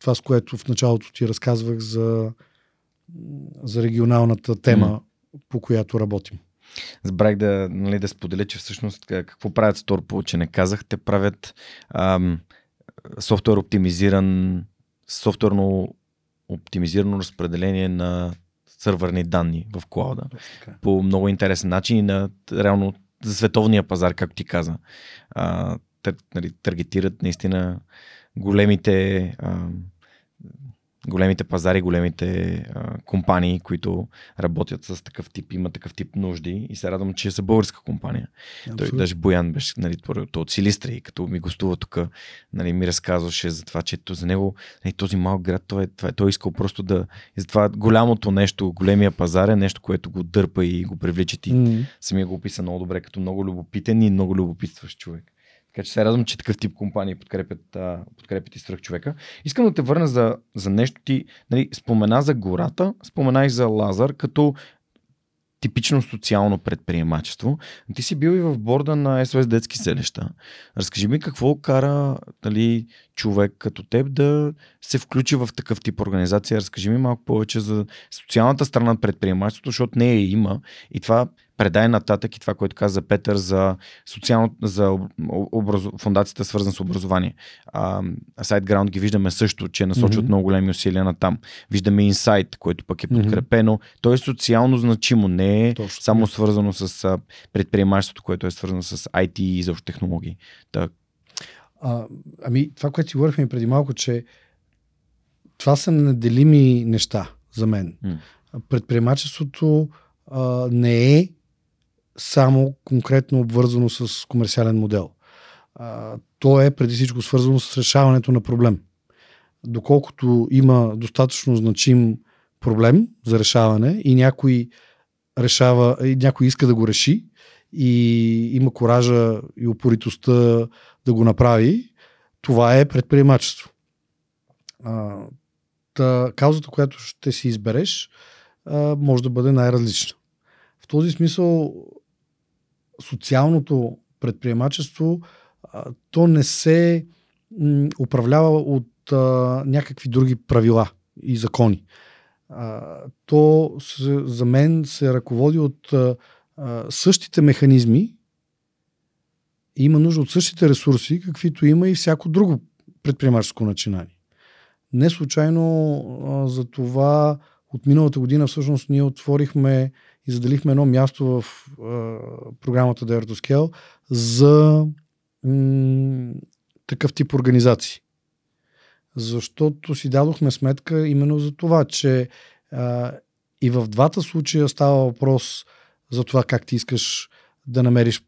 това, с което в началото ти разказвах за регионалната тема, по която работим. Забрах да споделя, че всъщност какво правят StorPool, че не казах. Те правят софтуерно оптимизирано разпределение на сървърни данни в клауда. По много интересен начин и на реално за световния пазар, както ти каза. Таргетират наистина големите пазари, големите компании, които работят с такъв тип, има такъв тип нужди и се радвам, че са българска компания. Абсолютно. Той даже Боян беше от Силистри, като ми гостува тук, ми разказваше за това, че за него този малък град, той искал просто да... И затова голямото нещо, големия пазар е нещо, което го дърпа и го привлича и самия го описа много добре, като много любопитен и много любопитстващ човек. Така че се радвам, че такъв тип компании подкрепят и свръхчовека. Искам да те върна за нещо. Ти спомена за Гората, спомена и за Лазар, като типично социално предприемачество. Ти си бил и в борда на СОС детски селища. Разкажи ми какво кара човек като теб да се включи в такъв тип организация. Разкажи ми малко повече за социалната страна на предприемачеството, защото нея има и това предай нататък и това, което каза Петър за фондацията, свързана с образование. Сайтграунд ги виждаме също, че насочват много големи усилия на там. Виждаме Инсайт, което пък е подкрепено. То е социално значимо, не е точно само свързано с предприемачеството, което е свързано с IT и изобщо технологии. Това, което си говорихме преди малко, че това са неделими неща за мен. Предприемачеството не е само конкретно обвързано с комерциален модел. То е преди всичко свързано с решаването на проблем. Доколкото има достатъчно значим проблем за решаване и някой иска да го реши и има коража и упоритостта да го направи, това е предприемачество. Каузата, която ще си избереш, може да бъде най-различна. В този смисъл социалното предприемачество то не се управлява от някакви други правила и закони. То за мен се ръководи от същите механизми и има нужда от същите ресурси, каквито има и всяко друго предприемаческо начинание. Не случайно за това от миналата година всъщност ние отворихме и заделихме едно място в програмата Dare to Scale за такъв тип организации. Защото си дадохме сметка именно за това, че и в двата случая става въпрос за това как ти искаш да намериш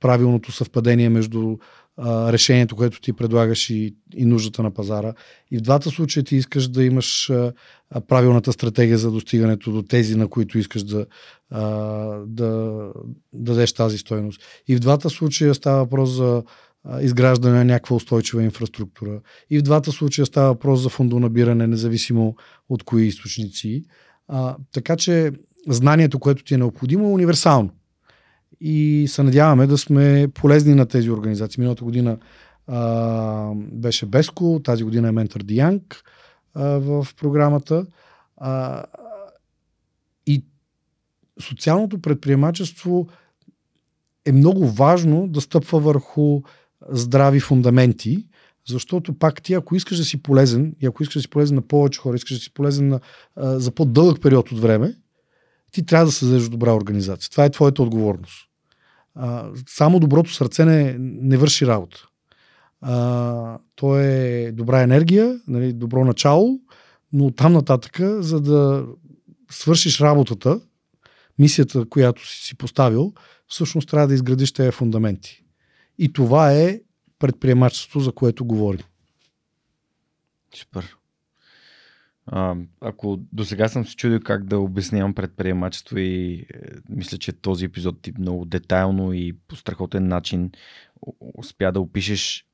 правилното съвпадение между решението, което ти предлагаш и нуждата на пазара. И в двата случая ти искаш да имаш правилната стратегия за достигането до тези, на които искаш да дадеш тази стойност. И в двата случая става въпрос за изграждане на някаква устойчива инфраструктура. И в двата случая става въпрос за фондонабиране, независимо от кои източници. Така че знанието, което ти е необходимо, е универсално. И се надяваме да сме полезни на тези организации. Миналата година беше BESCO, тази година е Mentor the Young в програмата. И социалното предприемачество е много важно да стъпва върху здрави фундаменти, защото пак ти, ако искаш да си полезен, и ако искаш да си полезен на повече хора, искаш да си полезен за по-дълъг период от време, ти трябва да създадеш добра организация. Това е твоята отговорност. Само доброто сърце не върши работа. То е добра енергия, добро начало, но оттам нататъка, за да свършиш работата, мисията, която си поставил, всъщност трябва да изградиш тези фундаменти. И това е предприемачеството, за което говорим. Супер. Ако до сега съм се чудил как да обяснявам предприемачество и мисля, че този епизод ти много детайлно и по страхотен начин успя да опишеш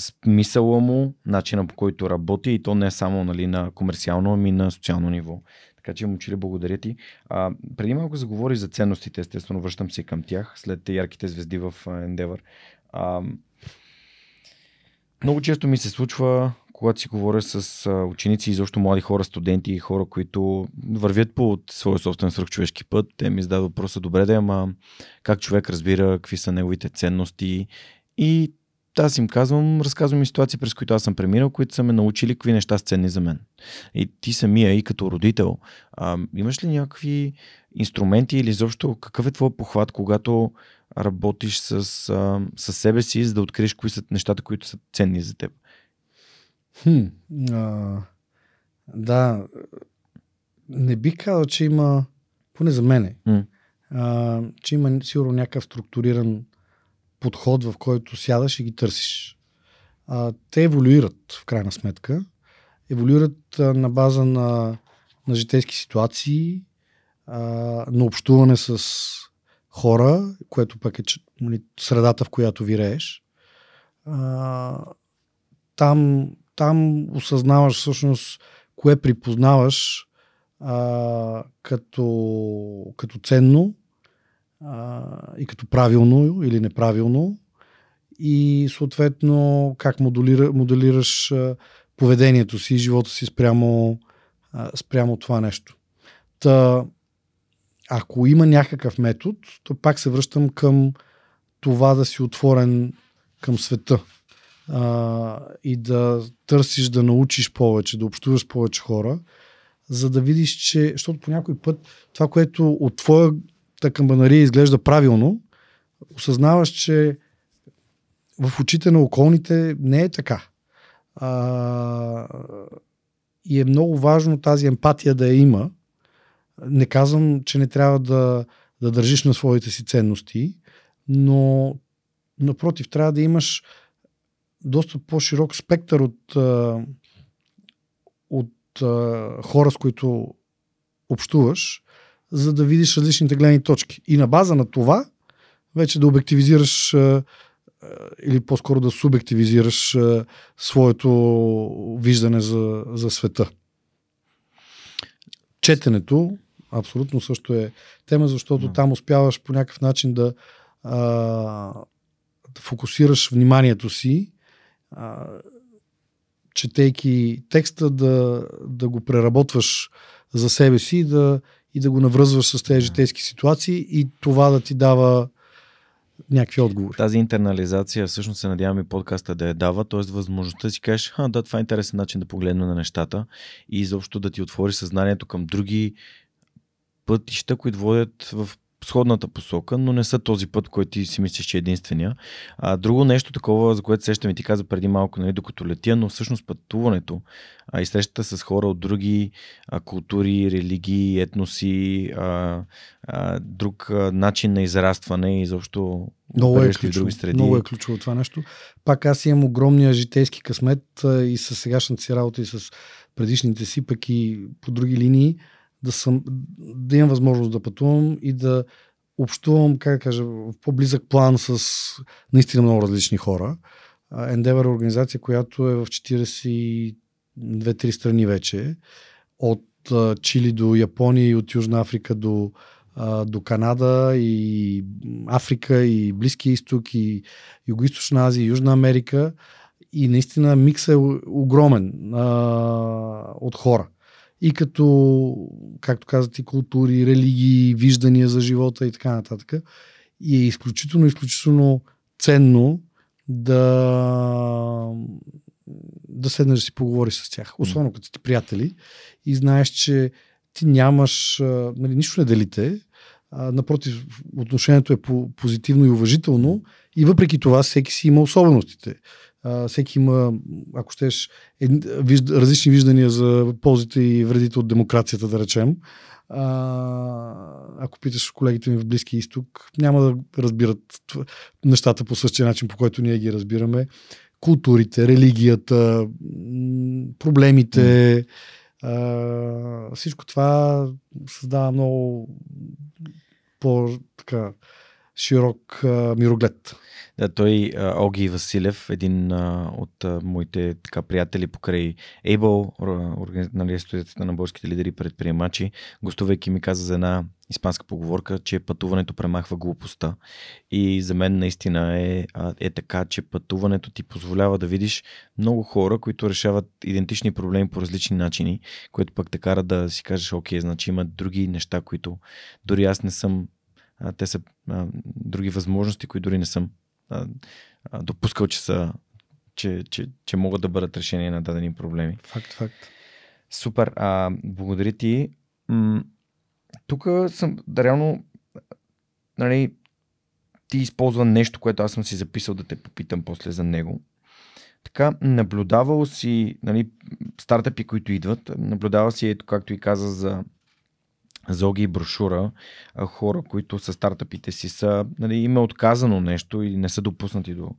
смисъла му, начина по който работи и то не е само на комерциално, ами на социално ниво. Така че, Момчиле, благодаря ти. Преди малко заговори за ценностите, естествено връщам се и към тях, след ярките звезди в Endeavor. Много често ми се случва, когато си говоря с ученици, изобщо млади хора, студенти и хора, които вървят по своя собствен свръхчовешки път, те ми задават въпроса, добре да, ама как човек разбира, какви са неговите ценности и аз им казвам, разказвам им ситуации, през които аз съм преминал, които са ме научили какви неща са ценни за мен. И ти самия, и като родител, имаш ли някакви инструменти или изобщо какъв е твой похват, когато работиш с себе си, за да откриеш кои са нещата, които са ценни за теб? Да, не би казал, че има, поне за мене, че има сигурно някакъв структуриран подход, в който сядаш и ги търсиш. Те еволюират, в крайна сметка. Еволюират на база на житейски ситуации, на общуване с хора, което пък е средата, в която вирееш. Там осъзнаваш всъщност кое припознаваш като ценно и като правилно или неправилно и съответно как моделираш поведението си и живота си спрямо това нещо. Ако има някакъв метод, то пак се връщам към това да си отворен към света и да търсиш, да научиш повече, да общуваш повече хора, за да видиш, че защото по някой път това, което от твоя камбанария изглежда правилно, осъзнаваш, че в очите на околните не е така. И е много важно тази емпатия да я има. Не казвам, че не трябва да държиш на своите си ценности, но напротив, трябва да имаш доста по-широк спектър от хора, с които общуваш, за да видиш различните гледни точки. И на база на това вече да обективизираш или по-скоро да субективизираш своето виждане за света. Четенето абсолютно също е тема, защото там успяваш по някакъв начин да фокусираш вниманието си, четейки текста, да го преработваш за себе си и да го навръзваш с тези житейски ситуации и това да ти дава някакви отговори. Тази интернализация, всъщност се надявам и подкаста да я дава, т.е. възможността да си кажеш, да, това е интересен начин да погледна на нещата и изобщо да ти отвори съзнанието към други пътища, които водят в сходната посока, но не са този път, който ти си мислиш, че е единствения. Друго нещо такова, за което сещам и ти каза преди малко, докато летя, но всъщност пътуването и срещата с хора от други култури, религии, етноси, друг начин на израстване и изобщо в други среди. Много е ключово това нещо. Пак аз имам огромния житейски късмет и с сегашната си работа, и с предишните си, пък и по други линии, да имам възможност да пътувам и да общувам, в по-близък план с наистина много различни хора. Endeavor е организация, която е в 42-3 страни вече. От Чили до Япония и от Южна Африка до Канада и Африка и Близкия изток и Югоизточна Азия и Южна Америка. И наистина миксът е огромен от хора. И като, както казват, и култури, религии, виждания за живота и така нататък. И е изключително ценно да седнеш да си поговориш с тях. Особено като сте приятели и знаеш, че ти нямаш, нищо не делите, Напротив, отношението е позитивно и уважително и въпреки това всеки си има особеностите. Всеки има, ако щеш, различни виждания за ползите и вредите от демокрацията, да речем. Ако питаш колегите ми в Близкия изток, няма да разбират нещата по същия начин, по който ние ги разбираме. Културите, религията, проблемите, всичко това създава много по-така широк мироглед. Да, той Оги Василев, един от моите така приятели покрай Able, студията на българските лидери предприемачи, гостувайки ми каза за една испанска поговорка, че пътуването премахва глупостта. И за мен наистина е така, че пътуването ти позволява да видиш много хора, които решават идентични проблеми по различни начини, което пък те кара да си кажеш, окей, значи има други неща, които дори аз не съм. Те са други възможности, които дори не съм допускал, че могат да бъдат решение на дадени проблеми. Факт. Супер. Благодаря ти. Тук съм, реално, нали, ти използва нещо, което аз съм си записал да те попитам после за него. Така, наблюдавал си, нали, стартъпи, които идват, наблюдавал си, ето както и каза за Зоги и брошура, хора, които със стартъпите си са, нали, им е отказано нещо или не са допуснати до.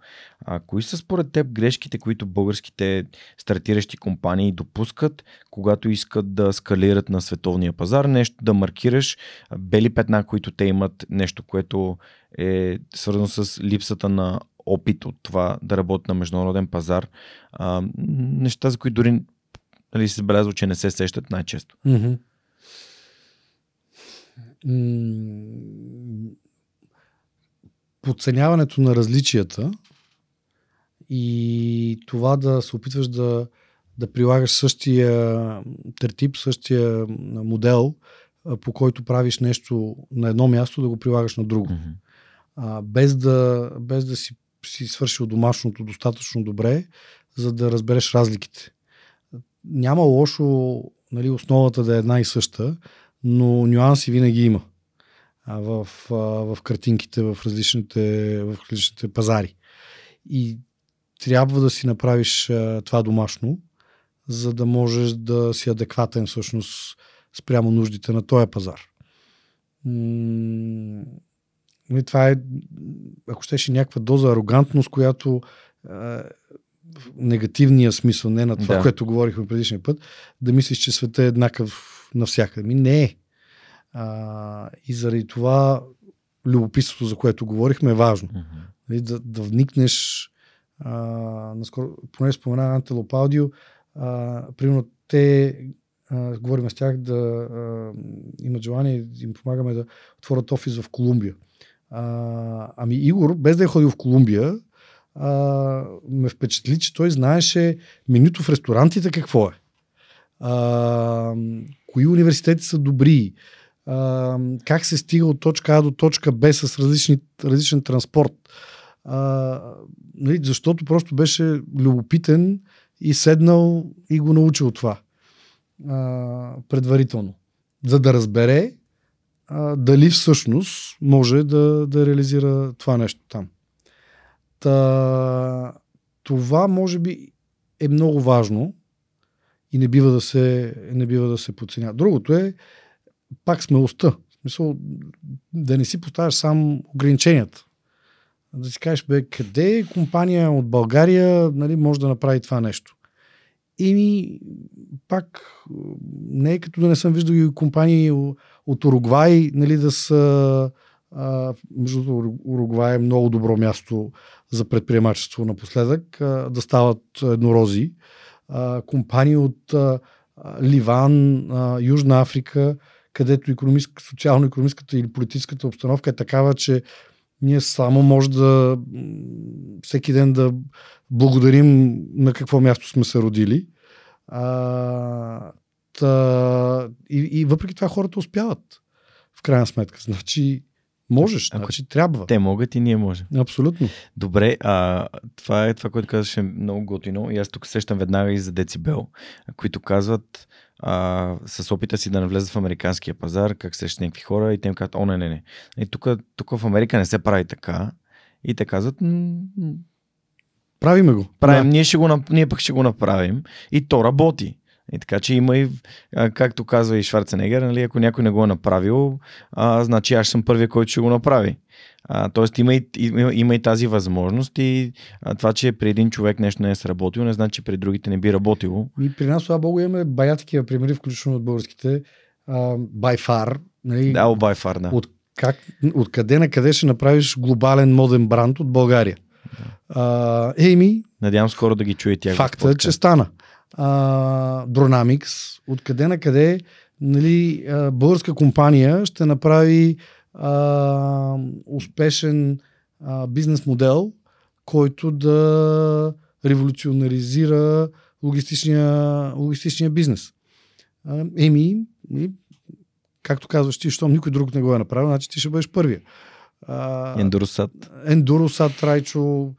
Кои са според теб грешките, които българските стартиращи компании допускат, когато искат да скалират на световния пазар, нещо да маркираш бели петна, които те имат, нещо, което е свързано с липсата на опит от това да работят на международен пазар, неща, за които дори, нали, се забелязва, че не се сещат най-често? Mm-hmm. Подценяването на различията и това да се опитваш да прилагаш същия тертип, същия модел, по който правиш нещо на едно място, да го прилагаш на друго. Mm-hmm. Без да си свършил домашното достатъчно добре, за да разбереш разликите. Няма лошо, нали, основата да е една и съща, но нюанси винаги има в картинките, в различните пазари. И трябва да си направиш това домашно, за да можеш да си адекватен всъщност спрямо нуждите на този пазар. И това е, ако щеш, някаква доза арогантност, която негативния смисъл, не на това, което говорихме предишния път, да мислиш, че света е еднакъв навсякъде. Не е. И заради това любопитството, за което говорихме, е важно. Mm-hmm. Да вникнеш. Поне спомена Antelope Audio, примерно те, говорим с тях, имат желание, им помагаме да отворят офис в Колумбия. Ами Игор, без да е ходил в Колумбия, ме впечатли, че той знаеше менюто в ресторантите какво е. Кои университети са добри, как се стига от точка А до точка Б с различен транспорт, нали, защото просто беше любопитен и седнал и го научил това предварително, за да разбере дали всъщност може да реализира това нещо там. Това може би е много важно и не бива да се подценя. Другото е пак смелостта. В смисъл, да не си поставяш сам ограниченията. Да си кажеш, къде компания от България, нали, може да направи това нещо? И пак не е като да не съм виждал и компании от Уругвай, нали, да са... Между Уругвай е много добро място за предприемачество напоследък, да стават еднорози. Компании от Ливан, Южна Африка, където социално-икономическата или политическата обстановка е такава, че ние само може да всеки ден да благодарим на какво място сме се родили. И въпреки това хората успяват. В крайна сметка. Значи Можеш, ако значи трябва. Те могат и ние можем. Абсолютно. Добре, това е това, което казваше много готино и аз тук сещам веднага и за Decibel, които казват с опита си да навлезат в американския пазар, как сещат някакви хора и те им казват, о, не. И тук в Америка не се прави така и те казват, правиме го. Правим, да. Ние пък ще го направим и то работи. И така, че има и, както казва и Шварценегер, нали, ако някой не го е направил, значи аз съм първия, който ще го направи. Тоест има и тази възможност и това, че при един човек нещо не е сработило, не значи, че при другите не би работило. И при нас, слава богу, имаме бая такива примери, включително от българските. Байфар. Нали? Да, Байфар, да. От къде на къде ще направиш глобален моден бранд от България? Еми, надявам скоро да ги чуе тя. Факта е, че стана. Дронамикс, откъде на къде, нали, българска компания ще направи успешен бизнес модел, който да революционаризира логистичния бизнес. Както казваш ти, щом никой друг не го е направил, значи ти ще бъдеш първия. Ендуросат, Райчо,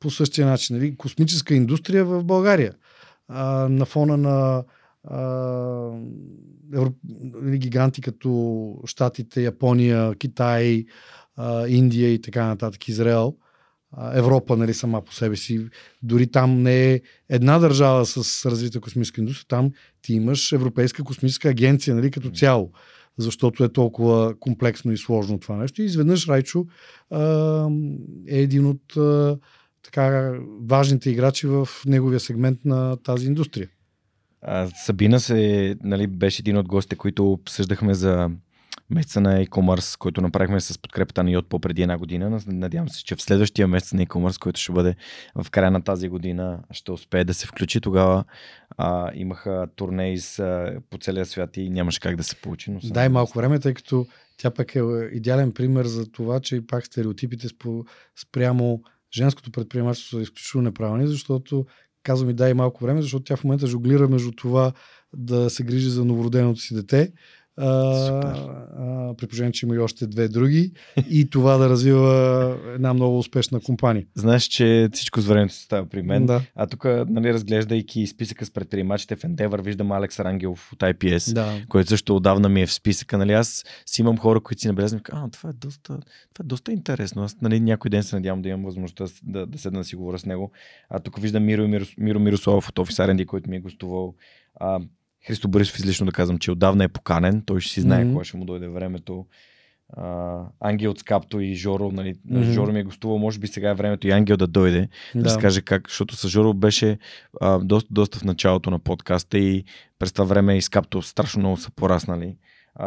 по същия начин. Нали? Космическа индустрия в България. На фона на гиганти като Щатите, Япония, Китай, Индия и така нататък, Израел, Европа, нали, сама по себе си. Дори там не е една държава с развита космическа индустрия, там ти имаш Европейска космическа агенция, нали, като цяло, защото е толкова комплексно и сложно това нещо. И изведнъж Райчо е един от така важните играчи в неговия сегмент на тази индустрия. Сабина беше един от гостите, които обсъждахме за месеца на e-commerce, който направихме с подкрепата на Yotpo преди една година. Надявам се, че в следващия месец на e-commerce, който ще бъде в края на тази година, ще успее да се включи. Тогава имаха турнеи по целия свят и нямаше как да се получи. Но дай малко време, тъй като тя пък е идеален пример за това, че пак стереотипите спрямо женското предприемачество са изключително неправилни, защото казвам и дай малко време, защото тя в момента жонглира между това да се грижи за новороденото си дете, при положение, че има и още две други, и това да развива една много успешна компания. Знаеш, че всичко с времето се става при мен. Да. А тук, нали, разглеждайки списъка с предприемачите в Endeavor, виждам Алекс Рангелов от IPS, да, който също отдавна ми е в списъка. Нали, аз си имам хора, които си набелязвам, това е доста интересно. Аз, нали, някой ден се надявам да имам възможността да седна да си говоря с него. А тук виждам Миро Мирославов от Office R&D, който ми е гостувал. Христо Борисов, излично да казвам, че отдавна е поканен. Той ще си знае кога ще му дойде времето. Ангел от Скапто и Жоро. Нали, Жоро ми е гостувал. Може би сега е времето и Ангел да дойде. Да разкаже как. Защото с Жоро беше доста в началото на подкаста и през това време и Скапто страшно много са пораснали.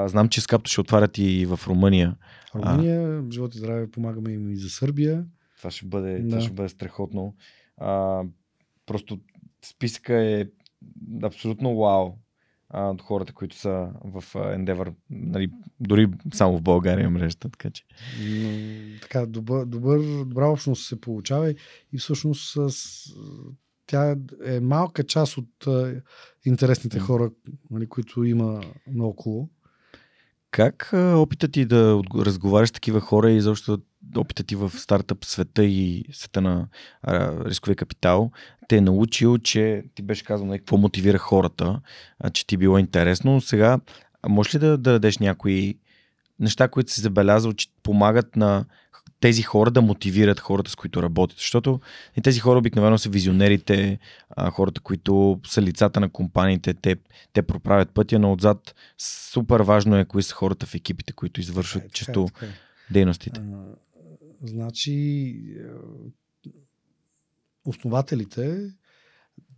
Знам, че Скапто ще отварят и в Румъния. Живот и здраве, помагаме им и за Сърбия. Това ще бъде страхотно. Просто списка е абсолютно вау от хората, които са в Endeavor, нали, дори само в България мрежата, така че. Така, добра общност се получава и всъщност тя е малка част от интересните хора, нали, които има наоколо. Как опитът ти да разговаряш с такива хора и изобщо опитът ти в стартъп света и света на рисковия капитал те е научил, че ти беше казал какво мотивира хората, че ти било интересно. Сега можеш ли да дадеш някои неща, които си забелязал, че помагат на тези хора да мотивират хората, с които работят? Защото и тези хора обикновено са визионерите, хората, които са лицата на компаниите, те проправят пътя, но отзад супер важно е кои са хората в екипите, които извършват често дейностите. Значи основателите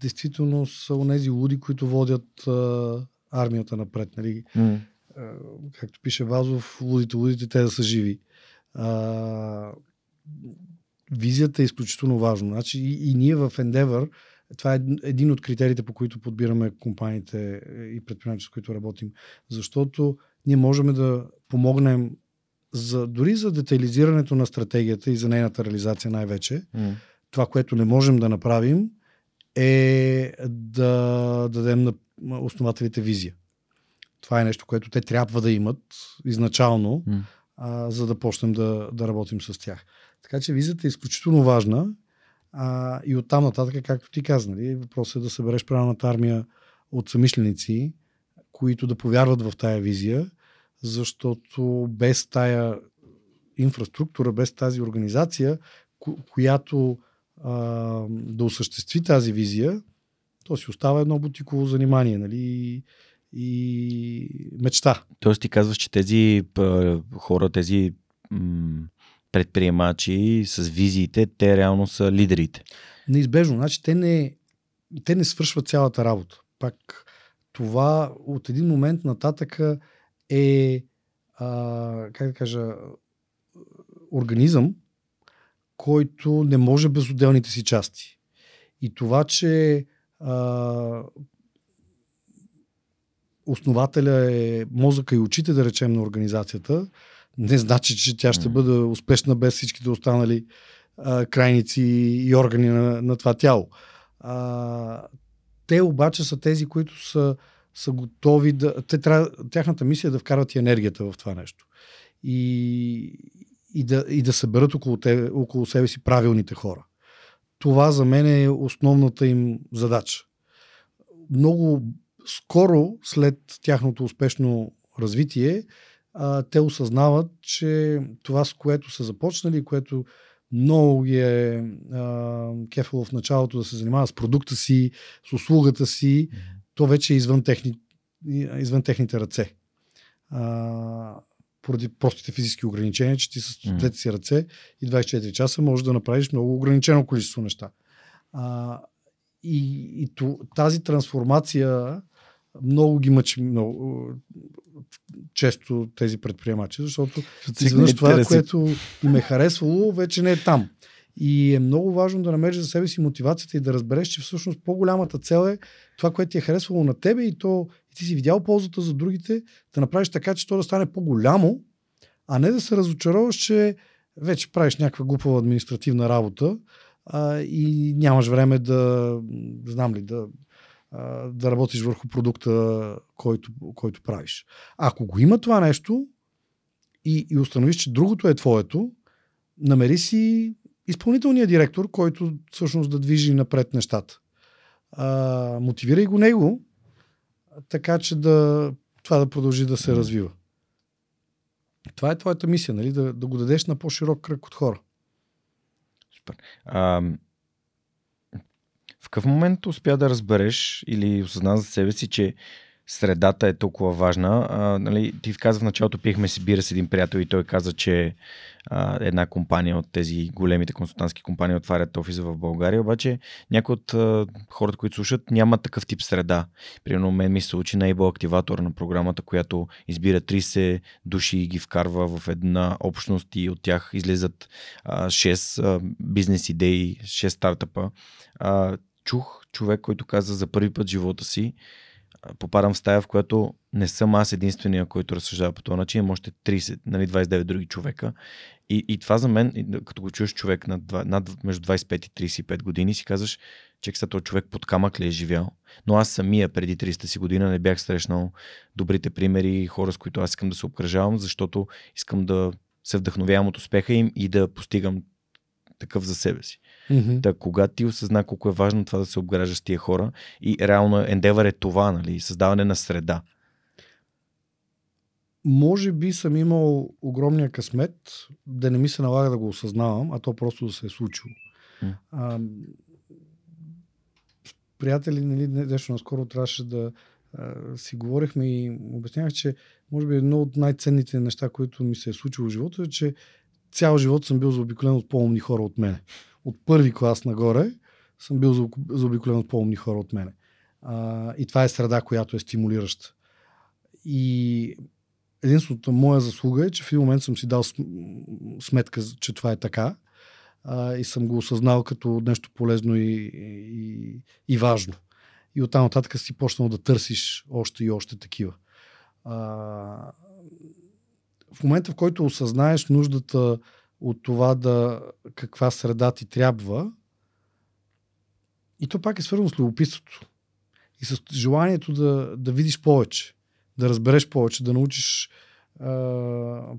действително са онези луди, които водят армията напред. Нали? Както пише Вазов, лудите те да са живи. Визията е изключително важна. Значи и ние в Endeavor, това е един от критериите, по които подбираме компаниите и предприемачите, с които работим. Защото ние можем да помогнем дори за детайлизирането на стратегията и за нейната реализация най-вече. Това, което не можем да направим, е да дадем на основателите визия. Това е нещо, което те трябва да имат изначално, за да почнем да работим с тях. Така че визата е изключително важна и оттам нататък, както ти каза, нали, въпросът е да събереш правилната армия от съмишленици, които да повярват в тая визия, защото без тая инфраструктура, без тази организация, която да осъществи тази визия, то си остава едно бутиково занимание, нали, и мечта. Тоест ти казваш, че тези хора, тези предприемачи с визиите, те реално са лидерите. Неизбежно. Значи те не свършват цялата работа. Пак това от един момент нататък е организъм, който не може без отделните си части. И това, че основателя е мозъка и очите, да речем, на организацията, не значи, че тя ще бъде успешна без всичките останали крайници и органи на това тяло. Те обаче са тези, които са готови да... Тяхната мисия е да вкарват и енергията в това нещо. И да съберат около себе си правилните хора. Това за мен е основната им задача. Много скоро след тяхното успешно развитие, те осъзнават, че това, с което са започнали, което много ги е кефало в началото да се занимава с продукта си, с услугата си, то вече е извън техните ръце. Поради простите физически ограничения, че ти с двете си ръце и 24 часа можеш да направиш много ограничено количество неща. И тази трансформация много ги мъчи често тези предприемачи, защото изведнъж това, което им е харесвало, вече не е там. И е много важно да намериш за себе си мотивацията и да разбереш, че всъщност по-голямата цел е това, което ти е харесвало на тебе и ти си видял ползата за другите, да направиш така, че то да стане по-голямо, а не да се разочароваш, че вече правиш някаква глупава административна работа и нямаш време да работиш върху продукта, който правиш. Ако го има това нещо и установиш, че другото е твоето, намери си изпълнителният директор, който всъщност да движи напред нещата. Мотивирай го него, така че това да продължи да се развива. Това е твоята мисия, нали? Да го дадеш на по-широк кръг от хора. Супер. В какъв момент успя да разбереш или осъзна за себе си, че средата е толкова важна? Нали, ти каза в началото, пиехме си бира с един приятел и той каза, че една компания от тези големите консултантски компании отварят офиса в България, обаче някои от хората, които слушат, няма такъв тип среда. Примерно мен ми се случи на Able активатор на програмата, която избира 30 души и ги вкарва в една общност и от тях излизат 6 бизнес идеи, 6 стартъпа. Чух човек, който каза за първи път в живота си, попадам в стая, в която не съм аз единствения, който разсъждава по този начин, още 30, нали, 29 други човека. И това за мен, като го чуеш човек между 25 и 35 години, си казваш, че този човек под камък ли е живял. Но аз самия преди 30 си година не бях срещнал добрите примери и хора, с които аз искам да се обкръжавам, защото искам да се вдъхновявам от успеха им и да постигам такъв за себе си. Mm-hmm. Да, кога ти осъзна колко е важно това да се обгражда с тия хора и реално Endeavor е това, нали, създаване на среда. Може би съм имал огромния късмет да не ми се налага да го осъзнавам, а то просто да се е случило. Приятели, нали, нещо наскоро трябваше да си говорихме и обяснявах, че може би едно от най-ценните неща, които ми се е случило в живота, е, че цял живот съм бил заобиколен от по-умни хора от мене. От първи клас нагоре съм бил заобиколен от по-умни хора от мене. И това е среда, която е стимулираща. И единствената моя заслуга е, че в един момент съм си дал сметка, че това е така. И съм го осъзнал като нещо полезно и важно. И оттам нататък си почнал да търсиш още и още такива. В момента, в който осъзнаеш нуждата от това каква среда ти трябва, и то пак е свързано с любопитството и с желанието да видиш повече, да разбереш повече, да научиш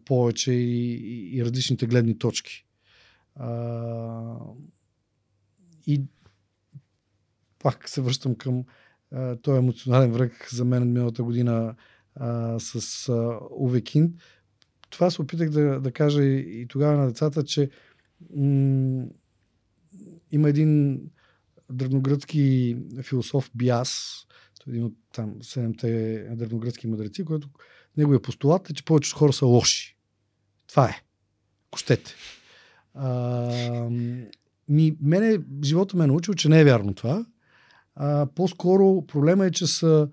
повече и различните гледни точки. И пак се връщам към този емоционален връх за мен миналата година с Увекин. Това се опитах да кажа и тогава на децата, че има един древногръцки философ Биас, един от там 7-те древногръцки мъдреци, който неговия постулат е, че повечето хора са лоши. Това е. Ако щете. Живота ме е научил, че не е вярно това. По-скоро проблема е, че са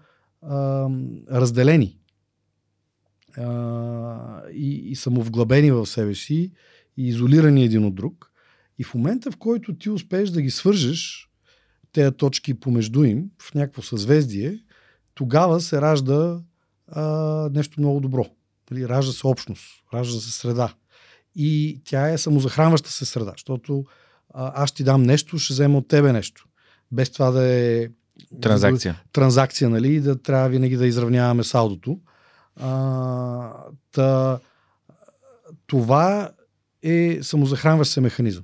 разделени и самовглъбени в себе си и изолирани един от друг. И в момента, в който ти успееш да ги свържеш, тези точки помежду им, в някакво съзвездие, тогава се ражда нещо много добро. Ражда се общност, ражда се среда. И тя е самозахранваща се среда, защото аз ти дам нещо, ще взема от тебе нещо. Без това да е транзакция, нали? Да трябва винаги да изравняваме салдото. Това е самозахранващ се механизъм.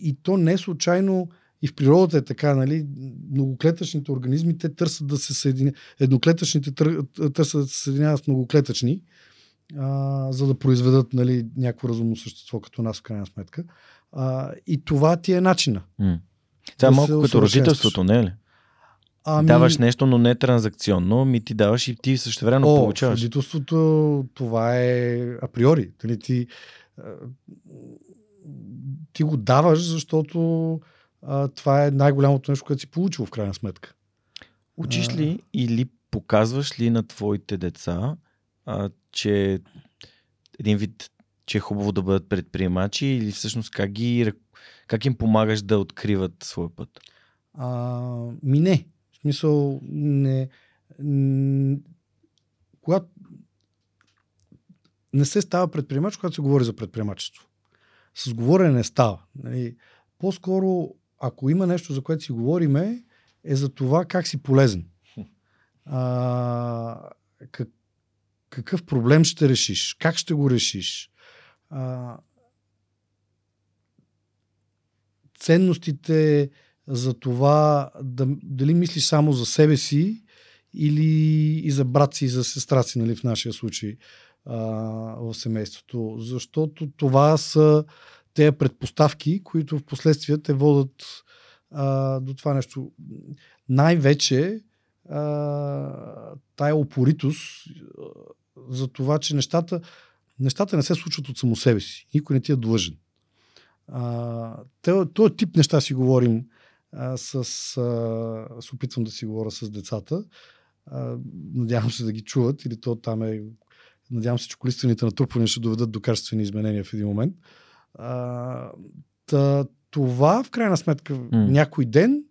И то не случайно и в природата е така, нали, многоклетъчните организми, те търсят да се съединяват, едноклетъчните търсят да се съединяват с многоклетъчни, за да произведат, нали, някакво разумно същество като нас в крайна сметка. И това ти е начина. Това е малко като родителството, не е ли? Даваш нещо, но не транзакционно, ти даваш и ти същевременно получаваш. Родителството, това е априори. Нали, ти го даваш, защото това е най-голямото нещо, което си получил в крайна сметка. Учиш ли или показваш ли на твоите деца, че един вид, че е хубаво да бъдат предприемачи, или всъщност как им помагаш да откриват своя път? Не. В смисъл, когато не се става предприемач, когато се говори за предприемачество. С говорене не става. Нали? По-скоро, ако има нещо, за което си говориме, е за това как си полезен. Какъв проблем ще решиш? Как ще го решиш? Ценностите за това дали мислиш само за себе си или и за брат си, и за сестра си, нали, в нашия случай в семейството. Защото това са тези предпоставки, които в последствие те водят до това нещо. Най-вече тая упоритост за това, че нещата не се случват от само себе си. Никой не ти е длъжен. Този тип неща си говорим с опитвам да си говоря с децата. Надявам се да ги чуват, или то там е. Надявам се, че количествените натрупвания ще доведат до качествени изменения в един момент. Това в крайна сметка някой ден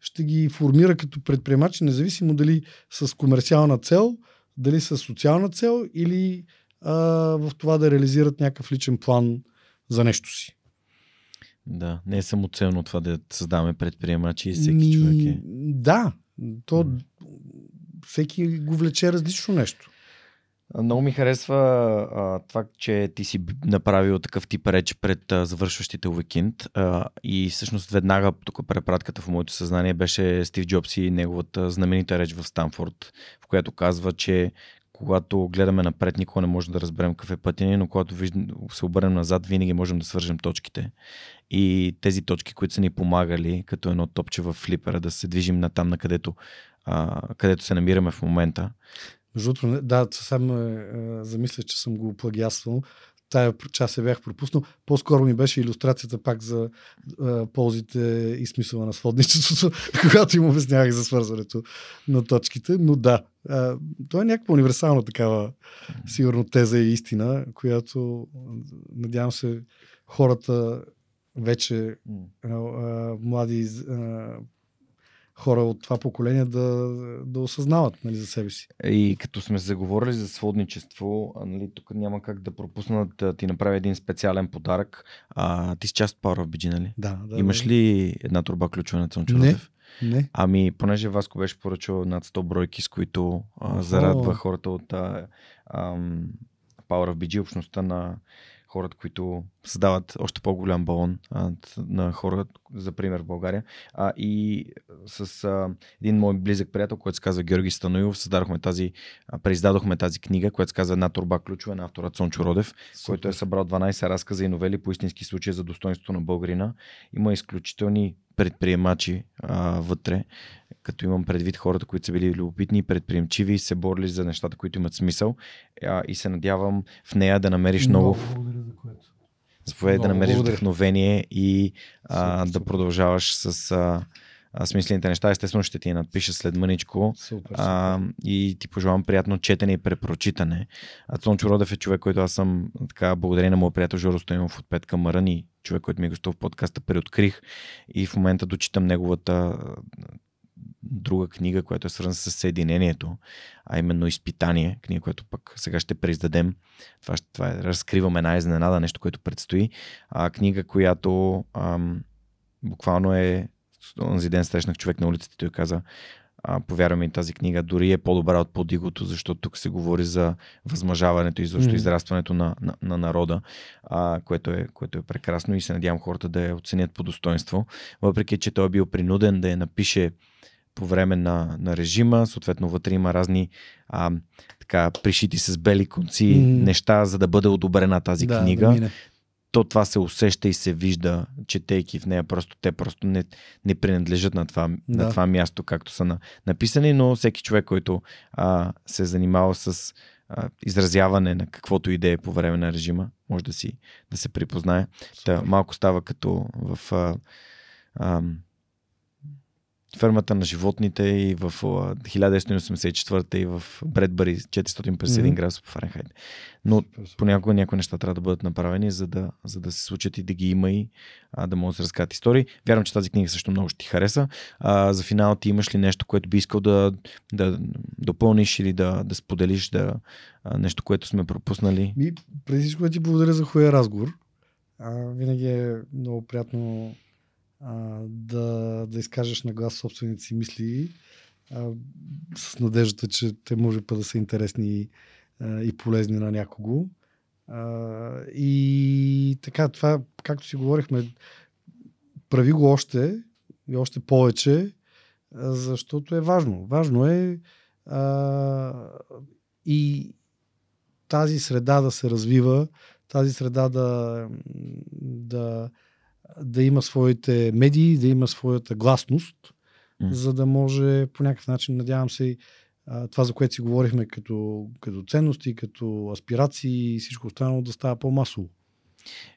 ще ги формира като предприемачи, независимо дали с комерциална цел, дали с социална цел, или в това да реализират някакъв личен план за нещо си. Да, не е самоцелно това да създаваме предприемачи и всеки човек е. Да, всеки го влече различно нещо. Много ми харесва това, че ти си направил такъв тип реч пред завършващите уикенд, и всъщност веднага тук препратката в моето съзнание беше Стив Джобс и неговата знаменита реч в Станфорд, в която казва, че когато гледаме напред, никога не можем да разберем какъв е пътя ни, но когато се обърнем назад, винаги можем да свържем точките. И тези точки, които са ни помагали, като едно топче в флипера, да се движим натам, на където се намираме в момента. Между да, съвсем замисля, че съм го плагиатствал. Тая част я бях пропуснал. По-скоро ми беше илюстрацията пак за ползите и смисъла на сводничеството, когато им обяснявах за свързването на точките. Но да, това е някаква универсална такава сигурно теза и истина, която надявам се хората вече млади хора от това поколение да осъзнават, нали, за себе си. И като сме заговорили за сводничество, нали, тук няма как да пропусна да ти направя един специален подарък. Ти си част от Power of BG, нали? Да. Имаш ли една торба ключове на Цончаротев? Не. Ами, понеже Васко беше поръчал над 100 бройки, с които зарадва хората от Power of BG, общността на хората, които създават още по-голям балон на хората, за пример в България. И с един мой близък приятел, който се казва Георги Станоилов, преиздадохме тази книга, която се казва Една турба ключове на автора Цончо Родев, Супер. Който е събрал 12 разказа и новели по истински случаи за достоинството на българина. Има изключителни предприемачи вътре, като имам предвид хората, които са били любопитни, предприемчиви, се борили за нещата, които имат смисъл, и се надявам в нея да намериш много... Заповедай да намериш вдъхновение и да продължаваш с смислените неща. Естествено ще ти я надпиша след мъничко. И ти пожелавам приятно четене и препрочитане. Цончо Родев е човек, който аз съм благодарен на моя приятел Жоро Стоимов от Петка Марани, човек, който ми гостува в подкаста, преоткрих и в момента дочитам неговата друга книга, която е свързана с съединението, а именно изпитание, книга, която пък сега ще преиздадем. Това е, разкриваме една изненада, нещо, което предстои. Книга, която буквално е, онзи ден срещнах човек на улицата и той каза: повярвам ми, тази книга дори е по-добра от Подигото, защото тук се говори за възмъжаването и защото израстването на народа, което е прекрасно и се надявам хората да я оценят по достоинство. Въпреки че той е бил принуден да я напише по време на режима, съответно вътре има разни пришити с бели конци неща, за да бъде одобрена тази книга. Да то това се усеща и се вижда, четейки в нея, те не принадлежат на това място, както са написани, но всеки човек, който се е занимавал с изразяване на каквото и да е по време на режима, може да се припознае. Та, малко става като в фермата на животните и в 1984 и в Бредбъри 451 градуса по Фаренхайт. Но понякога някои неща трябва да бъдат направени, за да се случат и да ги има и да могат да се разказват истории. Вярвам, че тази книга също много ще ти хареса. За финал ти имаш ли нещо, което би искал да допълниш или да споделиш, нещо, което сме пропуснали? Преди всичко да ти благодаря за хубавия разговор. Винаги е много приятно да изкажеш на глас собствените си мисли с надеждата, че те може па да са интересни и полезни на някого. И така, това, както си говорихме, прави го още и още повече, защото е важно. Важно е и тази среда да се развива, тази среда да има своите медии, да има своята гласност, за да може по някакъв начин, надявам се, това, за което си говорихме като ценности, като аспирации и всичко останало да става по-масово.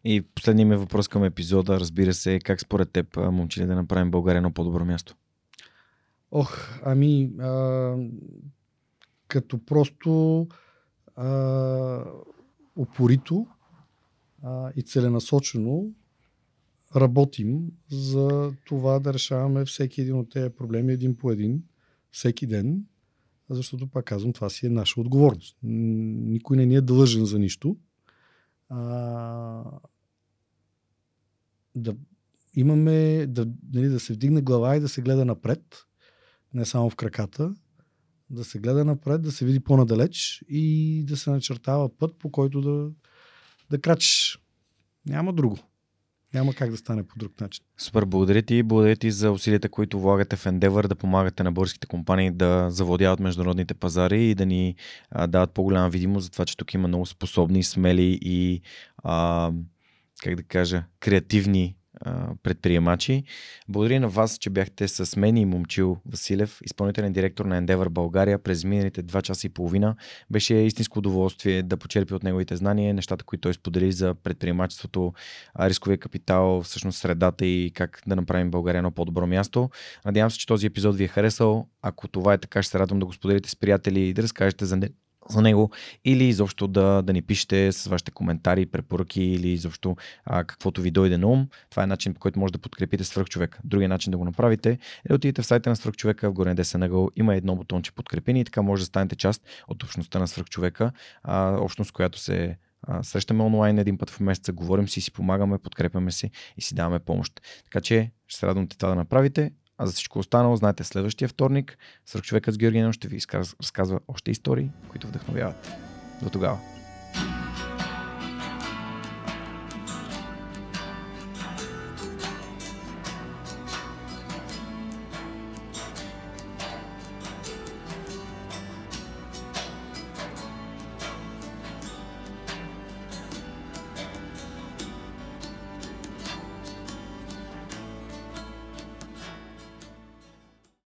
И последният ми въпрос към епизода, разбира се, как според теб, момчили, да направим България едно по-добро място? Като просто упорито и целенасочено работим за това да решаваме всеки един от тези проблеми един по един, всеки ден, защото, пак казвам, това си е наша отговорност. Никой не ни е длъжен за нищо. Да имаме, да се вдигне глава и да се гледа напред, не само в краката, да се гледа напред, да се види по-надалеч и да се начертава път, по който да крачиш. Няма друго. Няма как да стане по друг начин. Супер, благодаря ти. Благодаря ти за усилията, които влагате в Endeavor, да помагате на българските компании да завладяват международните пазари и да ни дават по-голяма видимост за това, че тук има много способни, смели и креативни предприемачи. Благодаря на вас, че бяхте с мен и Момчил Василев, изпълнителен директор на Endeavor България. През миналите 2 часа и половина беше истинско удоволствие да почерпи от неговите знания, нещата, които той сподели за предприемачеството, рисковия капитал, всъщност средата и как да направим България едно по-добро място. Надявам се, че този епизод ви е харесал. Ако това е така, ще се радвам да го споделите с приятели и да разкажете за него или изобщо да ни пишете с вашите коментари, препоръки или изобщо каквото ви дойде на ум. Това е начин, по който може да подкрепите Свръхчовека. Другия начин да го направите е да отидете в сайта на Свръхчовека, в горния десен ъгъл има едно бутонче подкрепени и така може да станете част от общността на Свръхчовека, общност, която се срещаме онлайн един път в месеца, говорим си, помагаме, подкрепяме си и си даваме помощ. Така че ще се радвам това да направите. А за всичко останало, знаете, следващия вторник Свръхчовекът с Георги Ненов ще ви разказва още истории, които вдъхновяват. До тогава!